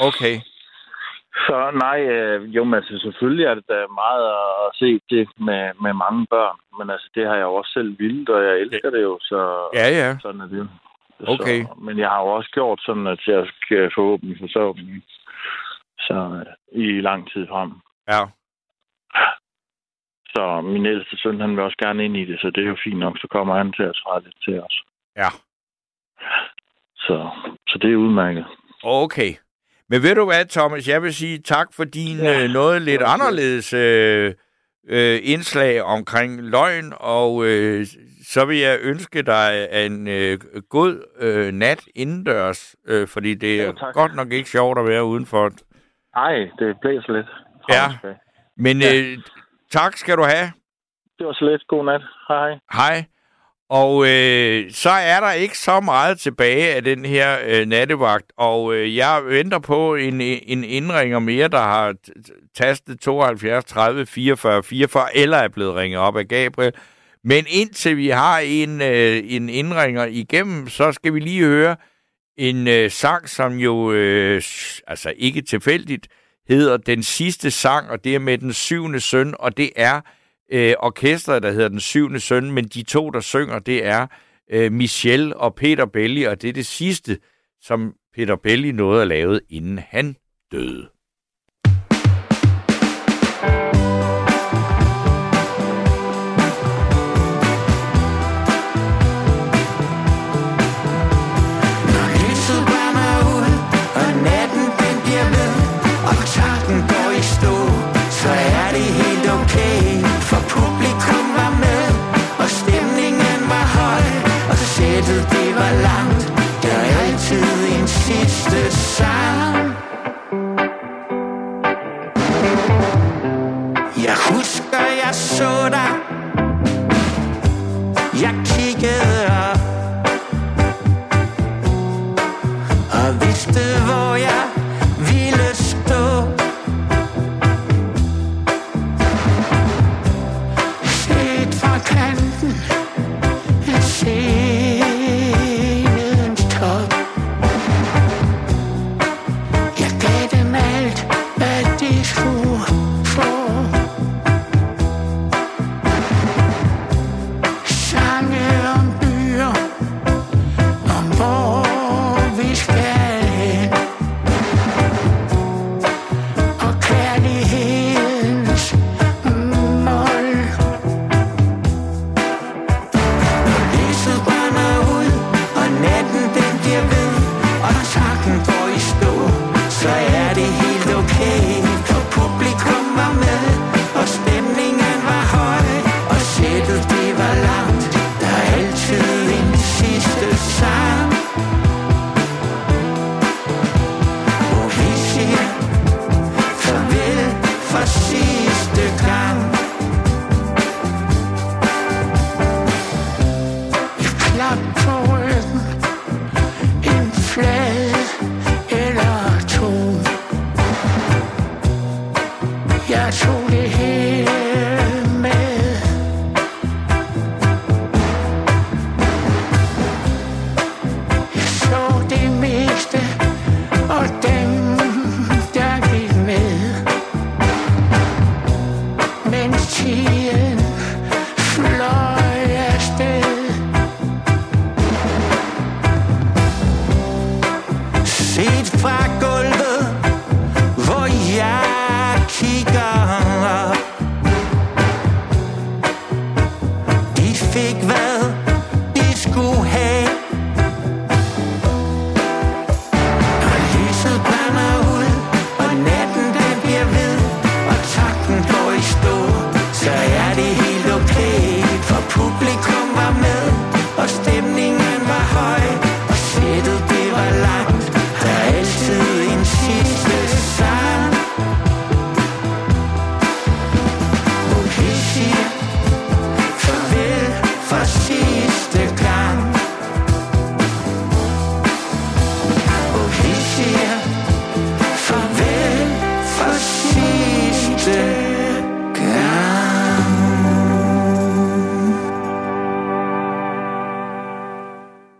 Okay. Så nej, øh, jo, men altså, selvfølgelig er det da meget at se det med, med mange børn. Men altså, det har jeg jo også selv vildt, og jeg elsker det jo, så ja, ja. Sådan er det jo. Okay. Så, men jeg har jo også gjort sådan, at jeg skal forhåbentlig forsørge dem så, i lang tid frem. Ja. Så min ældste søn, han vil også gerne ind i det, så det er jo fint nok. Så kommer han til at svare lidt til os. Ja. Så, så det er udmærket. Okay. Men ved du hvad, Thomas? Jeg vil sige tak for din ja. øh, noget lidt okay. anderledes øh, øh, indslag omkring løgn, og øh, så vil jeg ønske dig en øh, god øh, nat indendørs, øh, fordi det er ja, godt nok ikke sjovt at være udenfor. Nej, det blæser lidt. Ja, men ja. Øh, tak skal du have. Det var så lidt. God nat. Hej. Hej. Og øh, så er der ikke så meget tilbage af den her øh, nattevagt, og øh, jeg venter på en, en indringer mere, der har tastet tooghalvfjerds tredive fireogfyrre fireogfyrre, eller er blevet ringet op af Gabriel. Men indtil vi har en, øh, en indringer igennem, så skal vi lige høre en øh, sang, som jo øh, altså ikke tilfældigt hedder Den Sidste Sang, og det er med Den Syvende Søn, og det er øh, orkestret, der hedder Den Syvende Søn, men de to, der synger, det er øh, Michelle og Peter Belli, og det er det sidste, som Peter Belli nåede at lave, inden han døde. Det var langt, der er altid en sidste sang. Jeg husker, jeg så dig. Jeg kiggede op og vidste, hvor jeg ville stå. Set fra kanten, set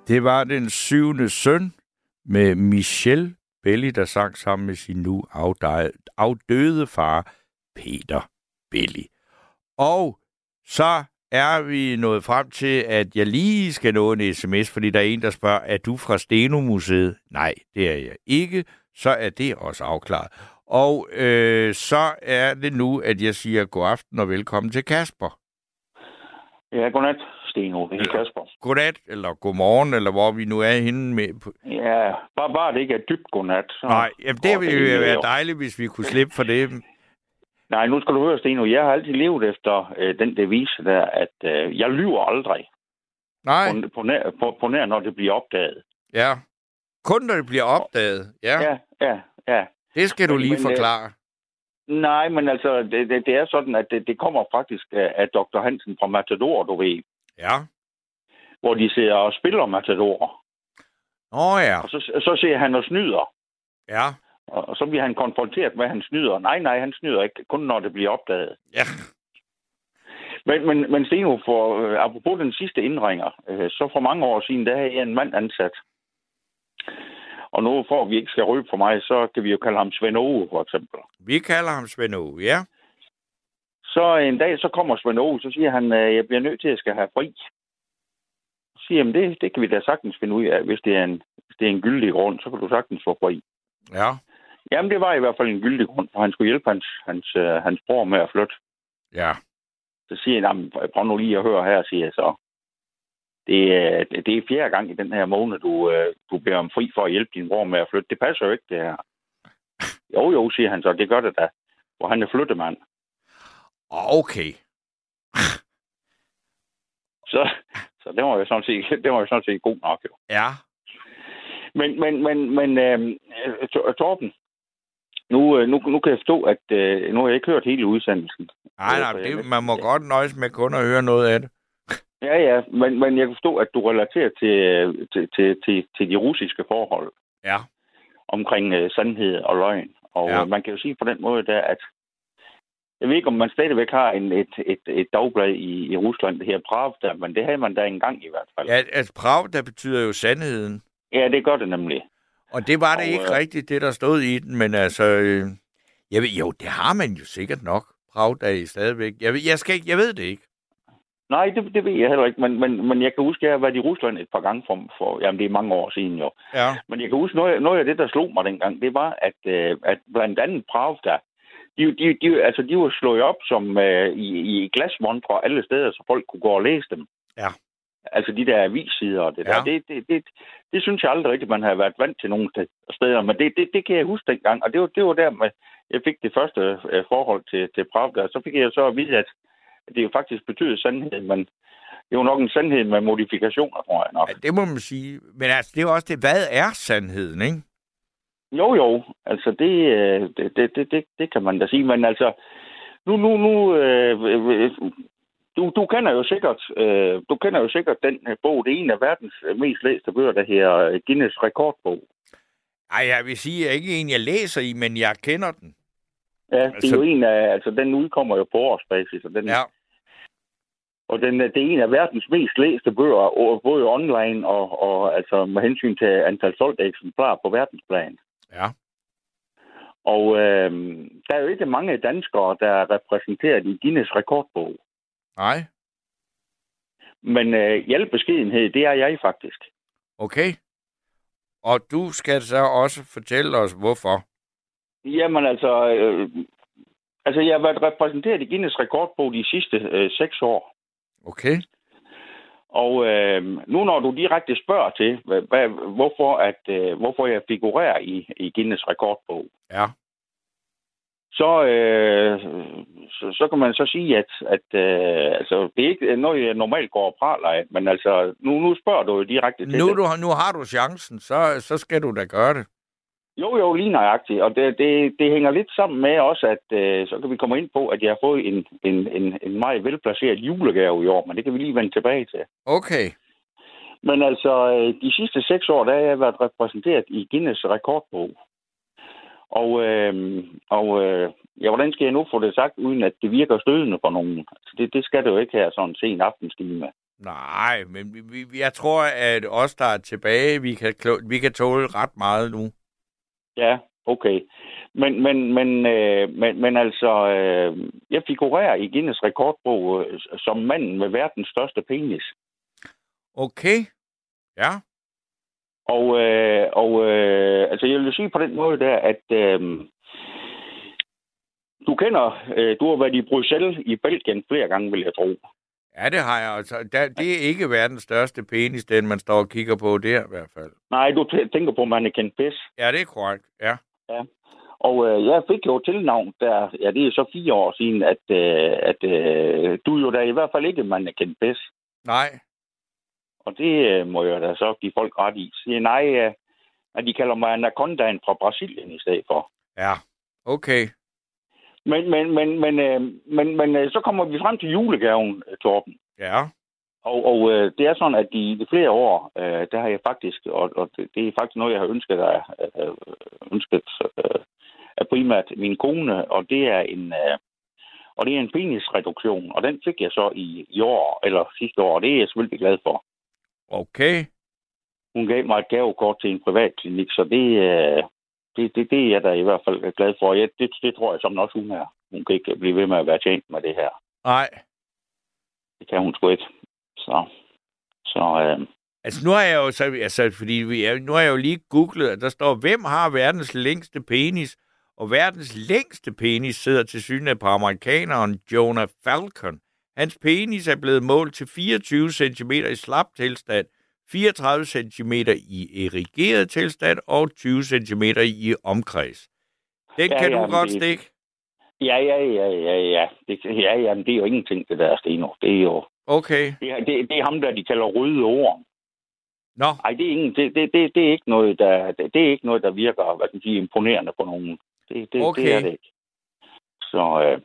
Det var Den Syvende Søn med Michelle Belli, der sang sammen med sin nu afdøde far, Peter Belli. Og så er vi nået frem til, at jeg lige skal nå en sms, fordi der er en, der spørger, er du fra Steno-museet? Nej, det er jeg ikke. Så er det også afklaret. Og øh, så er det nu, at jeg siger god aften og velkommen til Kasper. Ja, godnat, Steno. Det er Kasper. Godnat, eller godmorgen, eller hvor vi nu er henne med. Ja, bare, bare det ikke er dybt godnat. Så... Nej, jamen, det ville jo være dejligt, hvis vi kunne slippe for det. Nej, nu skal du høre, Steno. Jeg har altid levet efter øh, den devise der, at øh, jeg lyver aldrig. Nej. På, på, nær, på, på nær, når det bliver opdaget. Ja. Kun når det bliver opdaget, ja. Ja, ja, ja. Det skal du lige men, forklare. Øh, nej, men altså, det, det, det er sådan, at det, det kommer faktisk af, af doktor Hansen fra Matador, du ved. Ja. Hvor de sidder og spiller Matador. Åh ja. Og så, så ser han og snyder. Ja. Og, og så bliver han konfronteret med, at han snyder. Nej, nej, han snyder ikke. Kun når det bliver opdaget. Ja. Men, men, men Steno, for, øh, apropos den sidste indringer, øh, så for mange år siden, der havde jeg en mand ansat. Og nu, for at vi ikke skal røbe for mig, så kan vi jo kalde ham Svend Aage, for eksempel. Vi kalder ham Svend Aage, ja. Så en dag, så kommer Svend Aage, så siger han, at jeg bliver nødt til, at jeg skal have fri. Så siger han, det, det kan vi da sagtens finde ud af. Hvis det er en, hvis det er en gyldig grund, så kan du sagtens få fri. Ja. Jamen, det var i hvert fald en gyldig grund, for han skulle hjælpe hans, hans, hans, hans bror med at flytte. Ja. Så siger han, prøv nu lige at høre her, siger jeg så. Det er, det er fjerde gang i den her måned, du, du bliver om fri for at hjælpe din bror med at flytte. Det passer jo ikke, det her. Jo, jo, siger han så. Det gør det da. For han er flyttemand. Okay. så så det var jo sådan set, det var jo sådan set god nok, jo. Ja. Men, men, men, men øh, Torben, nu, nu, nu kan jeg forstå, at øh, nu har jeg ikke hørt hele udsendelsen. Nej, nej, det, man må godt nøjes med kun at høre noget af det. Ja, ja, men, men jeg kan forstå, at du relaterer til, til, til, til, til de russiske forhold. Ja. Omkring uh, sandhed og løgn. Og ja. Man kan jo sige på den måde, der, at jeg ved ikke, om man stadigvæk har en, et, et, et dagblad i, i Rusland, det her Pravda, men det havde man da engang i hvert fald. Ja, altså Pravda betyder jo sandheden. Ja, det gør det nemlig. Og det var det og, ikke øh... rigtigt, det der stod i den, men altså, øh, jeg ved, jo, det har man jo sikkert nok. Pravda i stadigvæk. Jeg ved, jeg, skal ikke, jeg ved det ikke. Nej, det, det ved jeg heller ikke, men, men, men jeg kan huske, at jeg har været i Rusland et par gange for, for jamen det er mange år siden jo. Ja. Men jeg kan huske, noget, noget af det, der slog mig dengang, det var, at, øh, at blandt andet Pravda, de, de, de, altså, de var slået op som, øh, i, i glasmontre alle steder, så folk kunne gå og læse dem. Ja. Altså de der avissider og det ja. Der, det, det, det, det synes jeg aldrig rigtigt, man har været vant til nogle steder, men det, det, det kan jeg huske dengang, og det var, det var der, jeg fik det første forhold til, til Pravda, så fik jeg så at vide, at det jo faktisk betyder sandhed, men det er jo nok en sandhed med modifikationer, tror jeg nok. Ja, det må man sige. Men altså, det er jo også det, hvad er sandheden, ikke? Jo, jo. Altså, det, det, det, det, det kan man da sige. Men altså, nu, nu, nu, øh, du, du kender jo sikkert, øh, du kender jo sikkert den bog, det er en af verdens mest læste bøger, der hedder Guinness Rekordbog. Ej, jeg vil sige, at jeg ikke en, jeg læser i, men jeg kender den. Ja, det er jo en af, altså den udkommer jo på årsbasis, og den, ja. Og den, det er en af verdens mest læste bøger, både online og, og altså med hensyn til antal solgte eksemplarer på verdensplan. Ja. Og øh, der er jo ikke mange danskere, der er repræsenteret i Guinness Rekordbog. Nej. Men øh, hjælpeskedenhed, det er jeg faktisk. Okay. Og du skal så også fortælle os, hvorfor. Jamen altså, øh, altså, jeg har været repræsenteret i Guinness Rekordbog de sidste øh, seks år. Okay. Og øh, nu når du direkte spørger til, hvad, hvorfor, at, øh, hvorfor jeg figurerer i, i Guinness Rekordbog, ja. så, øh, så, så kan man så sige, at, at øh, altså, det er ikke noget, jeg normalt går og praler af, men altså, nu, nu spørger du jo direkte til nu, det. Du, nu har du chancen, så, så skal du da gøre det. Jo, jo, lige nøjagtigt. Og det, det, det hænger lidt sammen med også, at øh, så kan vi komme ind på, at jeg har fået en, en, en, en meget velplaceret julegave i år, men det kan vi lige vende tilbage til. Okay. Men altså, de sidste seks år, der har jeg været repræsenteret i Guinness Rekordbog. Og, øh, og øh, ja, hvordan skal jeg nu få det sagt, uden at det virker stødende for nogen? Altså, det, det skal det jo ikke her sådan sen aftenstime. Nej, men vi, jeg tror, at os, der er tilbage, vi kan, vi kan tåle ret meget nu. Ja, okay. Men, men, men, øh, men, men altså, øh, jeg figurerer i Guinness Rekordbog øh, som manden med verdens største penis. Okay, ja. Og, øh, og øh, altså, jeg vil sige på den måde der, at øh, Du kender, du har været i Bruxelles i Belgien flere gange, vil jeg tro. Ja, det har jeg. Altså, der, det er ikke verdens største penis, den man står og kigger på der i hvert fald. Nej, du t- tænker på Mannequin Pis. Ja, det er korrekt, ja. Ja. Og øh, jeg fik jo tilnavn der, ja, det er så fire år siden, at, øh, at øh, du jo da i hvert fald ikke Mannequin Pis. Nej. Og det øh, må jeg da så give folk ret i. Sige nej, øh, at de kalder mig Anacondaen fra Brasilien i stedet for. Ja, okay. Men, men, men, men, øh, men, men øh, så kommer vi frem til julegaven, Torben. Ja. Og, og øh, det er sådan, at i de, de flere år, øh, der har jeg faktisk, og, og det, det er faktisk noget, jeg har ønsket, der, øh, ønsket øh, af primært min kone, og det er en, øh, og det er en penisreduktion, og den fik jeg så i, i år, eller sidste år, og det er jeg selvfølgelig glad for. Okay. Hun gav mig et gavekort til en privatklinik, så det... Øh, Det, det, det er jeg da i hvert fald glad for. Jeg, det, det tror jeg som også hun er. Hun kan ikke blive ved med at være tjent med det her. Nej. Det kan hun sgu ikke. Så, så øh. Altså nu har jeg jo så, altså, fordi vi er, nu har jeg jo lige googlet, at der står, hvem har verdens længste penis? Og verdens længste penis sidder til syne på amerikaneren Jonah Falcon. Hans penis er blevet målt til fireogtyve centimeter i slap tilstand, fireogtredive centimeter i erigeret tilstand og tyve centimeter i omkreds. Den ja, kan ja, du godt det... stikke? Ja, ja, ja, ja, ja. Det, ja, ja, men det er jo ingenting, det der, Steno. Det er jo... Okay. Det, det, det er ham, der de kalder røde orm. Nå. Ej, det er, ingen, det, det, det, det er ikke noget, der, det, det er ikke noget, der virker, hvad kan sige, imponerende på nogen. Det, det, okay. Det er det ikke. Så... Øh...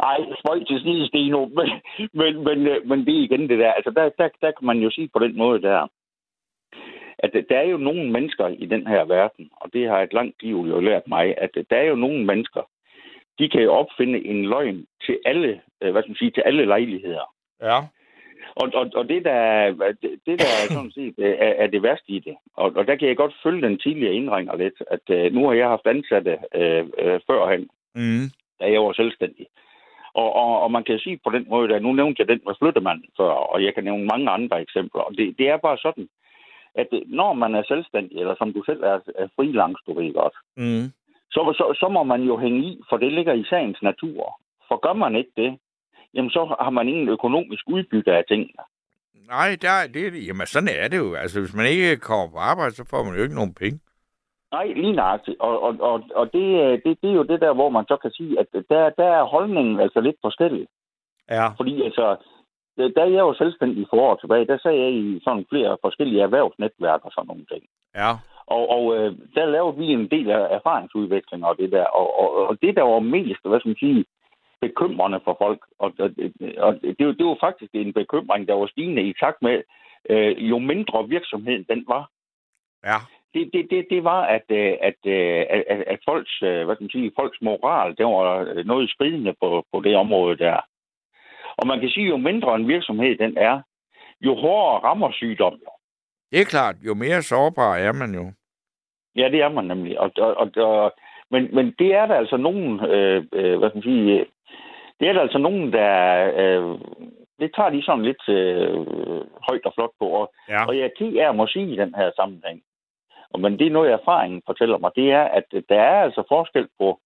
Ej, spøjt til side, Steno, men, men, men, men det er igen det der. Altså, der, der, der kan man jo sige på den måde der, at der er jo nogle mennesker i den her verden, og det har et langt liv jo lært mig, at der er jo nogle mennesker, de kan jo opfinde en løgn til alle, hvad skal man sige, til alle lejligheder. Ja. Og, og, og det, der, det der sådan set er, er det værste i det. Og, og der kan jeg godt følge den tidligere indringer lidt, at nu har jeg haft ansatte øh, øh, førhen, mm. da jeg var selvstændig. Og, og, og man kan sige på den måde, at nu nævnte jeg den med flyttemanden før, og jeg kan nævne mange andre eksempler. Og det, det er bare sådan, at når man er selvstændig, eller som du selv er, er freelance, du ved godt, mm. så, så, så må man jo hænge i, for det ligger i sagens natur. For gør man ikke det, jamen så har man ingen økonomisk udbytte af tingene. Nej, der, det, jamen sådan er det jo. Altså hvis man ikke kommer på arbejde, så får man jo ikke nogen penge. Nej, lige nøjagtigt. Og, og, og, og det, det, det er jo det der, hvor man så kan sige, at der, der er holdningen altså lidt forskellig. Ja. Fordi altså, da jeg var selvstændig for år tilbage, der sagde jeg i sådan flere forskellige erhvervsnetværk og sådan nogle ting. Ja. Og, og der lavede vi en del af erfaringsudvekslinger og det der. Og, og, og det der var mest, hvad skal man sige, bekymrende for folk. Og, og, og det, det var faktisk en bekymring, der var stigende i takt med, øh, jo mindre virksomheden den var. Ja. Det, det, det, det var, at, at, at, at folks, hvad skal man sige, folks moral, det var noget skridende på, på det område der. Og man kan sige, jo mindre en virksomhed den er, jo hårdere rammer sygdom. Det er klart, jo mere sårbar er man jo. Ja, det er man nemlig. Og, og, og, og, men, men det er der altså nogen, øh, hvad skal man sige, det er der altså nogen, der... Øh, det tager de sådan lidt øh, højt og flot på. Og, ja. og jeg er må sige i den her sammenhæng, men det er noget, erfaringen fortæller mig, det er, at der er altså forskel på,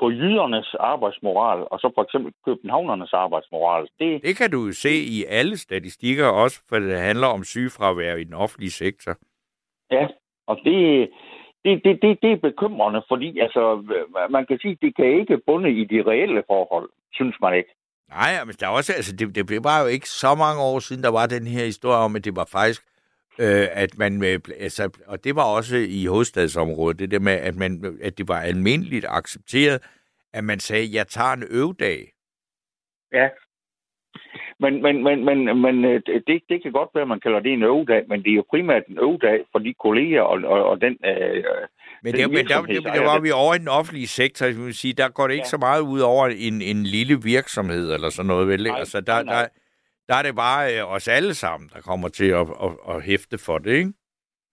på jydernes arbejdsmoral, og så for eksempel københavnernes arbejdsmoral. Det, det kan du jo se i alle statistikker, også for det handler om sygefravær i den offentlige sektor. Ja, og det, det, det, det, det er bekymrende, fordi altså, man kan sige, at det kan ikke bunde i de reelle forhold, synes man ikke. Nej, men der er også, altså, det, det blev bare jo ikke så mange år siden, der var den her historie om, at det var faktisk Øh, at man, altså, og det var også i hovedstadsområdet, det der med, at, man, at det var almindeligt accepteret, at man sagde, at jeg tager en øvdag. Ja, men, men, men, men, men det, det kan godt være, at man kalder det en øvdag, men det er jo primært en øvdag for de kolleger og, og, og den... Øh, men det, den men der, det, der var vi over i den offentlige sektor, jeg vil sige, der går det ikke ja. så meget ud over en, en lille virksomhed eller sådan noget, vel? Nej, altså, der... der Der er det bare øh, os alle sammen, der kommer til at, at, at hæfte for det, ikke?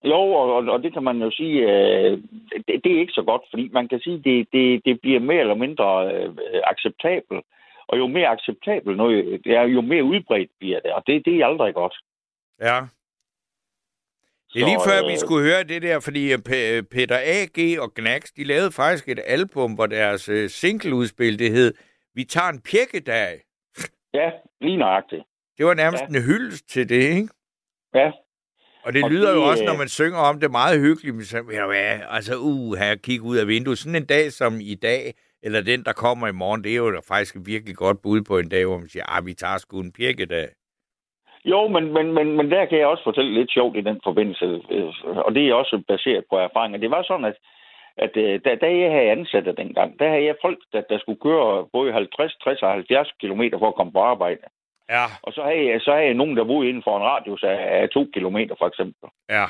Jo, og, og det kan man jo sige, øh, det, det er ikke så godt, fordi man kan sige, at det, det, det bliver mere eller mindre øh, acceptabelt. Og jo mere acceptabelt noget, det er, jo mere udbredt bliver det, og det, det er aldrig godt. Ja. Det er lige før, øh, vi skulle høre det der, fordi P- Peter A G og Gnax, de lavede faktisk et album, hvor deres øh, singleudspil, det hed Vi tager en pjekkedag. Ja, lige nøjagtigt. Det var nærmest ja. en hyldest til det, ikke? Ja. Og det og lyder det, jo også, når man synger om det, meget hyggeligt. Men så, ja, altså, uh, her kig ud af vinduet. Sådan en dag som i dag, eller den, der kommer i morgen, det er jo faktisk et virkelig godt bud på en dag, hvor man siger, ah, vi tager sgu en pjekkedag. Jo, men, men, men, men der kan jeg også fortælle lidt sjovt i den forbindelse, og det er også baseret på erfaringer. Det var sådan, at, at da, da jeg havde ansatte dengang, der havde jeg folk, der, der skulle køre både halvtreds, tres og halvfjerds kilometer for at komme på arbejde. Ja. Og så havde, jeg, så havde jeg nogen, der boede inden for en radius af to kilometer, for eksempel. Ja.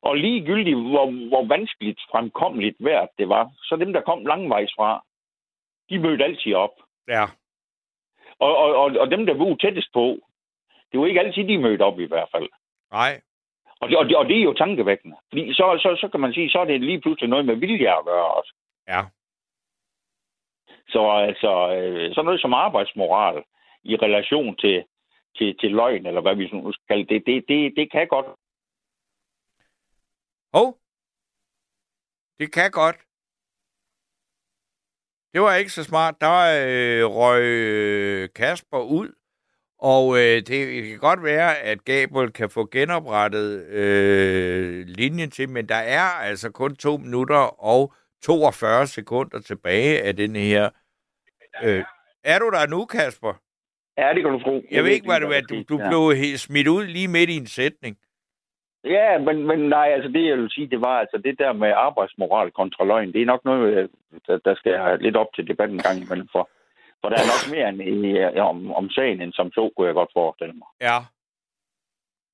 Og ligegyldigt, hvor, hvor vanskeligt fremkommeligt vejret det var, så dem, der kom langvejs fra, de mødte altid op. Ja. Og, og, og, og dem, der boede tættest på, det var ikke altid, de mødte op i hvert fald. Nej. Og det, og det, og det er jo tankevækkende. Fordi så, så, så kan man sige, så er det lige pludselig noget med vilje at gøre også. Ja. Så altså, sådan noget som arbejdsmoral i relation til, til, til løgn, eller hvad vi nu skal kalde det, det, det, det kan godt. Åh. Oh. Det kan godt. Det var ikke så smart. Der øh, røg øh, Kasper ud. Og øh, det kan godt være, at Gabriel kan få genoprettet øh, linjen til, men der er altså kun to minutter og toogfyrre sekunder tilbage af den her. Øh. Er du der nu, Kasper? Ja, det kan du tro. Jeg, jeg ved ikke, hvad det var. Du, du ja. blev smidt ud lige midt i en sætning. Ja, men, men nej, altså det, jeg vil sige, det var altså det der med arbejdsmoral kontra løgn. Det er nok noget, der, der skal lidt op til debatten en gang imellem for. For der er nok mere end, ja, om, om sagen, end som to, kunne jeg godt forestille mig. Ja.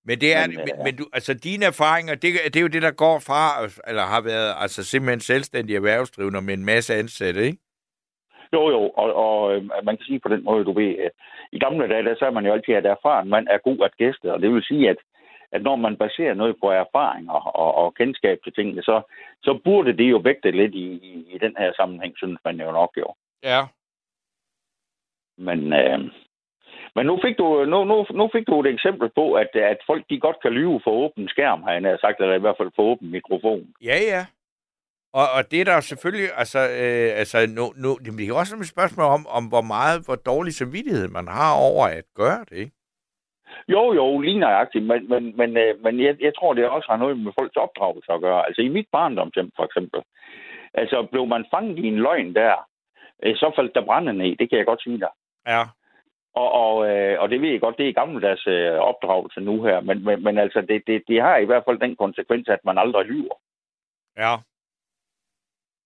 Men det er, men, men, ja. men du, altså dine erfaringer, det, det er jo det, der går fra, eller har været, altså simpelthen selvstændige erhvervsdrivende med en masse ansatte, ikke? Jo, jo, og, og man kan sige på den måde, du ved, i gamle dage, der sagde man jo altid, at erfaren mand er god at gæste, og det vil sige, at, at når man baserer noget på erfaring og, og, og kendskab til tingene, så, så burde det jo vægte lidt i, i, i den her sammenhæng, synes man jo nok jo. Ja. Men, øh, men nu, fik du, nu, nu, nu fik du et eksempel på, at, at folk de godt kan lyve for åben skærm, har jeg sagt, eller i hvert fald for åben mikrofon. Ja, ja. Og, og det er der selvfølgelig, altså, øh, altså nu, nu, det er også et spørgsmål om, om hvor meget, hvor dårlig samvittighed man har over at gøre det, ikke? Jo, jo, lige nøjagtigt, men, men, men, øh, men jeg, jeg tror, det også har noget med folks opdragelse at gøre. Altså i mit barndomshjem, for eksempel, altså blev man fanget i en løgn der, øh, så faldt der brænde ned, det kan jeg godt sige dig. Ja. Og, og, øh, og det ved jeg godt, det er gammeldags øh, opdragelse nu her, men, men, men altså, det, det, det har i hvert fald den konsekvens, at man aldrig lyver. Ja.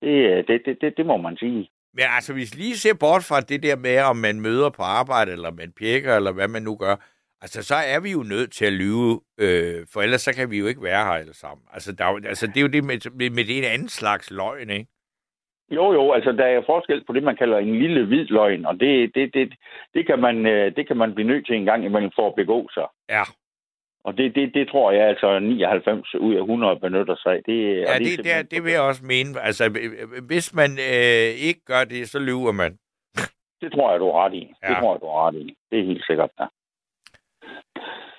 Det, det, det, det, det må man sige. Men altså, hvis lige ser bort fra det der med, om man møder på arbejde, eller man pjekker, eller hvad man nu gør, altså, så er vi jo nødt til at lyve, øh, for ellers så kan vi jo ikke være her alle sammen. Altså, der, altså det er jo det med, med det en anden slags løgn, ikke? Jo, jo, altså der er forskel på det, man kalder en lille hvid løgn, og det, det, det, det, kan man, det kan man blive nødt til en gang imellem for at begå sig. Ja. Og det, det, det tror jeg altså nioghalvfems ud af hundrede benytter sig. Det, ja, det, det, det, er, det vil jeg også mene. Altså, hvis man øh, ikke gør det, så lyver man. Det tror jeg, du er ret i. Ja. Det tror jeg, du er ret i. Det er helt sikkert, ja.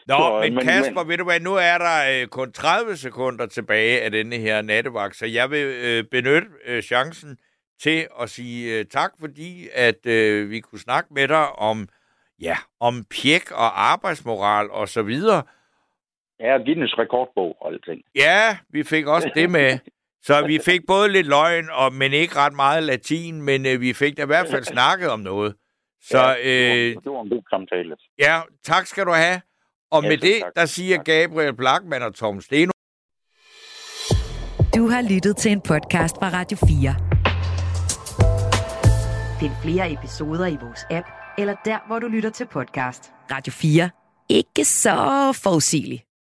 Nå, så, men, men Kasper, men... ved du hvad, nu er der øh, kun tredive sekunder tilbage af denne her nattevagt, så jeg vil øh, benytte øh, chancen til at sige øh, tak, fordi at øh, vi kunne snakke med dig om, ja, om pjek og arbejdsmoral og så videre. Ja, Guinness Rekordbog og alting. Ja, vi fik også det med. Så vi fik både lidt løgn, og, men ikke ret meget latin, men øh, vi fik da i hvert fald snakket om noget. Så, øh, det var en god samtale. Ja, tak skal du have. Og med det, der siger Gabriel Blackman og Tom Steno. Du har lyttet til en podcast fra Radio fire. Find flere episoder i vores app, eller der, hvor du lytter til podcast. Radio fire. Ikke så forudsigeligt.